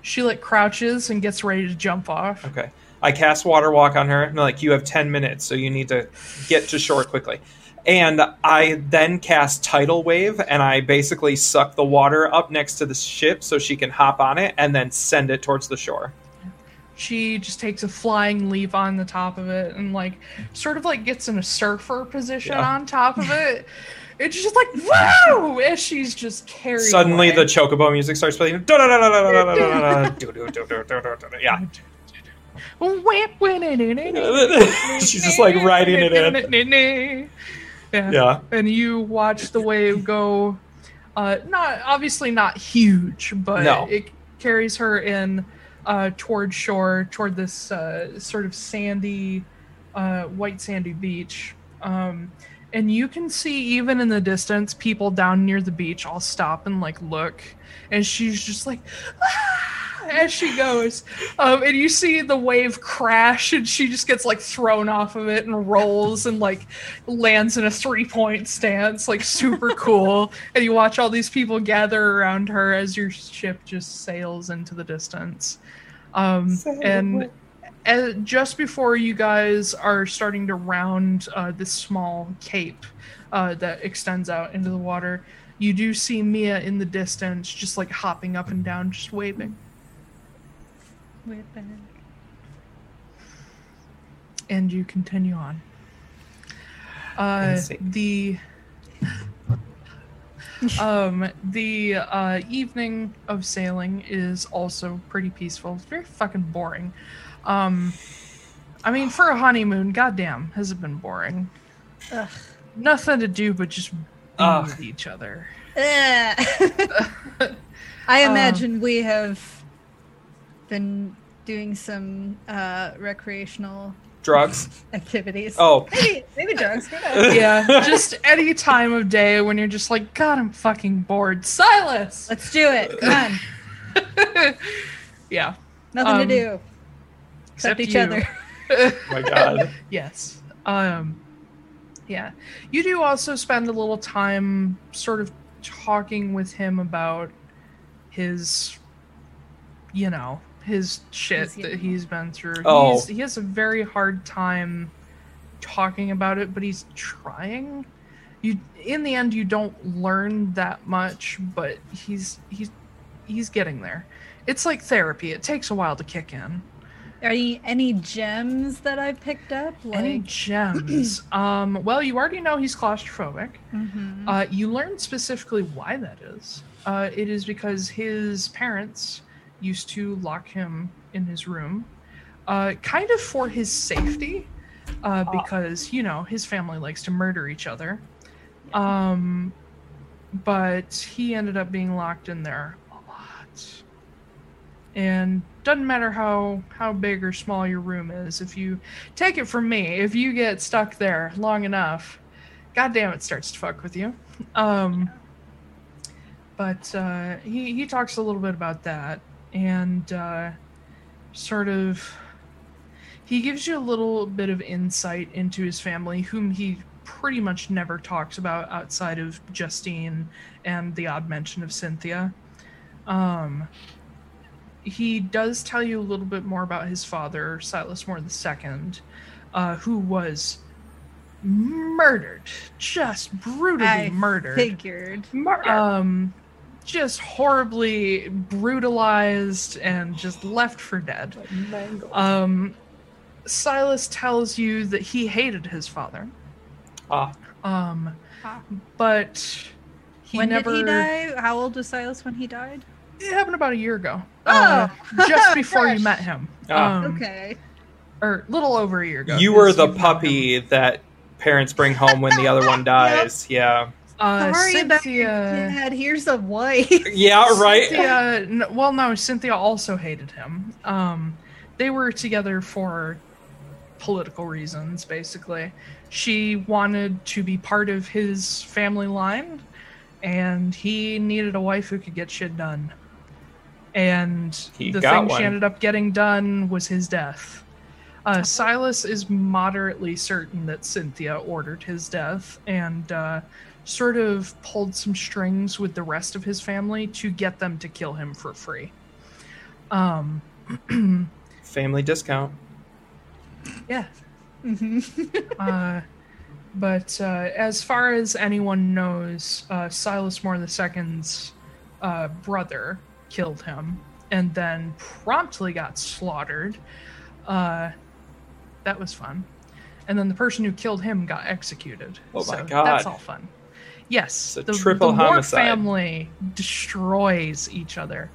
She like crouches and gets ready to jump off. Okay. I cast water walk on her. I'm like, you have 10 minutes, so you need to get to shore quickly. And I then cast tidal wave, and I basically suck the water up next to the ship so she can hop on it and then send it towards the shore. She just takes a flying leap on the top of it and like sort of like gets in a surfer position on top of it. It's just like, whoa! As she's just carried Suddenly away. The chocobo music starts playing. Yeah. She's just like riding it in. Yeah. And you watch the wave go, not huge, but it carries her in toward shore, toward this sort of sandy, white sandy beach. And you can see even in the distance, people down near the beach all stop and like look. And she's just like, ah! As she goes. And you see the wave crash, and she just gets like thrown off of it and rolls and like lands in a 3-point stance, like super cool. And you watch all these people gather around her as your ship just sails into the distance. And just before you guys are starting to round this small cape that extends out into the water, you do see Mia in the distance, just like hopping up and down, just waving. Waving. And you continue on. The evening of sailing is also pretty peaceful. It's very fucking boring. I mean, for a honeymoon, goddamn, has it been boring? Ugh. Nothing to do but just be each other. I imagine we have been doing some recreational drugs activities. Oh, maybe drugs. Who knows? Yeah, just any time of day when you're just like, God, I'm fucking bored. Silas, let's do it. Come on. Yeah, nothing to do. Except each other. Oh my God. Yes. Yeah. You do also spend a little time sort of talking with him about his shit that he's been through. Oh. He has a very hard time talking about it, but he's trying. In the end, you don't learn that much, but he's getting there. It's like therapy. It takes a while to kick in. Are you any gems that I picked up? Like... Any gems? Well, you already know he's claustrophobic. Mm-hmm. You learn specifically why that is. It is because his parents used to lock him in his room, kind of for his safety, because, his family likes to murder each other. Yeah. But he ended up being locked in there a lot. And doesn't matter how big or small your room is. If you take it from me, if you get stuck there long enough, goddamn, it starts to fuck with you. But he talks a little bit about that, and sort of he gives you a little bit of insight into his family, whom he pretty much never talks about outside of Justine and the odd mention of Cynthia. He does tell you a little bit more about his father, Silas Moore II, who was murdered, just brutally murdered. Figured. Just horribly brutalized and just left for dead. Silas tells you that he hated his father. But he never... When did he die? How old was Silas when he died? It happened about a year ago. Just before you met him. Okay. Or a little over a year ago. You were the puppy that parents bring home when the other one dies. Yep. Yeah. Sorry, Cynthia... about your dad. Here's a wife. Yeah, right? Cynthia, well, no, Cynthia also hated him. They were together for political reasons, basically. She wanted to be part of his family line, and he needed a wife who could get shit done. And the thing she ended up getting done was his death. Silas is moderately certain that Cynthia ordered his death and sort of pulled some strings with the rest of his family to get them to kill him for free. Family discount. Yeah. Mm-hmm. But as far as anyone knows, Silas Moore II's brother killed him and then promptly got slaughtered. That was fun. And then the person who killed him got executed. Oh my God. That's all fun. Yes. It's a triple homicide. The Moore family destroys each other.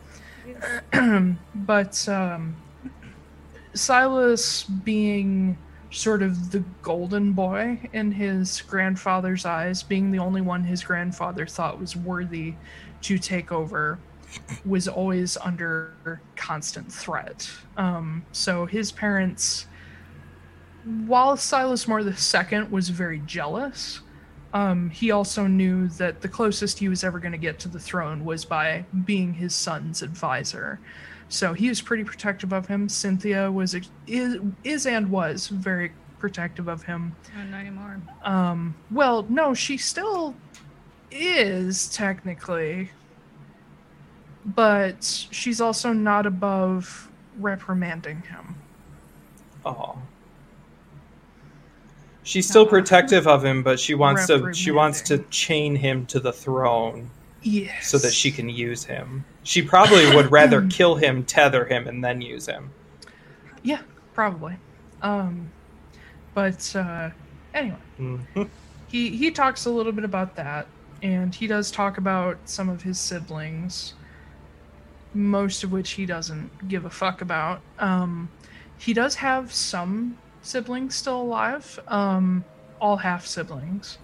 But Silas, being sort of the golden boy in his grandfather's eyes, being the only one his grandfather thought was worthy to take over, was always under constant threat. So his parents, while Silas Moore II was very jealous, he also knew that the closest he was ever going to get to the throne was by being his son's advisor. So he was pretty protective of him. Cynthia was very protective of him. Not anymore. Well, no, she still is technically, but she's also not above reprimanding him. Oh. She's still protective of him, but she wants to chain him to the throne. Yes. So that she can use him. She probably would rather kill him, tether him, and then use him. Yeah, probably. Anyway. Mm-hmm. He talks a little bit about that, and he does talk about some of his siblings, most of which he doesn't give a fuck about. He does have some siblings still alive, all half-siblings.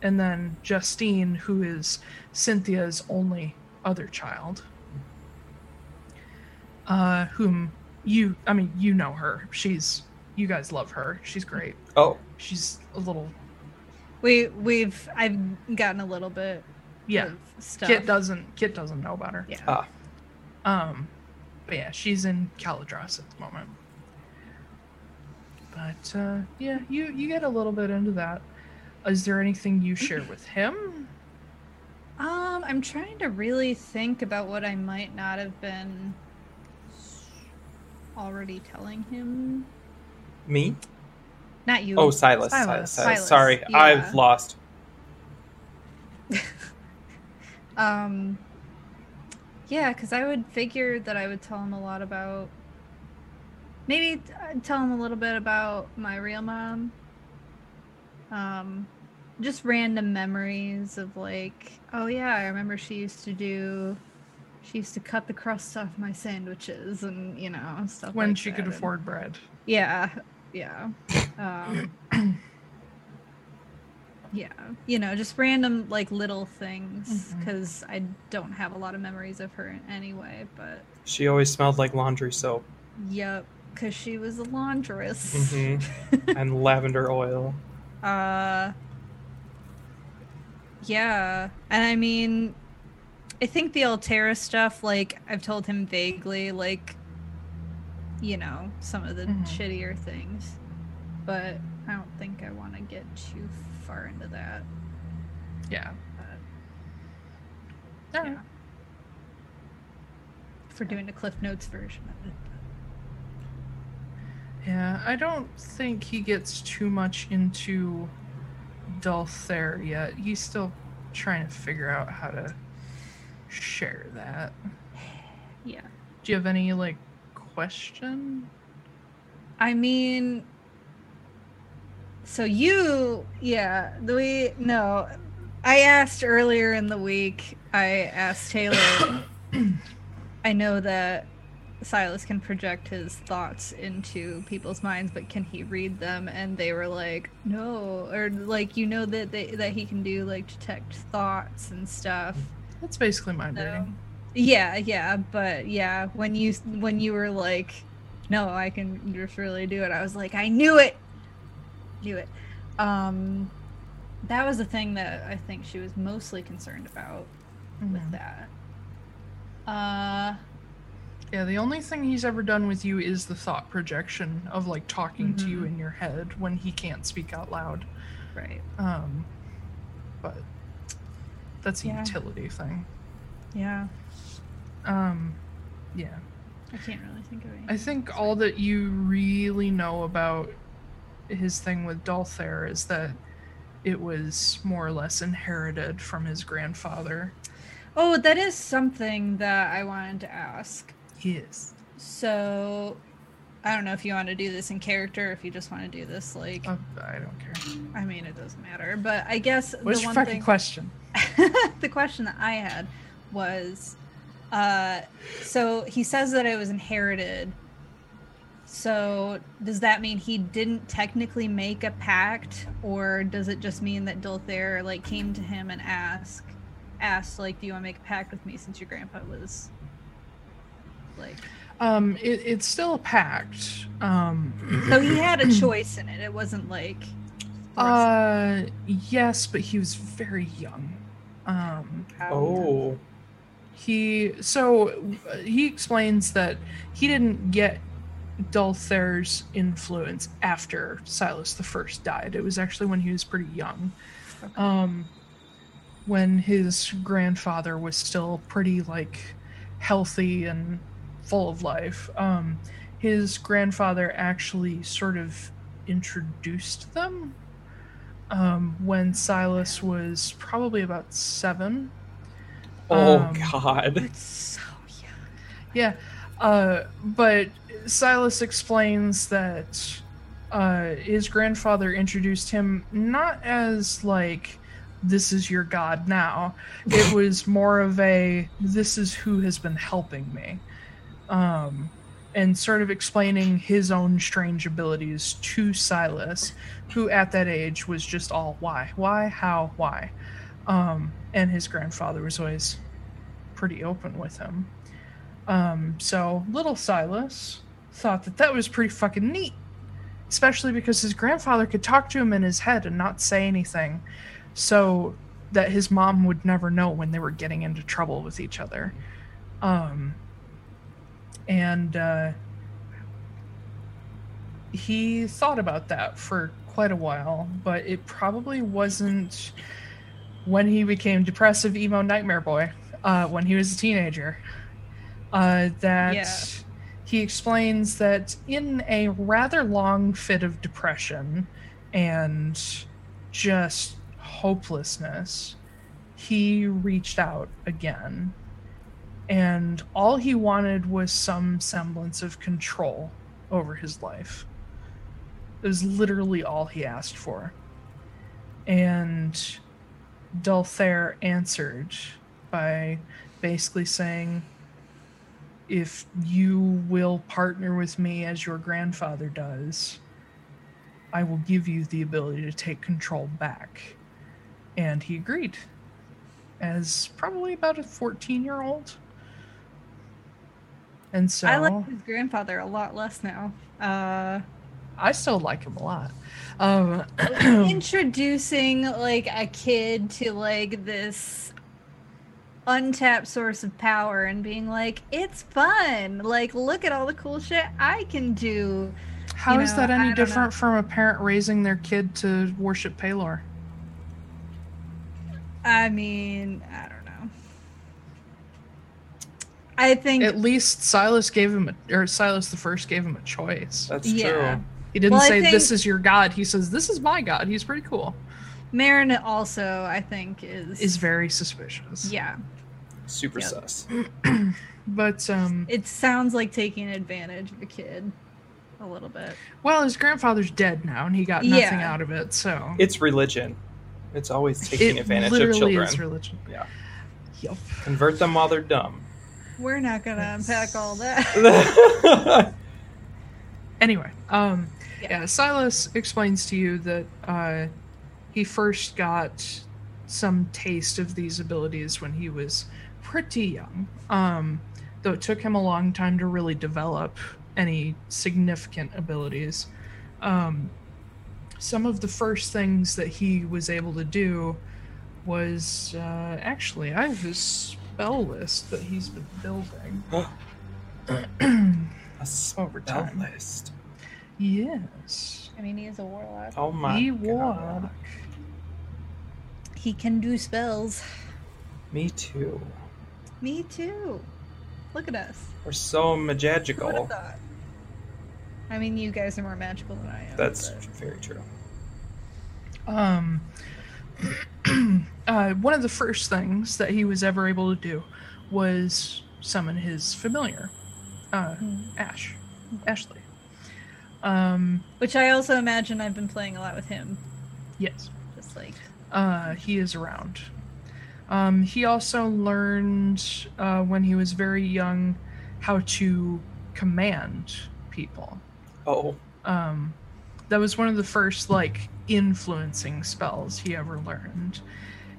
And then Justine, who is Cynthia's only other child, whom you know her. You guys love her. She's great. Oh. She's a little... I've gotten a little bit of stuff. Kit doesn't know about her. Yeah. But yeah, she's in Caladras at the moment. But, yeah, you get a little bit into that. Is there anything you share with him? I'm trying to really think about what I might not have been already telling him. Me? Not you. Oh, Silas. Sorry, yeah. I've lost. Yeah, because I would figure that I would tell him a lot about... Maybe I'd tell him a little bit about my real mom. Just random memories of like, oh yeah, I remember she used to cut the crust off my sandwiches and, you know, stuff when she could afford bread. Yeah. Yeah, you know, just random like little things, because I don't have a lot of memories of her anyway, but... She always smelled like laundry soap. Yep, because she was a laundress. Mm-hmm. And lavender oil. Yeah, and I mean, I think the Altera stuff, like, I've told him vaguely, like, you know, some of the shittier things, but I don't think I want to get too far into that. Yeah. But, yeah. If we're doing the Cliff Notes version of it. Yeah, I don't think he gets too much into Dulthair yet. He's still trying to figure out how to share that. Yeah. Do you have any, like, question? I mean, so you, yeah, no. I asked earlier in the week, I asked Taylor, I know that Silas can project his thoughts into people's minds, but can he read them? And they were like, no, or like, you know, that that he can do like detect thoughts and stuff. That's basically mind reading. Yeah, but yeah, when you were like, no, I can just really do it, I was like, I knew it. That was the thing that I think she was mostly concerned about with that. Yeah, the only thing he's ever done with you is the thought projection of, like, talking to you in your head when he can't speak out loud. Right. But that's a utility thing. Yeah. Yeah. I can't really think of anything. I think all that you really know about his thing with Dulthair is that it was more or less inherited from his grandfather. Oh, that is something that I wanted to ask. Yes. So, I don't know if you want to do this in character, or if you just want to do this, like... I don't care. I mean, it doesn't matter, but I guess what's the one thing... What's your fucking question? The question that I had was... so, he says that it was inherited. So, does that mean he didn't technically make a pact? Or does it just mean that Dulthair, like, came to him and asked, like, do you want to make a pact with me since your grandpa was... like it's still a pact, so he had a choice in it. It wasn't like yes, but he was very young. He explains that he didn't get Dulthair's influence after Silas the First died. It was actually when he was pretty young. Okay. When his grandfather was still pretty, like, healthy and full of life, his grandfather actually sort of introduced them when Silas was probably about 7. God. It's so young. Yeah. But Silas explains that his grandfather introduced him not as, like, this is your god now. It was more of a, this is who has been helping me. And sort of explaining his own strange abilities to Silas, who at that age was just all why, how, why. And his grandfather was always pretty open with him. So little Silas thought that was pretty fucking neat, especially because his grandfather could talk to him in his head and not say anything, so that his mom would never know when they were getting into trouble with each other. And he thought about that for quite a while, but it probably wasn't when he became depressive emo nightmare boy, when he was a teenager, he explains that in a rather long fit of depression and just hopelessness, he reached out again. And all he wanted was some semblance of control over his life. It was literally all he asked for. And Dulthair answered by basically saying, if you will partner with me as your grandfather does, I will give you the ability to take control back. And he agreed, as probably about a 14-year-old. And so I like his grandfather a lot less now. I still like him a lot. Introducing, like, a kid to, like, this untapped source of power and being like, it's fun. Like, look at all the cool shit I can do. How is that any different from a parent raising their kid to worship Pelor? I mean, I don't know. I think at least Silas gave him, or Silas the First gave him a choice. That's true. He didn't say this is your god. He says this is my god. He's pretty cool. Marin also, I think, is very suspicious. Yeah. Super sus. But it sounds like taking advantage of a kid a little bit. Well, his grandfather's dead now, and he got nothing out of it. So it's religion. It's always taking advantage of children. It literally is religion. Yeah. Yep. Convert them while they're dumb. We're not going to unpack all that. Anyway, Silas explains to you that he first got some taste of these abilities when he was pretty young, though it took him a long time to really develop any significant abilities. Some of the first things that he was able to do was, actually, I have his spell list that he's been building. A spell list? Yes. I mean, he is a warlock. Oh my god. Warlock. He can do spells. Me too. Me too. Look at us. We're so magical. I mean, you guys are more magical than I am. That's very true. One of the first things that he was ever able to do was summon his familiar, Ash. Ashley. Which I also imagine I've been playing a lot with him. Yes. Just like... he is around. He also learned, when he was very young, how to command people. Oh. That was one of the first, influencing spells he ever learned.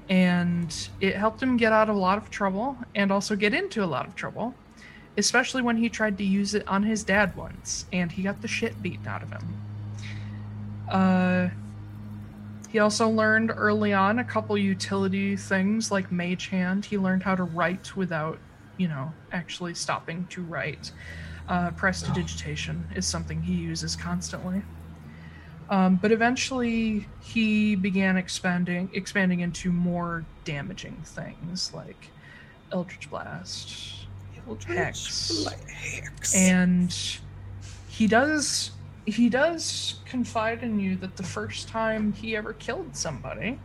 And it helped him get out of a lot of trouble, and also get into a lot of trouble, especially when he tried to use it on his dad once, and he got the shit beaten out of him. He also learned early on a couple utility things like Mage Hand. He learned how to write without, actually stopping to write. Prestidigitation is something he uses constantly. But eventually he began expanding into more damaging things like Eldritch Blast, Hex. And he does confide in you that the first time he ever killed somebody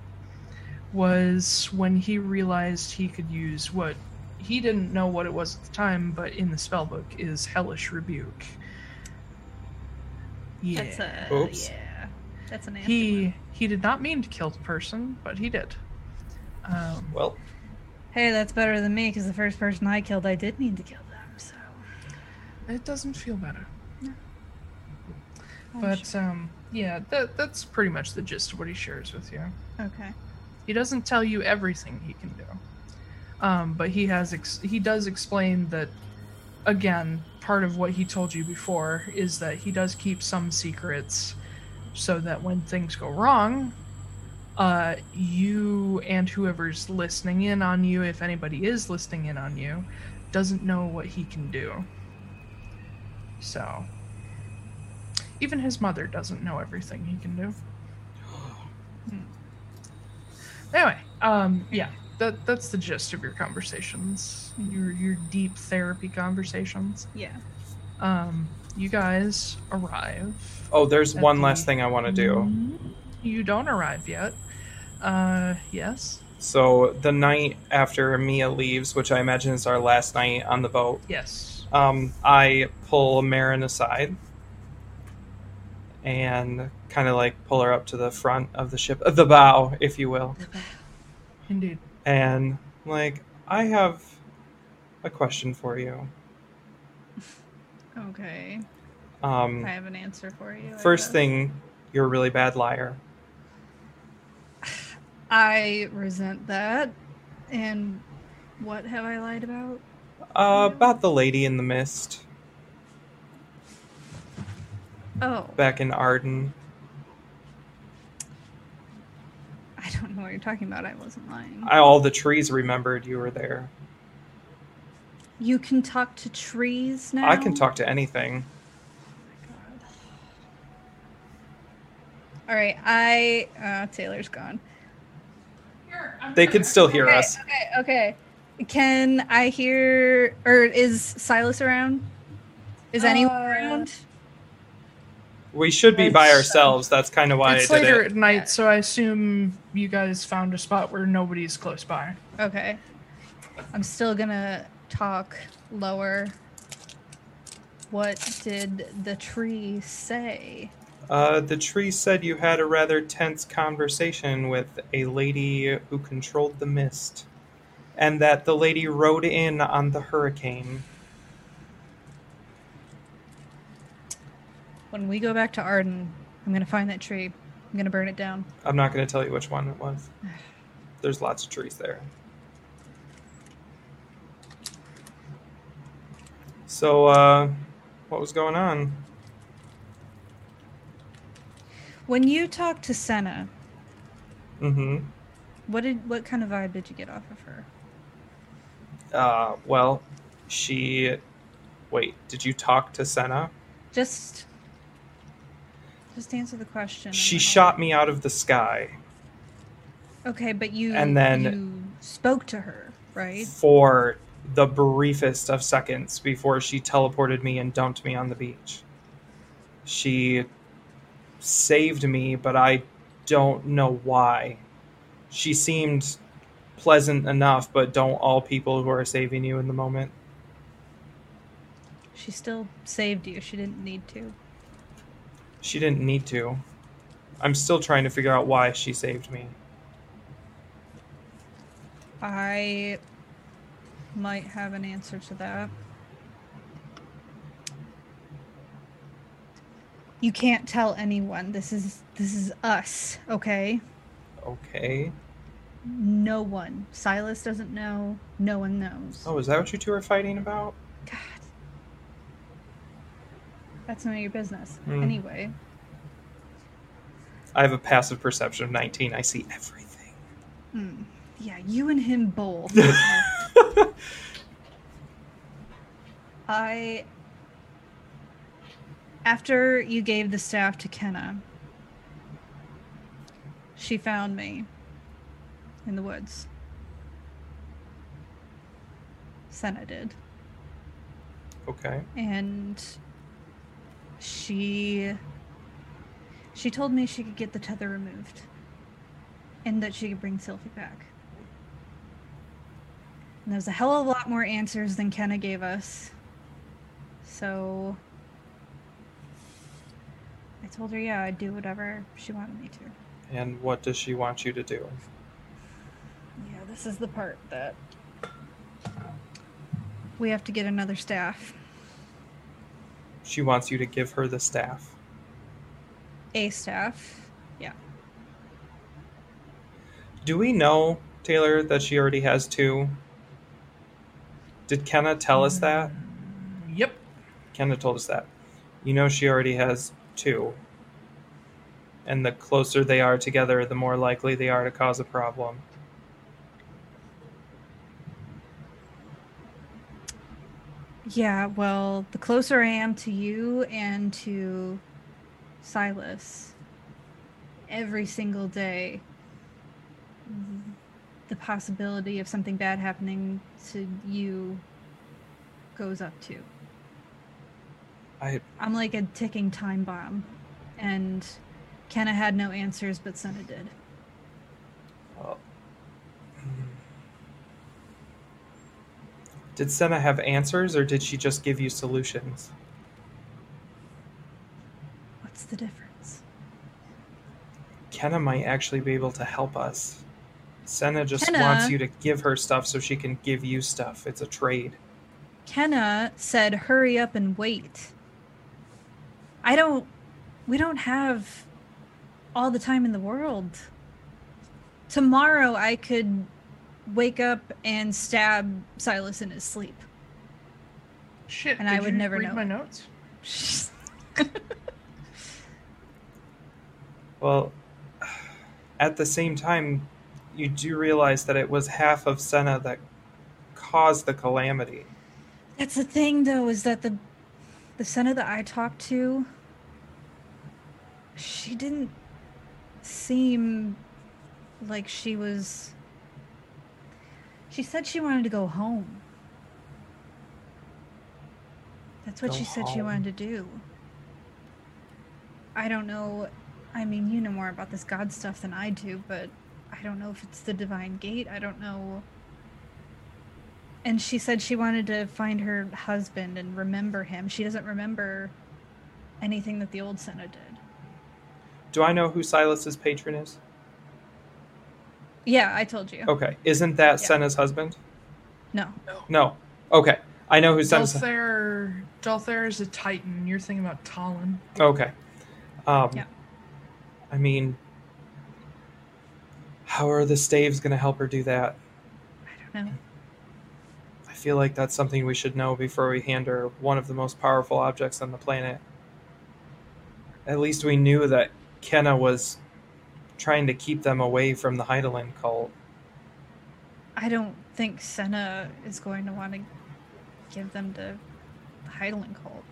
was when he realized he could use what he didn't know what it was at the time, but in the spellbook is Hellish Rebuke. Yeah. That's a nasty one. He did not mean to kill the person, but he did. Hey, that's better than me, because the first person I killed, I did mean to kill them, so... It doesn't feel better. That's pretty much the gist of what he shares with you. Okay. He doesn't tell you everything he can do, but he does explain that, again, part of what he told you before is that he does keep some secrets so that when things go wrong, you and whoever's listening in on you, if anybody is listening in on you, doesn't know what he can do. So... even his mother doesn't know everything he can do. Anyway, that's the gist of your conversations, your deep therapy conversations. Yeah. You guys arrive. Oh, there's one last thing I want to do. You don't arrive yet. Yes. So the night after Mia leaves, which I imagine is our last night on the boat. Yes. I pull Marin aside. And kind of pull her up to the front of the ship, the bow, if you will. The bow. Indeed. And I have a question for you. Okay. I have an answer for you. First thing, you're a really bad liar. I resent that. And what have I lied about? About the lady in the mist. Oh. Back in Arden. I don't know what you're talking about. I wasn't lying. All the trees remembered you were there. You can talk to trees now? I can talk to anything. Oh my god. All right, Taylor's gone. They can still hear us. Okay. Can I hear, or is Silas around? Is anyone around? We should be by ourselves. That's kind of why I did it. It's later at night, so I assume you guys found a spot where nobody's close by. Okay. I'm still going to talk lower. What did the tree say? The tree said you had a rather tense conversation with a lady who controlled the mist, and that the lady rode in on the hurricane. When we go back to Arden, I'm going to find that tree. I'm going to burn it down. I'm not going to tell you which one it was. There's lots of trees there. So, what was going on? When you talked to Senna, mm-hmm. What kind of vibe did you get off of her? Wait, did you talk to Senna? Just answer the question. She shot me out of the sky. Okay, but you spoke to her, right? For the briefest of seconds before she teleported me and dumped me on the beach. She saved me, but I don't know why. She seemed pleasant enough, but don't all people who are saving you in the moment? She still saved you. She didn't need to. She didn't need to. I'm still trying to figure out why she saved me. I might have an answer to that. You can't tell anyone. This is us, okay? Okay. No one. Silas doesn't know. No one knows. Oh, is that what you two are fighting about? God. That's none of your business. Anyway. I have a passive perception of 19. I see everything. Yeah, you and him both. After you gave the staff to Kenna, she found me in the woods. Senna did. Okay. And she told me she could get the tether removed and that she could bring Sylphie back. And there's a hell of a lot more answers than Kenna gave us. So I told her, yeah, I'd do whatever she wanted me to. And what does she want you to do? Yeah, this is the part that we have to get another staff. She wants you to give her the staff. A staff, yeah. Do we know, Taylor, that she already has two? Did Kenna tell us that? Yep. Kenna told us that. You know she already has two. And the closer they are together, the more likely they are to cause a problem. Yeah, well, the closer I am to you and to Silas, every single day, the possibility of something bad happening to you goes up too. I'm like a ticking time bomb, and Kenna had no answers, but Senna did. Well, did Senna have answers, or did she just give you solutions? What's the difference? Kenna might actually be able to help us. Senna just wants you to give her stuff so she can give you stuff. It's a trade. Kenna said, hurry up and wait. We don't have all the time in the world. Tomorrow I could wake up and stab Silas in his sleep. Shit, and I would never know. Did you read my notes? Well, at the same time, you do realize that it was half of Senna that caused the calamity. That's the thing, though, is that the Senna that I talked to, she didn't seem like she was She said she wanted to go home. That's what she said she wanted to do. I don't know. I mean, you know more about this god stuff than I do, but I don't know if it's the Divine Gate. I don't know. And she said she wanted to find her husband and remember him. She doesn't remember anything that the old Senna did. Do I know who Silas's patron is? Yeah, I told you. Okay. Isn't that Senna's husband? No. No. Okay. I know who Senna's husband is. Dalthair is a titan. You're thinking about Talon. Okay. I mean, how are the staves going to help her do that? I don't know. I feel like that's something we should know before we hand her one of the most powerful objects on the planet. At least we knew that Kenna was trying to keep them away from the Hydaelyn cult. I don't think Senna is going to want to give them to the Hydaelyn cult.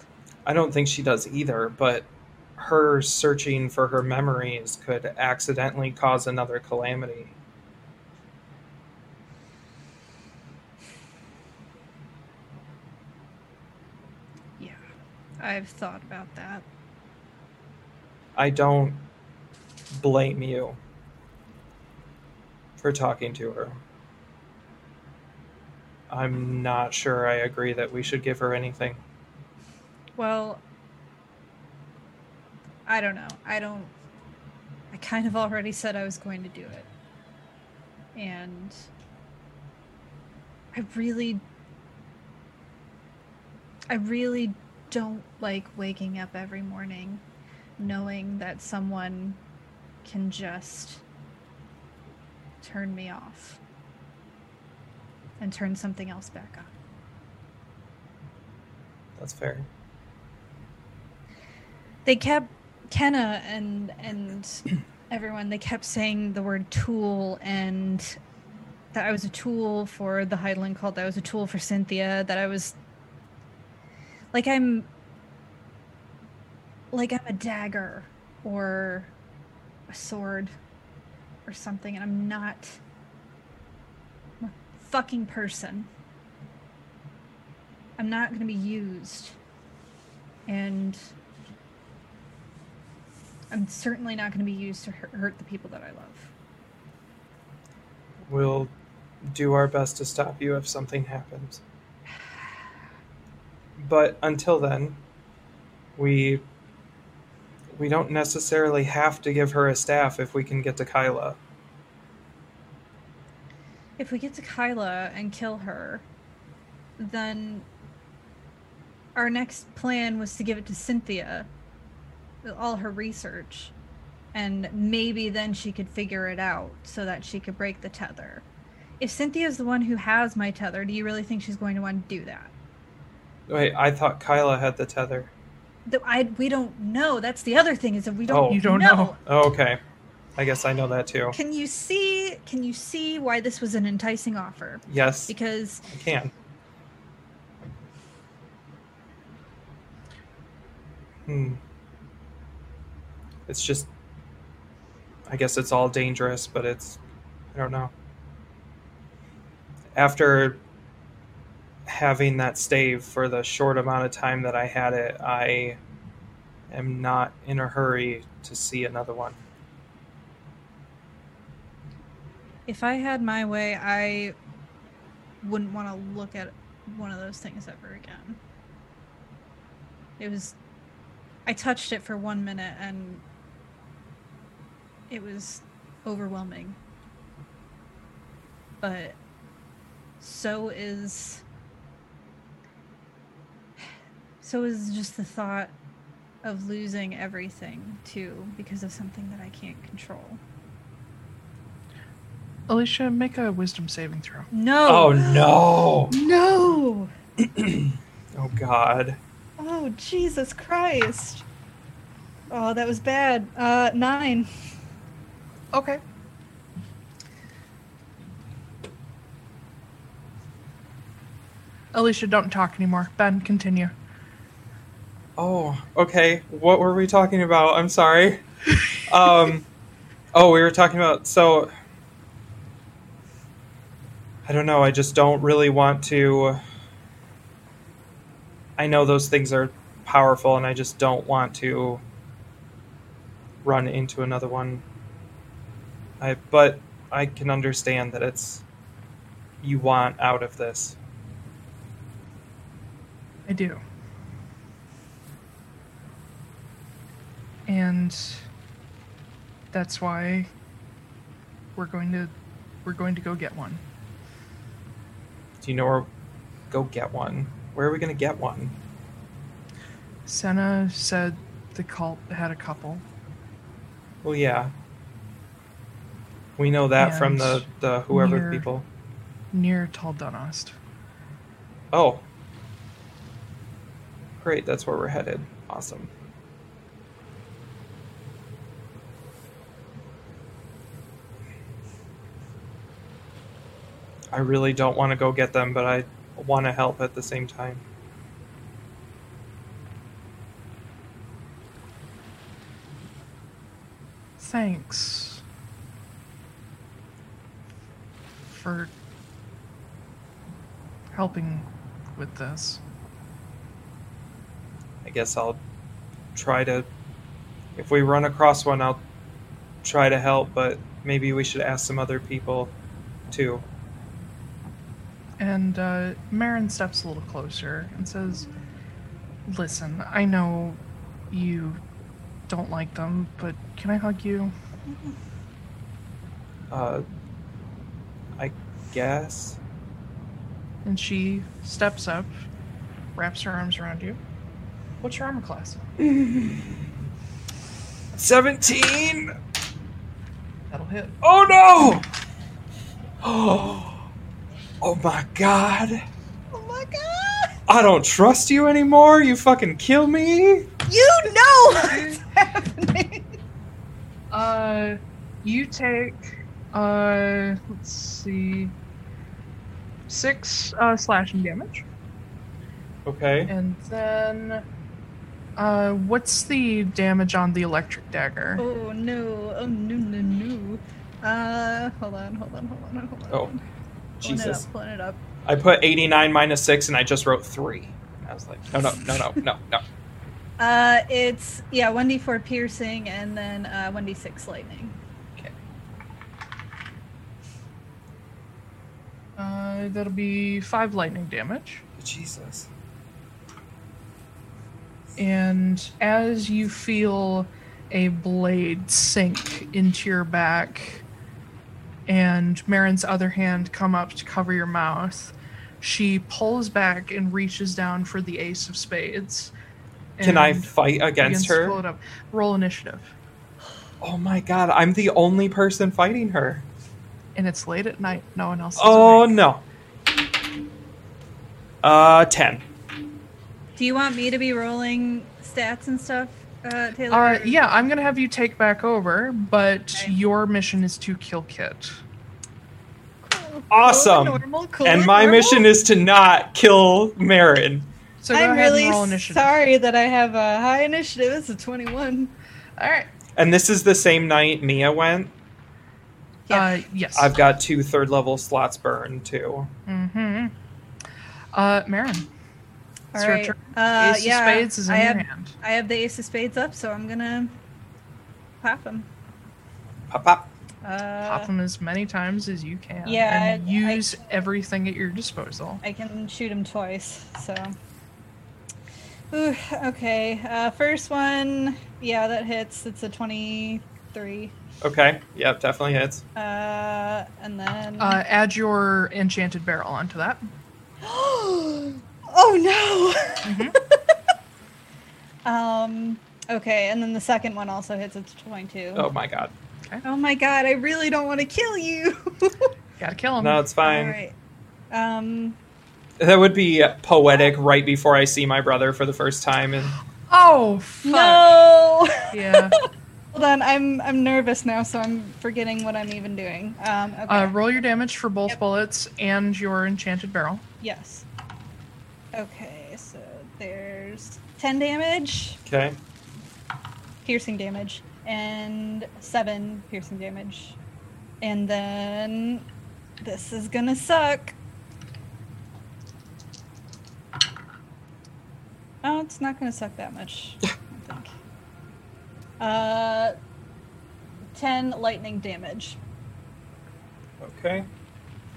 I don't think she does either, but her searching for her memories could accidentally cause another calamity. Yeah, I've thought about that. I don't blame you for talking to her. I'm not sure I agree that we should give her anything. Well, I don't know. I kind of already said I was going to do it. And I really don't like waking up every morning knowing that someone can just turn me off and turn something else back on. That's fair. They kept Kenna and everyone, they kept saying the word tool, and that I was a tool for the Hydaelyn cult, that I was a tool for Cynthia, that I was like I'm a dagger or a sword or something, and I'm a fucking person. I'm not going to be used, and I'm certainly not going to be used to hurt the people that I love. We'll do our best to stop you if something happens. But until then, we don't necessarily have to give her a staff if we can get to Kyla. If we get to Kyla and kill her, then our next plan was to give it to Cynthia, all her research, and maybe then she could figure it out so that she could break the tether. If Cynthia's the one who has my tether, do you really think she's going to want to do that? Wait, I thought Kyla had the tether. We don't know. That's the other thing, is that we don't know. You don't know. Oh, okay. I guess I know that too. Can you see why this was an enticing offer? Yes. Because I can. It's just, I guess it's all dangerous, but I don't know. After having that stave for the short amount of time that I had it, I am not in a hurry to see another one. If I had my way, I wouldn't want to look at one of those things ever again. I touched it for 1 minute and it was overwhelming. But so is just the thought of losing everything too, because of something that I can't control. Alicia, make a wisdom saving throw. No. Oh no. No. Oh God. Oh Jesus Christ. Oh, that was bad. 9. Okay. Alicia, don't talk anymore. Ben, continue. Oh, okay. What were we talking about? I'm sorry. We were talking about... So, I don't know. I just don't really want to. I know those things are powerful, and I just don't want to run into another one. But I can understand that it's you want out of this. I do. And that's why we're going to go get one. Do you know where go get one? Where are we going to get one? Senna said the cult had a couple. Well, yeah. We know that and from the whoever people. Near Tal Dunost. Oh. Great, that's where we're headed. Awesome. I really don't want to go get them, but I want to help at the same time. Thanks for helping with this. I guess I'll try to, if we run across one, I'll try to help, but maybe we should ask some other people too. And Marin steps a little closer and says, "Listen, I know you don't like them, but can I hug you?" I guess. And she steps up, wraps her arms around you. What's your armor class? 17! That'll hit. Oh no! Oh. Oh my god. Oh my god. I don't trust you anymore. You fucking kill me. You know what's happening. You take, let's see, 6 slashing damage. Okay. And then, what's the damage on the electric dagger? Oh no. Hold on. Oh. Jesus. Pulling it up. I put 89 minus 6 and I just wrote 3. I was like, no. It's, 1d4 piercing and then 1d6 lightning. Okay. That'll be 5 lightning damage. Jesus. And as you feel a blade sink into your back, and Marin's other hand come up to cover your mouth, she pulls back and reaches down for the ace of spades. Can I fight against her? Pull it up. Roll initiative. Oh my god, I'm the only person fighting her. And it's late at night. No one else is awake. 10. Do you want me to be rolling stats and stuff? Taylor? I'm going to have you take back over, but your mission is to kill Kit. Cool. Awesome. My mission is to not kill Marin. So I'm really sorry that I have a high initiative. It's a 21. All right. And this is the same night Mia went? Yeah. Yes. I've got 2 3rd-level slots burned, too. Mm-hmm. Marin. All right. Ace of spades is in your hand. I have the ace of spades up, so I'm gonna pop them. Pop. Pop them as many times as you can. Yeah. And use everything at your disposal. I can shoot them twice. So. Ooh. Okay. First one. Yeah, that hits. It's a 23. Okay. Yep. Definitely hits. And then. Add your enchanted barrel onto that. Oh no! Mm-hmm. Okay, and then the second one also hits. It's 22. Oh my god. Okay. Oh my god! I really don't want to kill you. Gotta kill him. No, it's fine. All right. That would be poetic. Right before I see my brother for the first time, and oh fuck. No! Yeah. Hold on, I'm nervous now, so I'm forgetting what I'm even doing. Okay. Roll your damage for both bullets and your enchanted barrel. Yes. Okay, so there's 10 damage. Okay. Piercing damage. And 7 piercing damage. And then This is gonna suck. Oh, it's not gonna suck that much, I think. 10 lightning damage. Okay.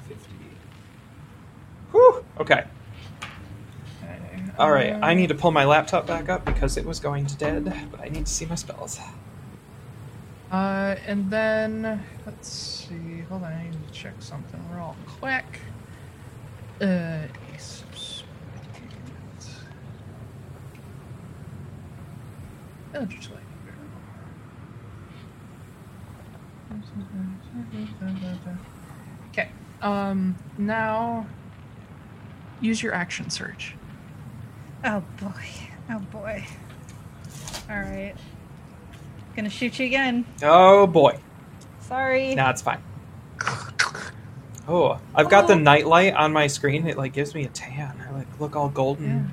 50. Whew! Okay. Alright, I need to pull my laptop back up because it was going to dead, but I need to see my spells. And then, let's see, hold on, I need to check something real quick. Eldritch Lightning Barrel. Okay, now use your action surge. Oh boy, oh boy. Alright. Gonna shoot you again. Oh boy. Sorry. Nah, it's fine. Oh, I've got the nightlight on my screen. It like gives me a tan. I like look all golden. Yeah.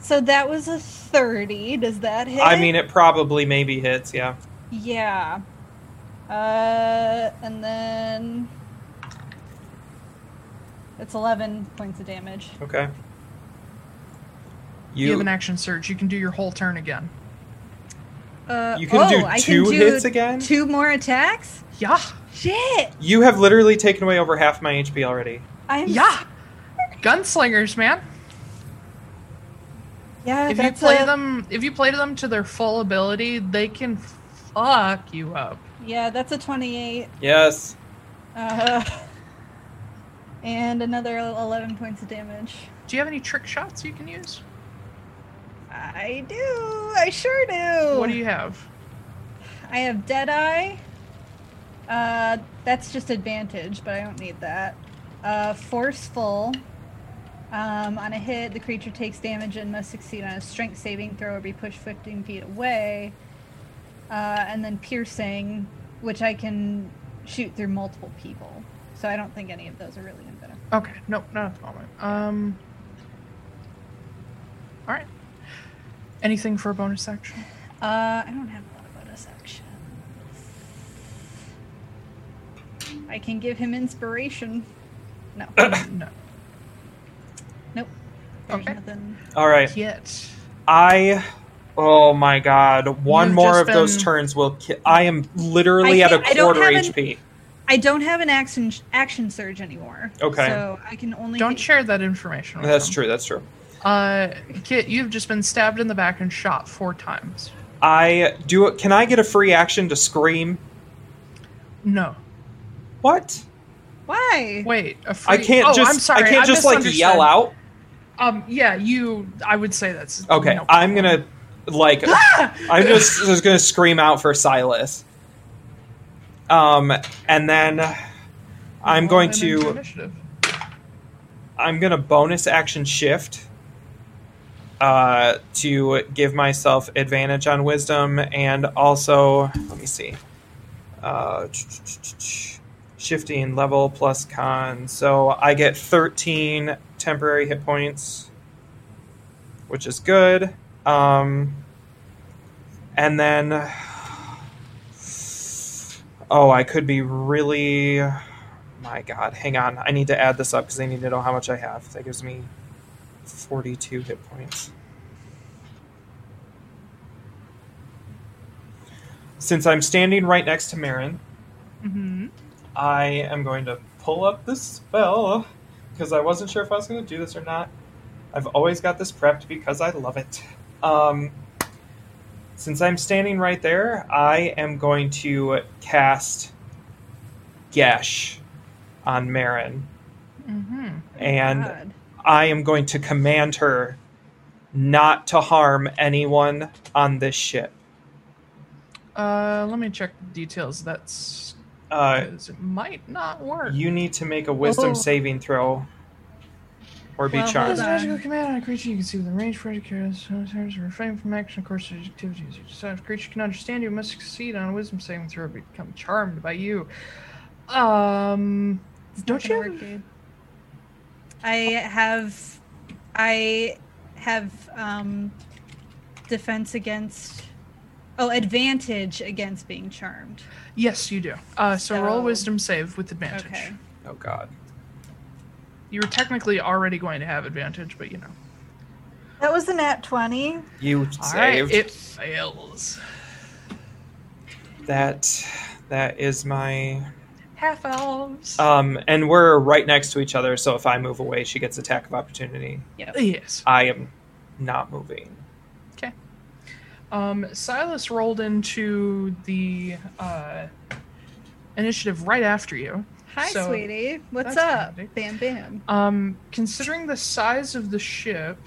So that was a 30. Does that hit? I mean, it probably maybe hits. Yeah. Yeah. And then it's 11 points of damage. Okay. You have an action surge. You can do your whole turn again. You can do two hits again? Two more attacks? Yeah. Shit. You have literally taken away over half my HP already. Yeah. Gunslingers, man. Yeah, if you play them to their full ability, they can fuck you up. Yeah, that's a 28. Yes. And another 11 points of damage. Do you have any trick shots you can use? I do. I sure do. What do you have? I have Deadeye. That's just advantage, but I don't need that. Forceful. On a hit, the creature takes damage and must succeed on a strength saving throw or be pushed 15 feet away. And then piercing, which I can shoot through multiple people. So I don't think any of those are really going to benefit. Okay. Nope. Not at the moment. All right. Anything for a bonus action? I don't have a lot of bonus action. I can give him inspiration. No. No. Nope. There's nothing. All right. Yet. Oh my god. One more of those turns will kill. I am literally at a quarter HP. I don't have an action surge anymore. Okay. So I can only... Don't share that information with them. That's true. Kit, you've just been stabbed in the back and shot 4 times. Can I get a free action to scream? No. What? Why? Wait, I can't just like yell out. I would say that's okay. No, I'm gonna I'm just gonna scream out for Silas. And then I'm going to initiative. I'm gonna bonus action shift. To give myself advantage on wisdom, and also, let me see, shifting level plus con. So I get 13 temporary hit points, which is good. And then, I could be really, my god, hang on. I need to add this up because I need to know how much I have. That gives me 42 hit points. Since I'm standing right next to Marin, I am going to pull up this spell because I wasn't sure if I was going to do this or not. I've always got this prepped because I love it. Since I'm standing right there, I am going to cast Gesh on Marin. And... God. I am going to command her not to harm anyone on this ship. Let me check the details. That's it might not work. You need to make a wisdom saving throw or be charmed. Magical command on a creature you can see within range for it carries refrain from action, of course, activities. If a creature can understand you, must succeed on a wisdom saving throw or become charmed by you. Don't you? Work, dude. I have defense against... advantage against being charmed. Yes, you do. So roll wisdom save with advantage. Okay. Oh God. You were technically already going to have advantage, but you know. That was a nat 20. You saved. Right, it fails. That is my half elves. And we're right next to each other, so if I move away, she gets attack of opportunity. Yep. Yes. I am not moving. Okay. Silas rolled into the initiative right after you. Hi, so, sweetie. What's up? Handy. Bam, bam. Considering the size of the ship,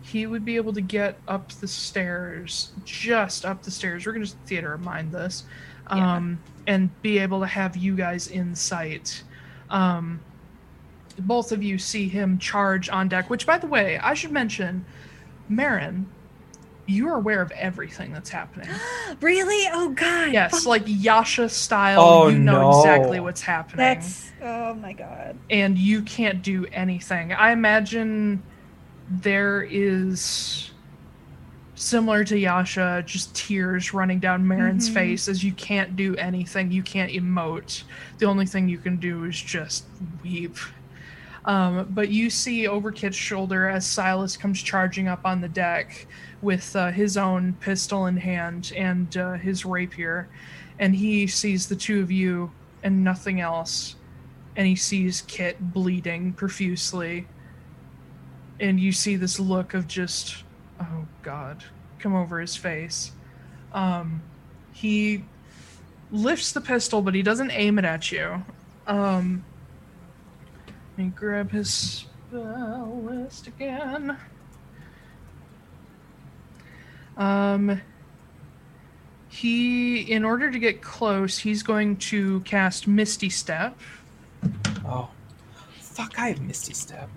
he would be able to get up the stairs, just up the stairs. We're going to theater of mind this, and be able to have you guys in sight. Both of you see him charge on deck, which, by the way, I should mention, Marin, you're aware of everything that's happening. Really? Oh, God. Yes, like Yasha style, exactly what's happening. That's, oh, my God. And you can't do anything. I imagine there is, similar to Yasha, just tears running down Marin's face as you can't do anything. You can't emote. The only thing you can do is just weep. But you see over Kit's shoulder as Silas comes charging up on the deck with his own pistol in hand and his rapier. And he sees the two of you and nothing else. And he sees Kit bleeding profusely. And you see this look of just, oh, God, come over his face. He lifts the pistol, but he doesn't aim it at you. Let me grab his spell list again. He, in order to get close, he's going to cast Misty Step. Oh, fuck, I have Misty Step.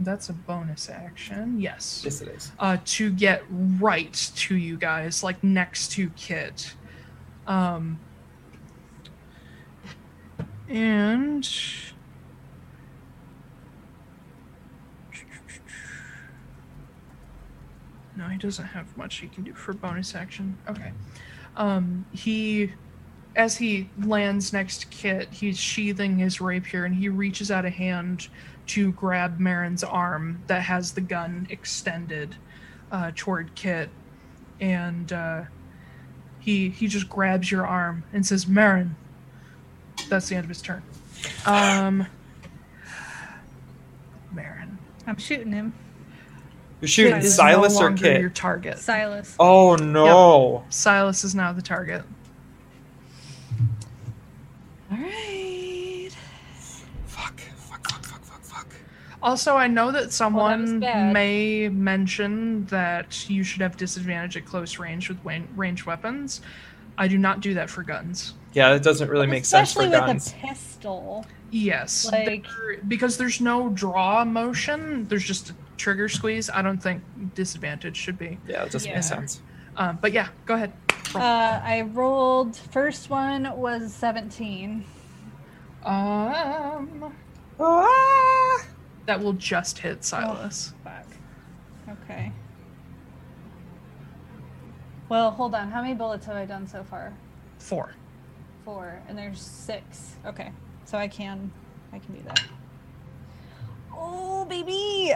That's a bonus action. Yes. Yes, it is. To get right to you guys, like next to Kit. And no, he doesn't have much he can do for bonus action. Okay. He, as he lands next to Kit, he's sheathing his rapier and he reaches out a hand to grab Marin's arm that has the gun extended toward Kit. And he just grabs your arm and says, Marin. That's the end of his turn. Marin. I'm shooting him. You're shooting Silas or Kit? Your target. Silas. Oh, no. Yep. Silas is now the target. All right. Fuck. Also, I know that someone may mention that you should have disadvantage at close range with ranged weapons. I do not do that for guns. Yeah, it doesn't really make sense for guns. Especially with a pistol. Yes. Like, because there's no draw motion. There's just a trigger squeeze. I don't think disadvantage should be. Yeah, it doesn't make sense. But yeah, go ahead. I rolled. First one was 17. That will just hit Silas. Oh, fuck. Okay. Well, hold on. How many bullets have I done so far? 4. 4, and there's 6. Okay, so I can do that. Oh, baby!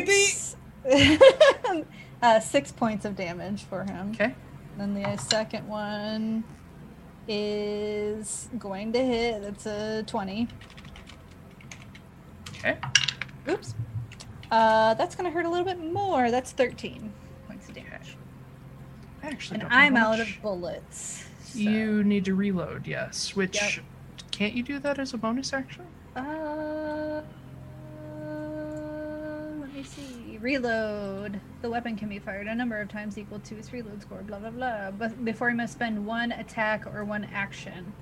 Baby! 6 points of damage for him. Okay. And then the second one is going to hit. That's a 20. Okay. Oops. That's going to hurt a little bit more. That's 13 points of damage. I actually don't know. And I'm out of bullets. So. You need to reload, yes. Which, can't you do that as a bonus action? Let me see. Reload. The weapon can be fired a number of times equal to its reload score, blah, blah, blah. But before you must spend one attack or one action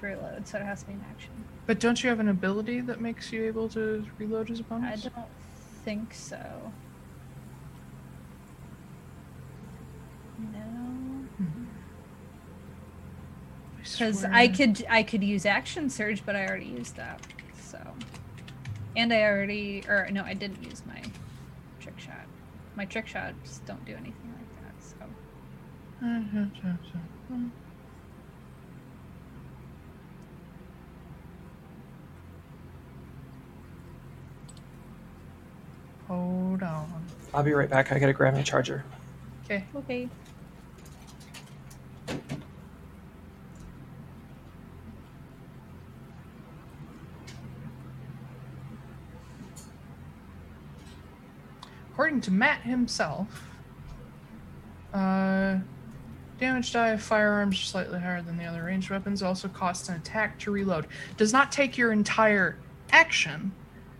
to reload, so it has to be an action. But don't you have an ability that makes you able to reload as a bonus? I don't think so. No. Because I could use action surge, but I already used that. So, and I didn't use my trick shot. My trick shots don't do anything like that. So, Hold on. I'll be right back. I gotta grab my charger. Okay. Okay. According to Matt himself, damage die of firearms slightly higher than the other ranged weapons. Also costs an attack to reload. Does not take your entire action.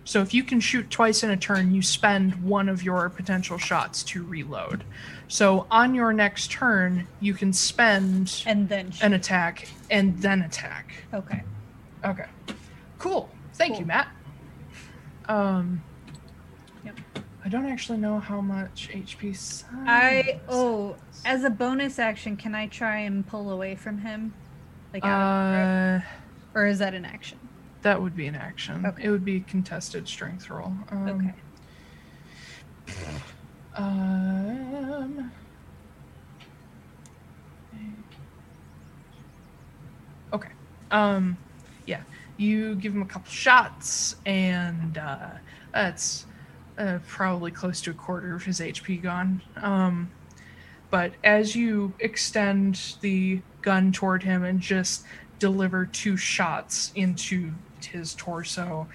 So if you can shoot twice in a turn, you spend one of your potential shots to reload. So on your next turn, you can spend and then an attack and then attack. Okay. Okay. Cool. Thank you, Matt. I don't actually know how much HP Silas has. As a bonus action, can I try and pull away from him? Like out of or is that an action? That would be an action. Okay. It would be a contested strength roll. Okay. Yeah. You give him a couple shots and that's probably close to a quarter of his HP gone. But as you extend the gun toward him and just deliver two shots into his torso,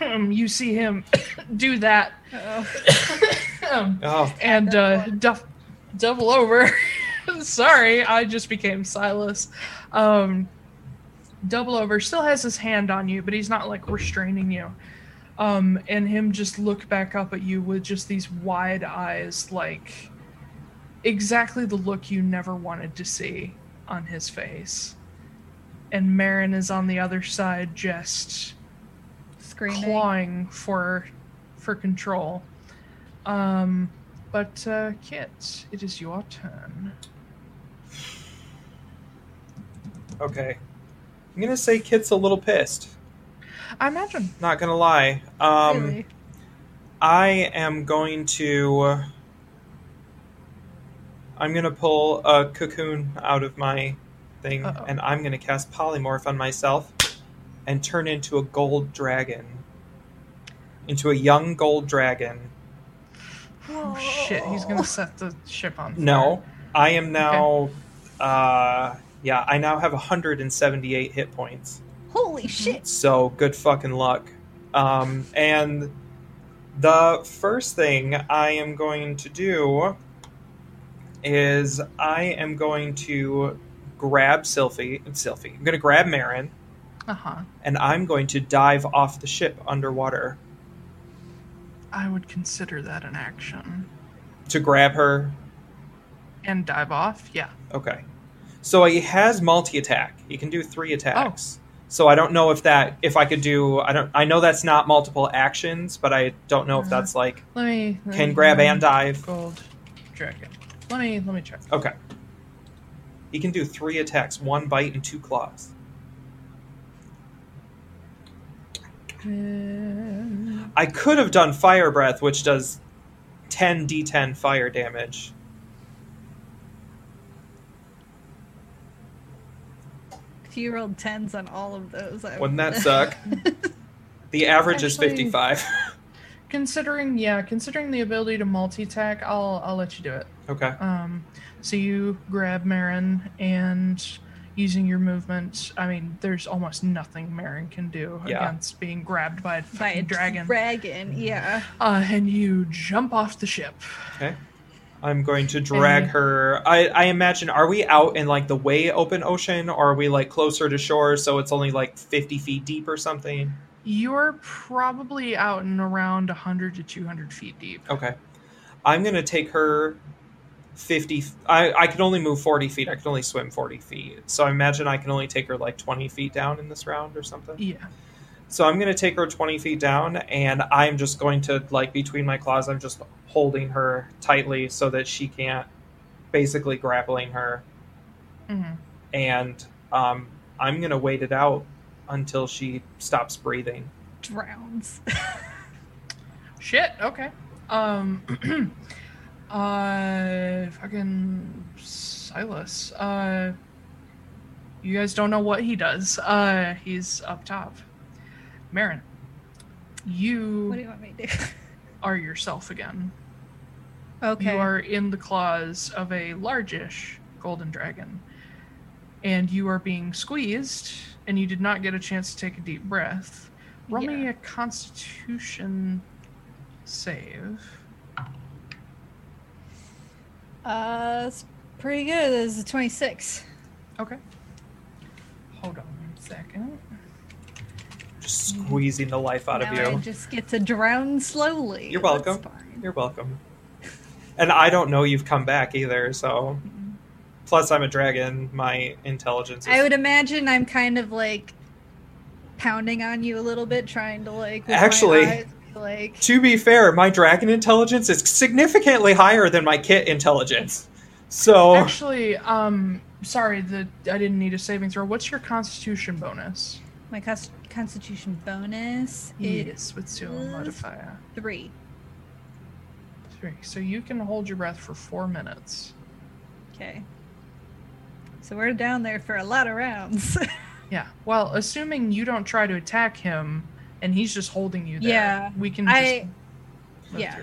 you see him do that and double over. Sorry, I just became Silas. Double over. Still has his hand on you, but he's not like restraining you. And him just look back up at you with just these wide eyes, like exactly the look you never wanted to see on his face. And Marin is on the other side, just screaming, clawing for control. But Kit, it is your turn. Okay, I'm gonna say Kit's a little pissed. I imagine. Not gonna lie. Really? I'm gonna pull a cocoon out of my thing, and I'm gonna cast polymorph on myself and turn into a gold dragon. Into a young gold dragon. Oh shit, he's gonna set the ship on fire. No. I am now I now have 178 hit points. Holy shit. So, good fucking luck. And the first thing I am going to do is I am going to grab Sylphie. I'm going to grab Marin. Uh-huh. And I'm going to dive off the ship underwater. I would consider that an action. To grab her? And dive off? Yeah. Okay. So, he has multi-attack. He can do 3 attacks. Oh. So I don't know I know that's not multiple actions, but I don't know if that's like grab and dive. Gold dragon. Let me check. Okay. He can do 3 attacks, 1 bite and 2 claws. I could have done fire breath, which does 10d10 fire damage. If you rolled 10s on all of those, wouldn't that suck? The average is 55. Considering the ability to multi-tack, I'll let you do it. Okay. So you grab Marin and using your movement, I mean, there's almost nothing Marin can do against being grabbed by a dragon. Dragon, yeah. And you jump off the ship. Okay. I'm going to drag her. I imagine, are we out in like the way open ocean, or are we like closer to shore so it's only like 50 feet deep or something? You're probably out in around 100 to 200 feet deep. Okay. I'm going to take her 50. I can only move 40 feet. I can only swim 40 feet. So I imagine I can only take her like 20 feet down in this round or something. Yeah. So I'm going to take her 20 feet down, and I'm just going to, like, between my claws, I'm just holding her tightly so that she can't, basically grappling her. Mm-hmm. And I'm going to wait it out until she stops breathing. Drowns. Shit, okay. Fucking Silas. You guys don't know what he does. He's up top. Marin, you... What do you want me to do? are yourself again. Okay. You are in the claws of a largish golden dragon, and you are being squeezed, and you did not get a chance to take a deep breath. Roll me a Constitution save. That's pretty good. This is a 26. Okay. Hold on 1 second. Just squeezing the life out of you. I just get to drown slowly. You're welcome. You're welcome. And I don't know you've come back either, so... Mm-hmm. Plus, I'm a dragon. My intelligence is... I would imagine I'm kind of, like, pounding on you a little bit, trying to, like... Actually, eyes, like... to be fair, my dragon intelligence is significantly higher than my Kit intelligence. So... Actually, sorry, I didn't need a saving throw. What's your Constitution bonus? My Constitution bonus is with two modifier. 3. So you can hold your breath for 4 minutes. Okay. So we're down there for a lot of rounds. Yeah. Well, assuming you don't try to attack him and he's just holding you there. Yeah. We can just...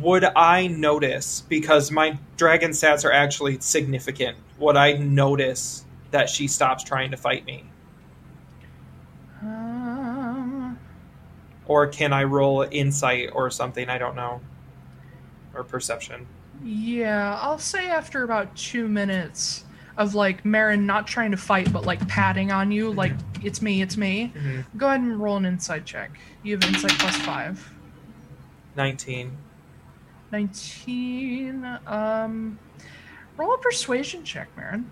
Would I notice, because my dragon stats are actually significant, would I notice that she stops trying to fight me? Or can I roll insight or something? I don't know. Or perception. Yeah, I'll say after about 2 minutes of, like, Marin not trying to fight, but, like, patting on you, mm-hmm. like, it's me. Mm-hmm. Go ahead and roll an insight check. You have insight plus 5. 19. Roll a persuasion check, Marin.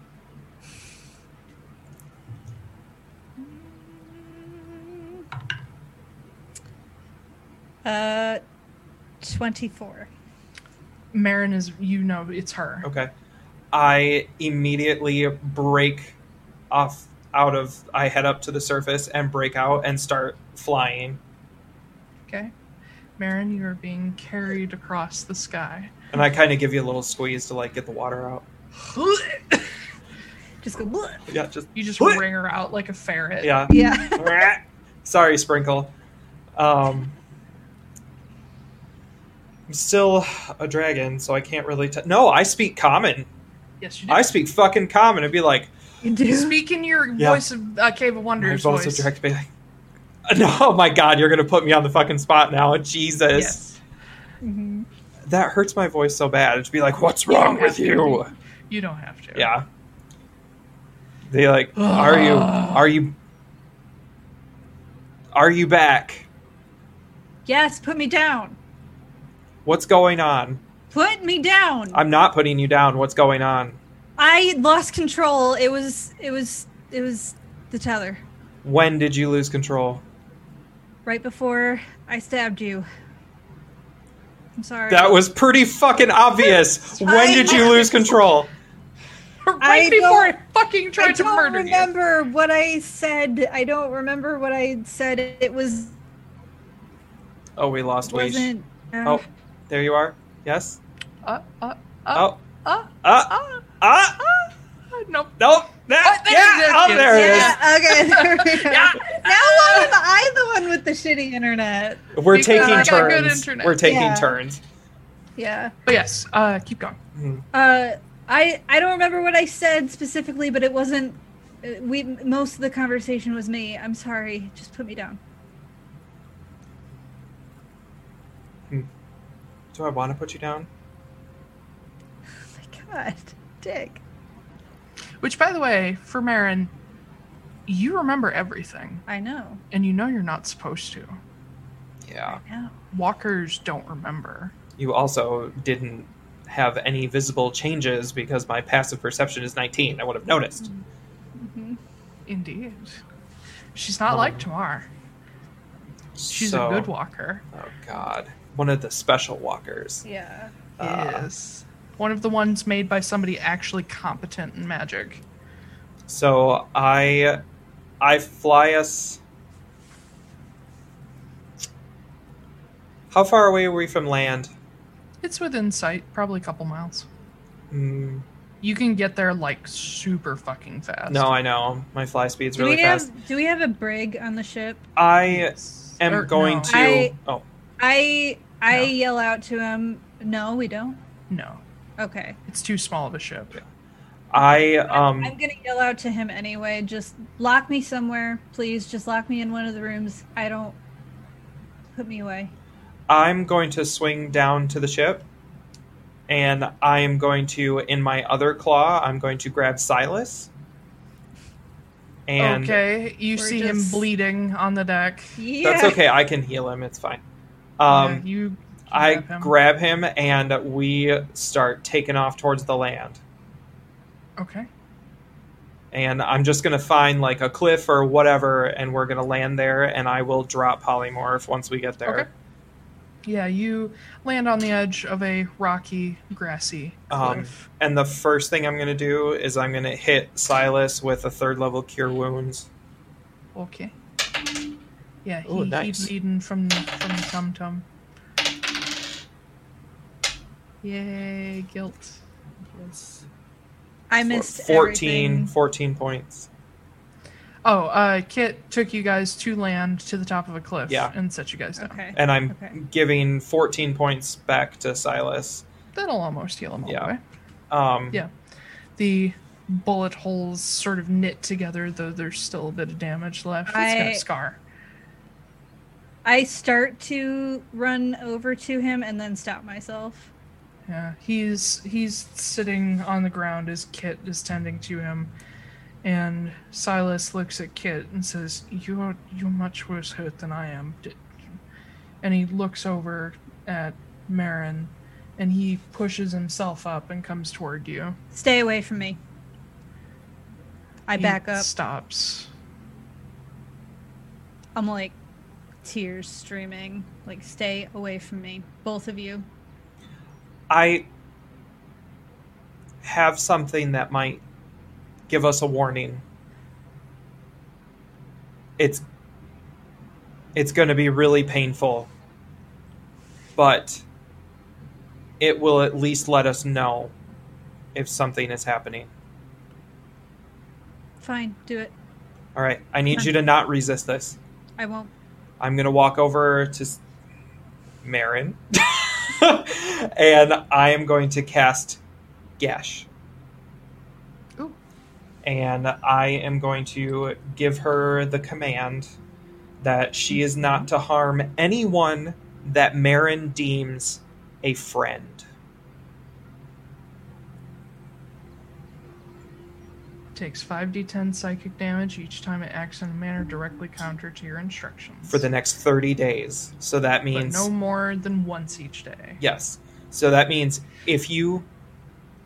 Uh, 24. Marin is, you know, it's her. Okay. I immediately break off out of, I head up to the surface and break out and start flying. Okay. Marin, you are being carried across the sky. And I kind of give you a little squeeze to, like, get the water out. Just go, bleh. Yeah, just. You just wring her out like a ferret. Yeah. Yeah. Sorry, Sprinkle. I'm still a dragon, so I can't really... No, I speak common. Yes, you do. I speak fucking common. It'd be like... You do? Speak in your voice of Cave of Wonders voice. My voice of direct be like... No, my God, you're going to put me on the fucking spot now. Jesus. Yes. Mm-hmm. That hurts my voice so bad. It'd be like, what's wrong with you? You don't have to. Yeah. They like, Are you back? Yes, put me down. What's going on? Put me down. I'm not putting you down. What's going on? I lost control. It was the tether. When did you lose control? Right before I stabbed you. I'm sorry. That was pretty fucking obvious. When did you lose control? Before I fucking tried to murder you. I don't remember what I said. It was... Oh, we lost Weish. Oh. There you are. Yes? Nope. Nope. There it is. Yeah, okay, there we go. Yeah. Now why was I the one with the shitty internet? We're taking turns. Yeah. But yes, keep going. Mm-hmm. I don't remember what I said specifically, but it wasn't... most of the conversation was me. I'm sorry. Just put me down. Do I want to put you down? Oh my God, Dick. Which, by the way, for Marin, you remember everything. I know. And you know you're not supposed to. Yeah. Walkers don't remember. You also didn't have any visible changes because my passive perception is 19. I would have noticed. Mm-hmm. Indeed. She's not like Tamar. She's a good walker. Oh, God. One of the special walkers. Yeah. Yes. One of the ones made by somebody actually competent in magic. So I fly us... How far away are we from land? It's within sight. Probably a couple miles. Mm. You can get there, like, super fucking fast. No, I know. My fly speed's really fast. Do we have a brig on the ship? I am going to... I yell out to him, no, we don't. No. Okay. It's too small of a ship. I'm going to yell out to him anyway. Just lock me somewhere, please. Just lock me in one of the rooms. Put me away. I'm going to swing down to the ship, and I am going to, in my other claw, I'm going to grab Silas. And okay, you see him bleeding on the deck. Yeah. That's okay. I can heal him. It's fine. I grab him, and we start taking off towards the land. Okay. And I'm just going to find like a cliff or whatever, and we're going to land there, and I will drop Polymorph once we get there. Okay. Yeah, you land on the edge of a rocky, grassy cliff. And the first thing I'm going to do is I'm going to hit Silas with a third-level Cure Wounds. Okay. Yeah, he's bleeding from the tum-tum. Yay, guilt. Yes. I missed 14 points. Oh, Kit took you guys to land to the top of a cliff and set you guys down. Okay. And I'm giving 14 points back to Silas. That'll almost heal him all the way. The bullet holes sort of knit together, though there's still a bit of damage left. It's got a scar. I start to run over to him and then stop myself. Yeah, he's sitting on the ground as Kit is tending to him. And Silas looks at Kit and says, You're much worse hurt than I am. And he looks over at Marin, and he pushes himself up and comes toward you. Stay away from me. He back up. Stops. I'm like, tears streaming. Like, stay away from me. Both of you. I have something that might give us a warning. It's going to be really painful, but it will at least let us know if something is happening. Fine, do it. All right, I need you to not resist this. I won't. I'm going to walk over to Marin, and I am going to cast Gash. And I am going to give her the command that she is not to harm anyone that Marin deems a friend. Takes 5d10 psychic damage each time it acts in a manner directly counter to your instructions. For the next 30 days. So that means... But no more than once each day. Yes. So that means if you...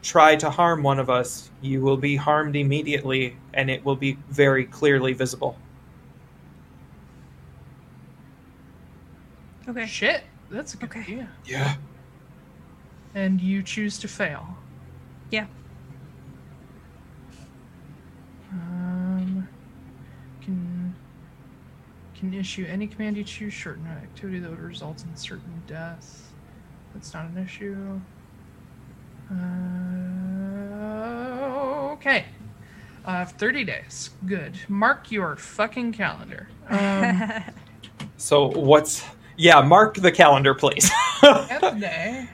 try to harm one of us, you will be harmed immediately, and it will be very clearly visible. Okay. Shit, that's a good idea. Yeah. And you choose to fail. Yeah. Can issue any command you choose short an activity that would result in certain death. That's not an issue. Okay. 30 days. Good. Mark your fucking calendar. So what's... Yeah, mark the calendar, please. Every day.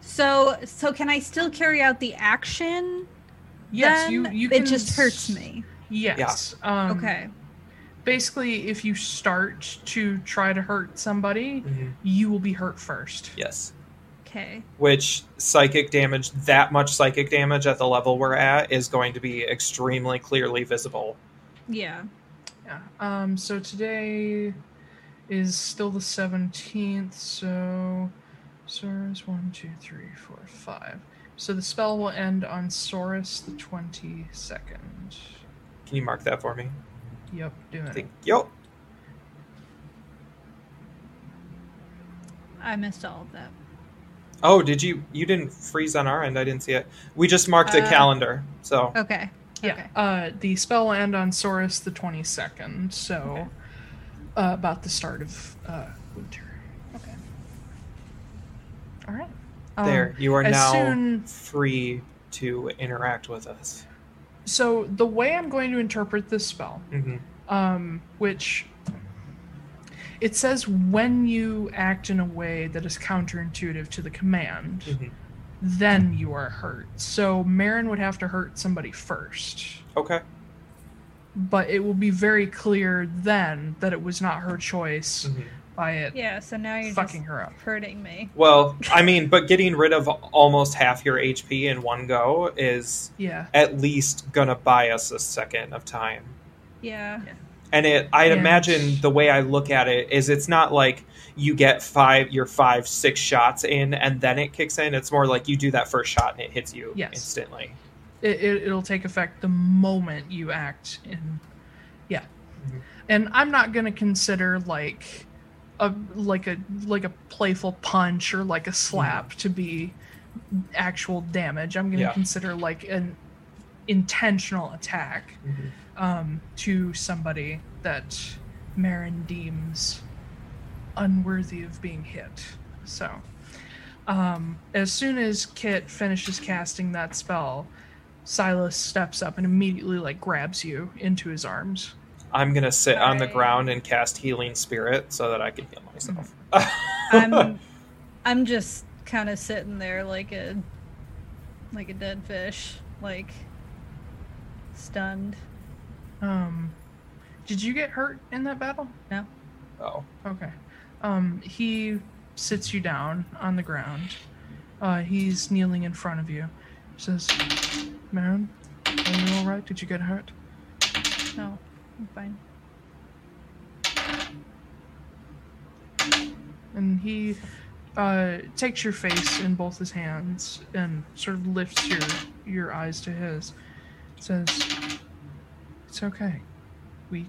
So can I still carry out the action? Yes, you can... It just hurts me. Yes. Yeah. Okay. Basically, if you start to try to hurt somebody, you will be hurt first. Yes. Okay. Which that much psychic damage at the level we're at is going to be extremely clearly visible. Yeah. So today is still the 17th, so Saurus 1, 2, 3, 4, 5. So the spell will end on Saurus the 22nd. Can you mark that for me? Yep, doing it. Yep. I missed all of that. Oh, did you? You didn't freeze on our end. I didn't see it. We just marked a calendar, so... Okay. Yeah. Okay. The spell will end on Saurus the 22nd, so about the start of winter. Okay. All right. There. You are now free to interact with us. So the way I'm going to interpret this spell, which It says when you act in a way that is counterintuitive to the command, mm-hmm. then you are hurt. So Marin would have to hurt somebody first. Okay. But it will be very clear then that it was not her choice mm-hmm. by it. Yeah, so now you're fucking just her up. Hurting me. Well, I mean, but getting rid of almost half your HP in one go is at least gonna buy us a second of time. Yeah. And I'd imagine the way I look at it is it's not like you get your five, six shots in and then it kicks in. It's more like you do that first shot and it hits you instantly. It'll take effect the moment you act in. Yeah. Mm-hmm. And I'm not going to consider like a playful punch or like a slap mm-hmm. to be actual damage. I'm going to consider like an intentional attack mm-hmm. To somebody that Marin deems unworthy of being hit. So as soon as Kit finishes casting that spell, Silas steps up and immediately grabs you into his arms. I'm going to sit on the ground and cast Healing Spirit so that I can heal myself. I'm just kind of sitting there like a dead fish, stunned. Did you get hurt in that battle? No. Oh. Okay. He sits you down on the ground. He's kneeling in front of you. He says, Marin, are you all right? Did you get hurt? No. I'm fine. And he takes your face in both his hands and sort of lifts your eyes to his. Says, it's okay. We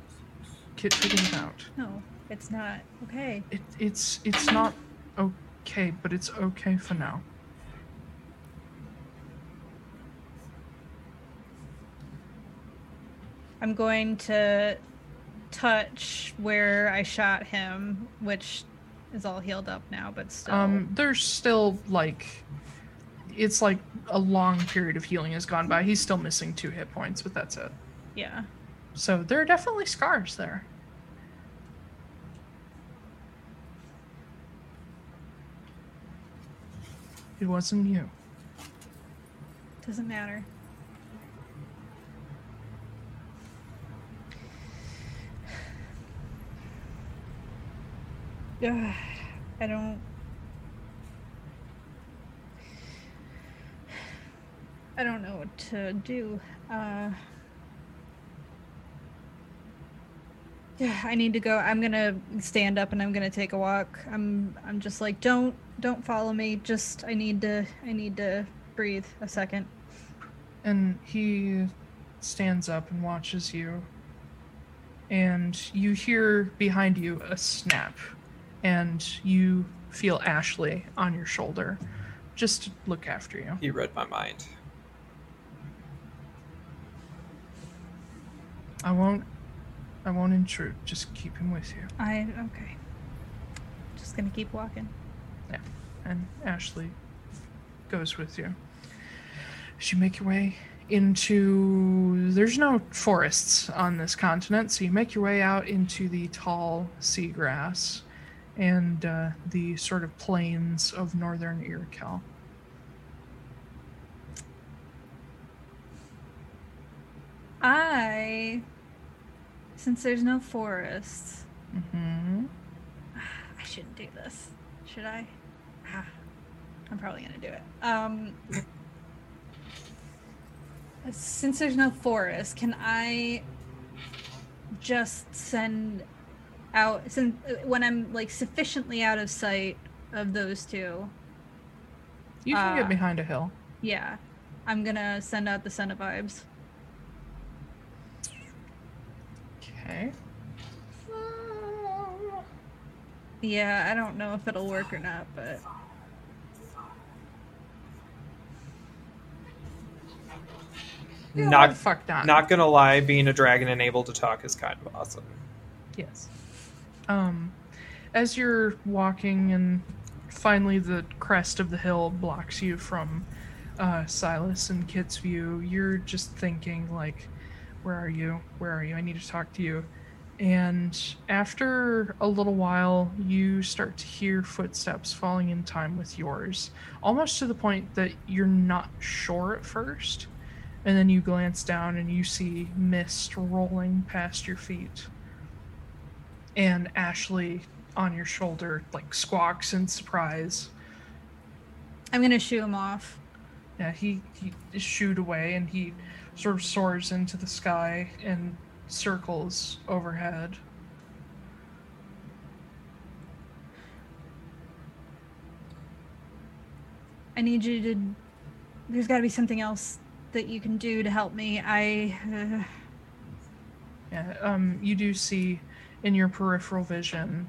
can figure it out. No, it's not okay. It's not okay, but it's okay for now. I'm going to touch where I shot him, which is all healed up now, but still. There's still, it's a long period of healing has gone by. He's still missing 2 hit points, but that's it. Yeah. So there are definitely scars there. It wasn't you. Doesn't matter. I don't know what to do. I need to go. I'm gonna stand up and I'm gonna take a walk. I'm just don't follow me. Just I need to breathe a second. And he stands up and watches you. And you hear behind you a snap. And you feel Ashley on your shoulder, just to look after you. He read my mind. I won't intrude. Just keep him with you. Okay. Just gonna keep walking. Yeah, and Ashley goes with you. As you make your way there's no forests on this continent, so you make your way out into the tall seagrass and the sort of plains of northern Irakel. Since there's no forests, mm-hmm. I shouldn't do this, should I? I'm probably gonna do it. Since there's no forest, can I just send out, since when I'm sufficiently out of sight of those two, you can get behind a hill. Yeah, I'm gonna send out the Senna vibes. Okay. Yeah, I don't know if it'll work or not, but not gonna lie, being a dragon and able to talk is kind of awesome. Yes. As you're walking and finally the crest of the hill blocks you from Silas and Kit's view, you're just thinking where are you? I need to talk to you. And after a little while, you start to hear footsteps falling in time with yours, almost to the point that you're not sure at first. And then you glance down and you see mist rolling past your feet. And Ashley on your shoulder, like, squawks in surprise. I'm going to shoo him off. Yeah, he is shooed away, and he sort of soars into the sky and circles overhead. I need you to... There's got to be something else that you can do to help me. You do see in your peripheral vision,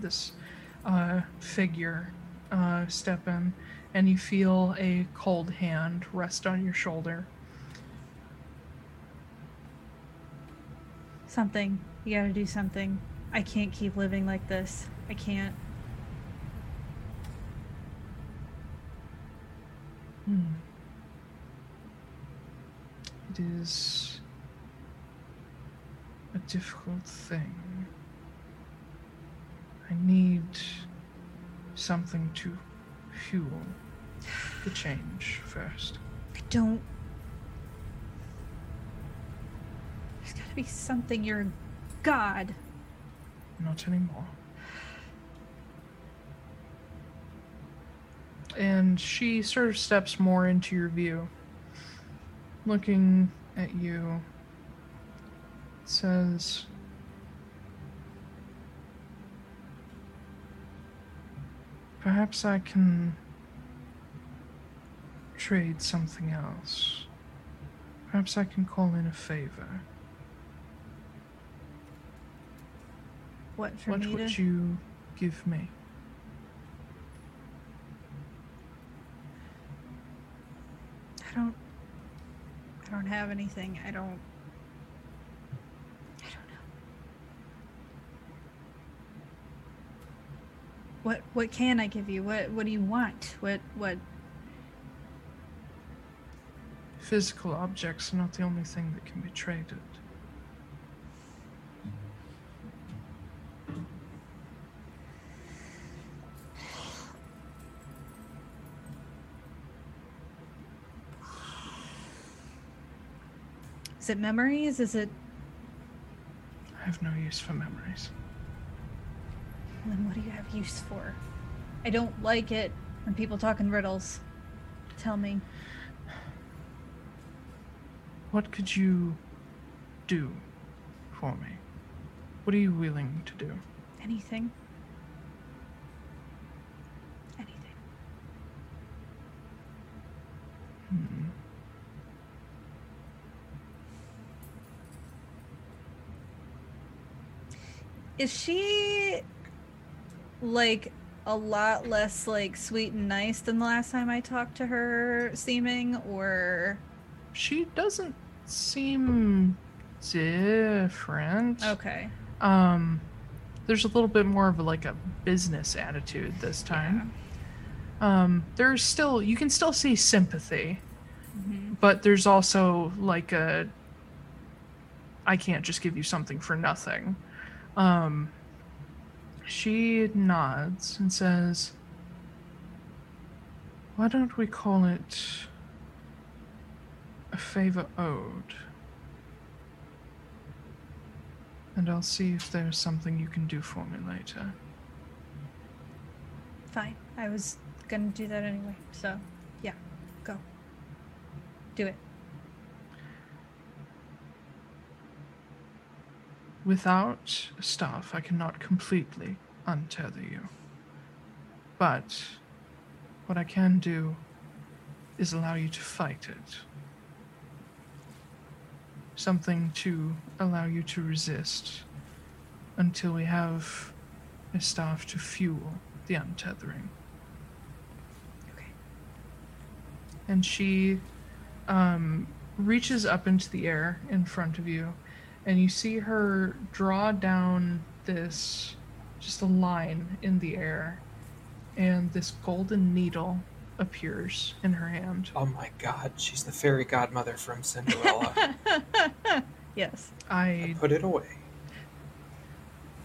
this figure step in, and you feel a cold hand rest on your shoulder. Something. You gotta do something. I can't keep living like this. I can't. It is a difficult thing. I need something to fuel the change first. There's gotta be something. You're a god. Not anymore. And she sort of steps more into your view, looking at you, says... Perhaps I can trade something else. Perhaps I can call in a favor. What would you give me? I don't have anything. I don't know. What can I give you? What do you want? What? Physical objects are not the only thing that can be traded. Is it memories? I have no use for memories. Then what do you have use for? I don't like it when people talk in riddles. Tell me. What could you do for me? What are you willing to do? Anything. Is she... like a lot less like sweet and nice than the last time I talked to her, seeming, or she doesn't seem different. Okay. There's a little bit more of a business attitude this time. Yeah. There's still, you can still see sympathy, but there's also I can't just give you something for nothing. She nods and says, why don't we call it a favor owed? And I'll see if there's something you can do for me later. Fine. I was gonna do that anyway, so yeah, go. Do it. Without a staff, I cannot completely untether you. But what I can do is allow you to fight it. Something to allow you to resist until we have a staff to fuel the untethering. Okay. And she reaches up into the air in front of you, and you see her draw down just a line in the air, and this golden needle appears in her hand. Oh my god, she's the fairy godmother from Cinderella. Yes. I put it away.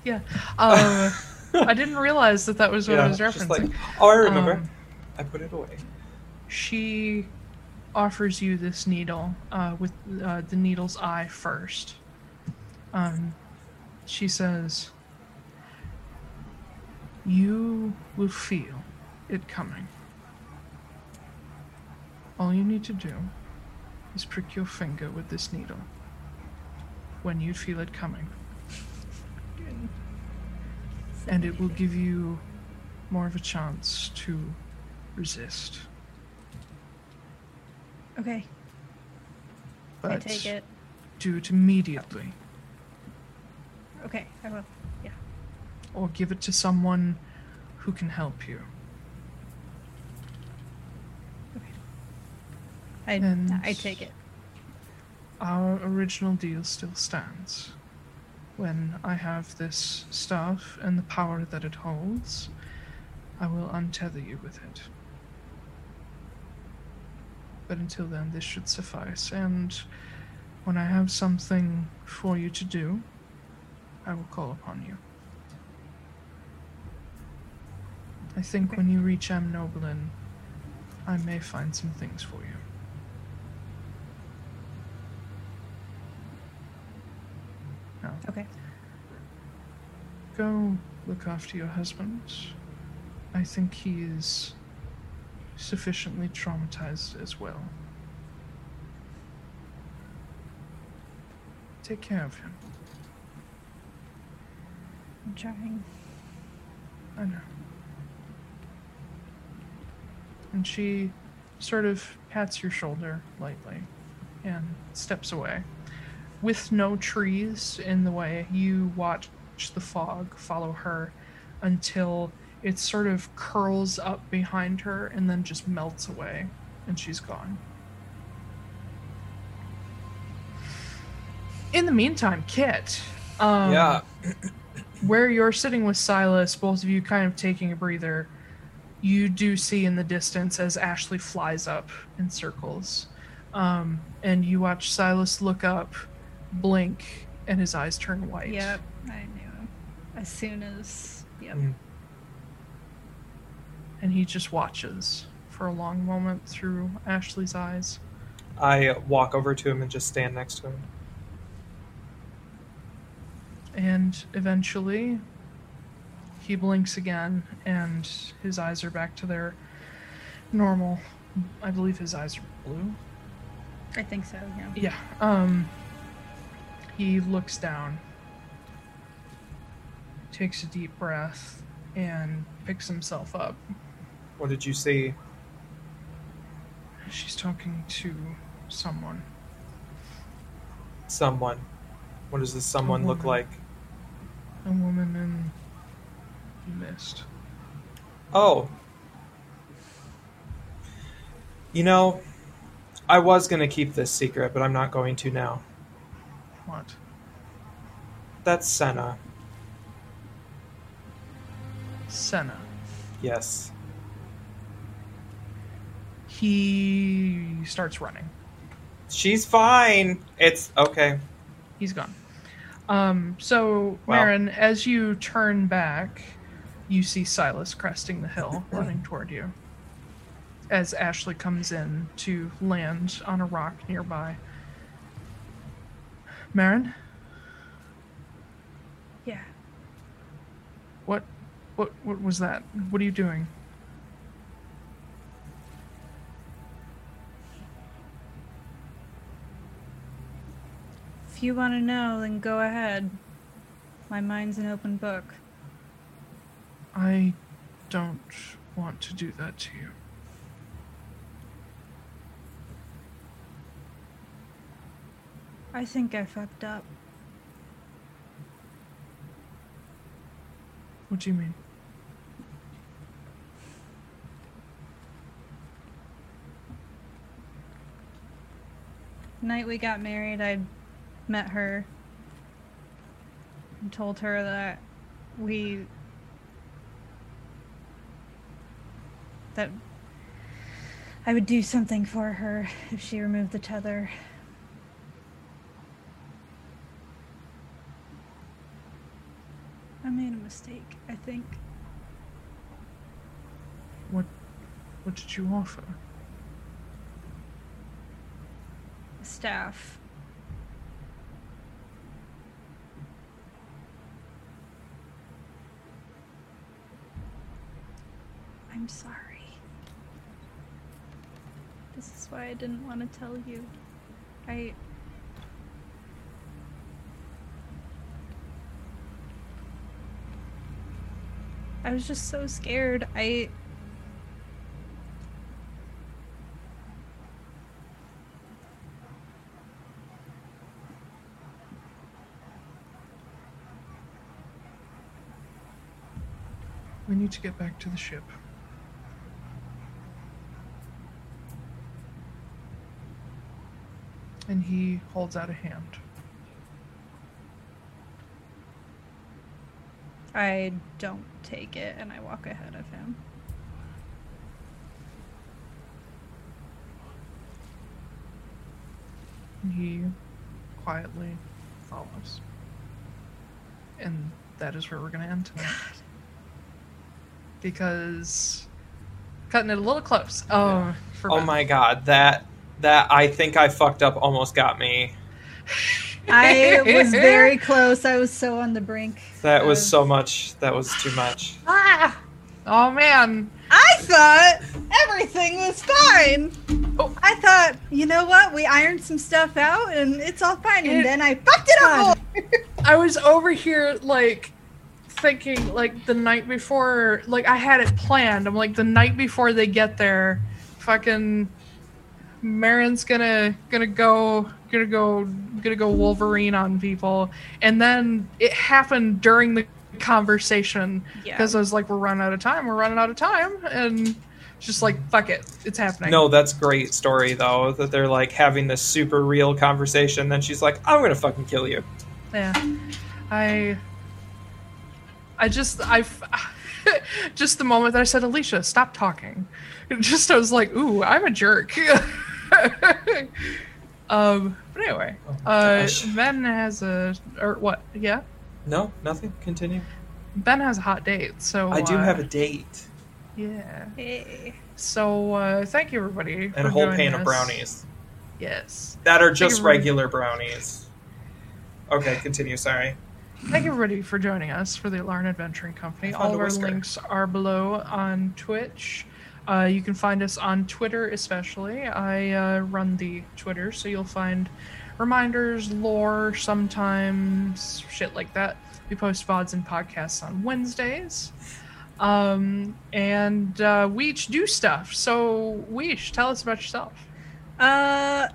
Yeah. I didn't realize that was what I was referencing. Just like, oh, I remember. I put it away. She offers you this needle with the needle's eye first. She says, "You will feel it coming. All you need to do is prick your finger with this needle when you feel it coming. And it will give you more of a chance to resist." Okay. But I take it. Do it immediately. Okay, I will. Yeah. Or give it to someone who can help you. Okay. I take it. Our original deal still stands. When I have this staff and the power that it holds, I will untether you with it. But until then, this should suffice. And when I have something for you to do, I will call upon you. I think when you reach Amnoblin, I may find some things for you. Okay. Go look after your husband. I think he is sufficiently traumatized as well. Take care of him. I'm trying. I know. And she sort of pats your shoulder lightly and steps away. With no trees in the way, you watch the fog follow her until it sort of curls up behind her and then just melts away, and she's gone. In the meantime, Kit, where you're sitting with Silas, both of you kind of taking a breather, you do see in the distance as Ashley flies up in circles, and you watch Silas look up, blink, and his eyes turn white. Yep, I knew. As soon as... Yep. Mm. And he just watches for a long moment through Ashley's eyes. I walk over to him and just stand next to him. And eventually, he blinks again, and his eyes are back to their normal... I believe his eyes are blue. I think so, yeah. Yeah, he looks down, takes a deep breath, and picks himself up. What did you see? She's talking to someone. Someone? What does this someone look like? A woman in mist. Oh. You know, I was going to keep this secret, but I'm not going to now. What? That's Senna. Senna? Yes. He starts running. She's fine. It's okay. He's gone. Marin, as you turn back, you see Silas cresting the hill, running toward you, as Ashley comes in to land on a rock nearby. Marin? Yeah. What was that? What are you doing? If you want to know, then go ahead. My mind's an open book. I don't want to do that to you. I think I fucked up. What do you mean? The night we got married, I met her and told her that I would do something for her if she removed the tether. I made a mistake, I think. What did you offer? A staff. I'm sorry. This is why I didn't want to tell you. I was just so scared. We need to get back to the ship. And he holds out a hand. I don't take it, and I walk ahead of him. He quietly follows. And that is where we're going to end tonight. God. Because... cutting it a little close. Yeah. Oh my god, that I think I fucked up almost got me. I was very close. I was so on the brink. That was so much. That was too much. Ah! Oh, man. I thought everything was fine. Oh. I thought, you know what? We ironed some stuff out, and it's all fine. And then I fucked it up more. I was over here, like, thinking, like, the night before. Like, I had it planned. I'm like, the night before they get there, fucking... Marin's gonna go Wolverine on people, and then it happened during the conversation because I was like, we're running out of time, and just like, fuck it, it's happening. No, that's great story though, that they're like having this super real conversation, then she's like, I'm gonna fucking kill you. Yeah, just the moment that I said, Alicia, stop talking. I was like, ooh, I'm a jerk. But anyway, Ben has a, or what? Yeah? No, nothing. Continue. Ben has a hot date, so. I do have a date. Yeah. Hey. So, thank you, everybody. And a whole pan of brownies. Yes. That are just regular brownies. Okay, continue, sorry. Thank you, everybody, for joining us for the Atlaran Adventuring Company. All of our links are below on Twitch. You can find us on Twitter, especially. I run the Twitter, so you'll find reminders, lore, sometimes shit like that. We post VODs and podcasts on Wednesdays. And we each do stuff. So, Weesh, tell us about yourself.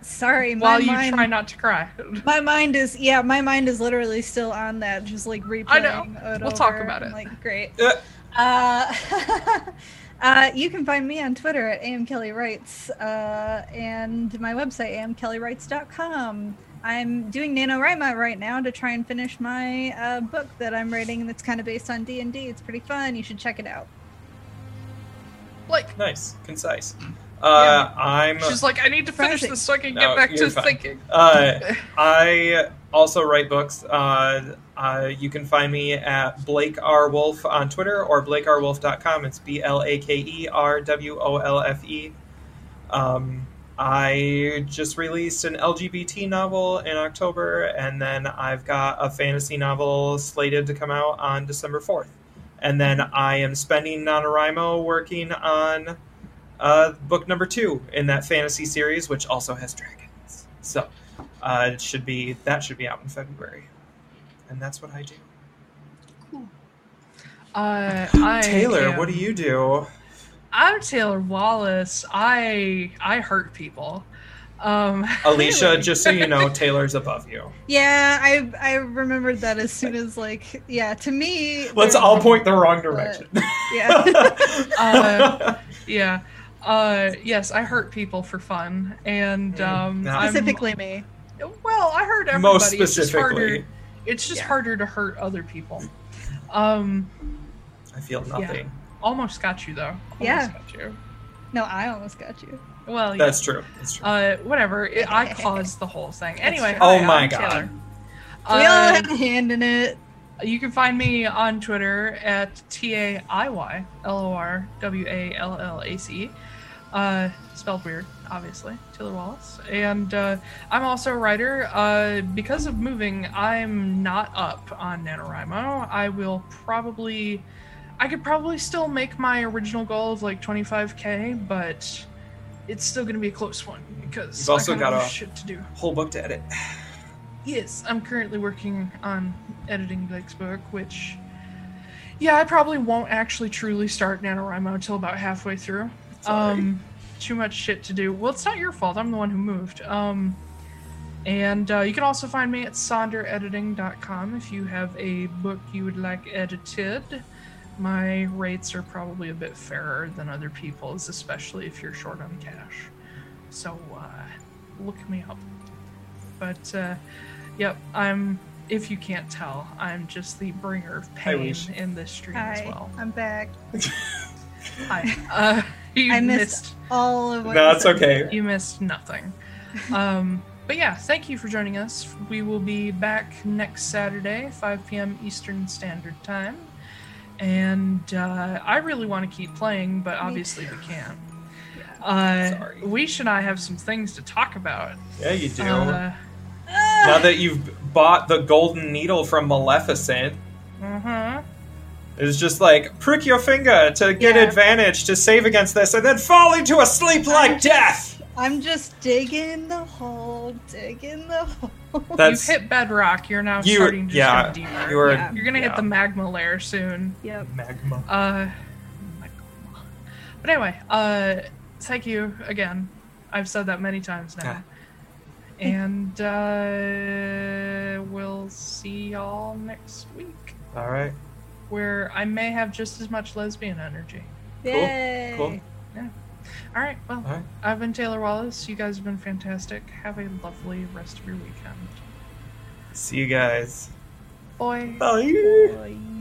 Sorry, my mind... While you try not to cry. My mind is literally still on that, just, like, replaying. I know. We'll talk about it. Like, great. You can find me on Twitter at amkellywrites, and my website, amkellywrites.com. I'm doing NaNoWriMo right now to try and finish my book that I'm writing that's kind of based on D&D. It's pretty fun. You should check it out. Blake. Nice. Concise. Yeah. She's like, I need to finish this so I can get back to thinking. I also write books. You can find me at Blake R. Wolf on Twitter or blakerwolf.com. It's BLAKERWOLFE. I just released an LGBT novel in October, and then I've got a fantasy novel slated to come out on December 4th. And then I am spending NaNoWriMo working on... book number 2 in that fantasy series, which also has dragons. So it should be out in February. And that's what I do. Cool. Taylor, what do you do? I'm Taylor Wallace. I hurt people. Alicia, really? Just so you know, Taylor's above you. Yeah, I remembered that as soon as, like, yeah, to me... Let's all point the wrong direction. Yeah. Yeah. Yes, I hurt people for fun, and specifically me. Well, I hurt everybody. Most specifically, it's just harder to hurt other people. I feel nothing. Yeah. Almost got you though. Almost got you. No, I almost got you. Well, yeah. That's true. Whatever. I caused the whole thing. Anyway, hi, oh my god. We all had a hand in it. You can find me on Twitter at TAIYLORWALLACE. Spelled weird, obviously. Taylor Wallace. And I'm also a writer. Because of moving, I'm not up on NaNoWriMo. I could probably still make my original goal of like 25K, but it's still going to be a close one because you've also got a shit to do. Whole book to edit. Yes, I'm currently working on editing Blake's book, which, yeah, I probably won't actually truly start NaNoWriMo until about halfway through. Sorry. Too much shit to do. Well, it's not your fault. I'm the one who moved. And you can also find me at sonderediting.com if you have a book you would like edited. My rates are probably a bit fairer than other people's, especially if you're short on cash. So, look me up. But, yep, if you can't tell, I'm just the bringer of pain in this stream as well. Hi, I'm back. Hi. You missed all of what you said. No, it's okay. You missed nothing. But yeah, thank you for joining us. We will be back next Saturday, 5 p.m. Eastern Standard Time. And I really want to keep playing, but obviously we can't. Sorry. Weish and I have some things to talk about. Yeah, you do. Now that you've bought the golden needle from Maleficent, it's just like, prick your finger to get advantage to save against this, and then fall into a sleep like death! I'm just digging the hole. You've hit bedrock, you're now starting to go deeper. You're going to hit the magma layer soon. Yep. Magma. But anyway, thank you again. I've said that many times now. Yeah. And we'll see y'all next week. All right. Where I may have just as much lesbian energy. Yay. Cool. Yeah. All right. Well, all right. I've been Taylor Wallace. You guys have been fantastic. Have a lovely rest of your weekend. See you guys. Bye. Bye.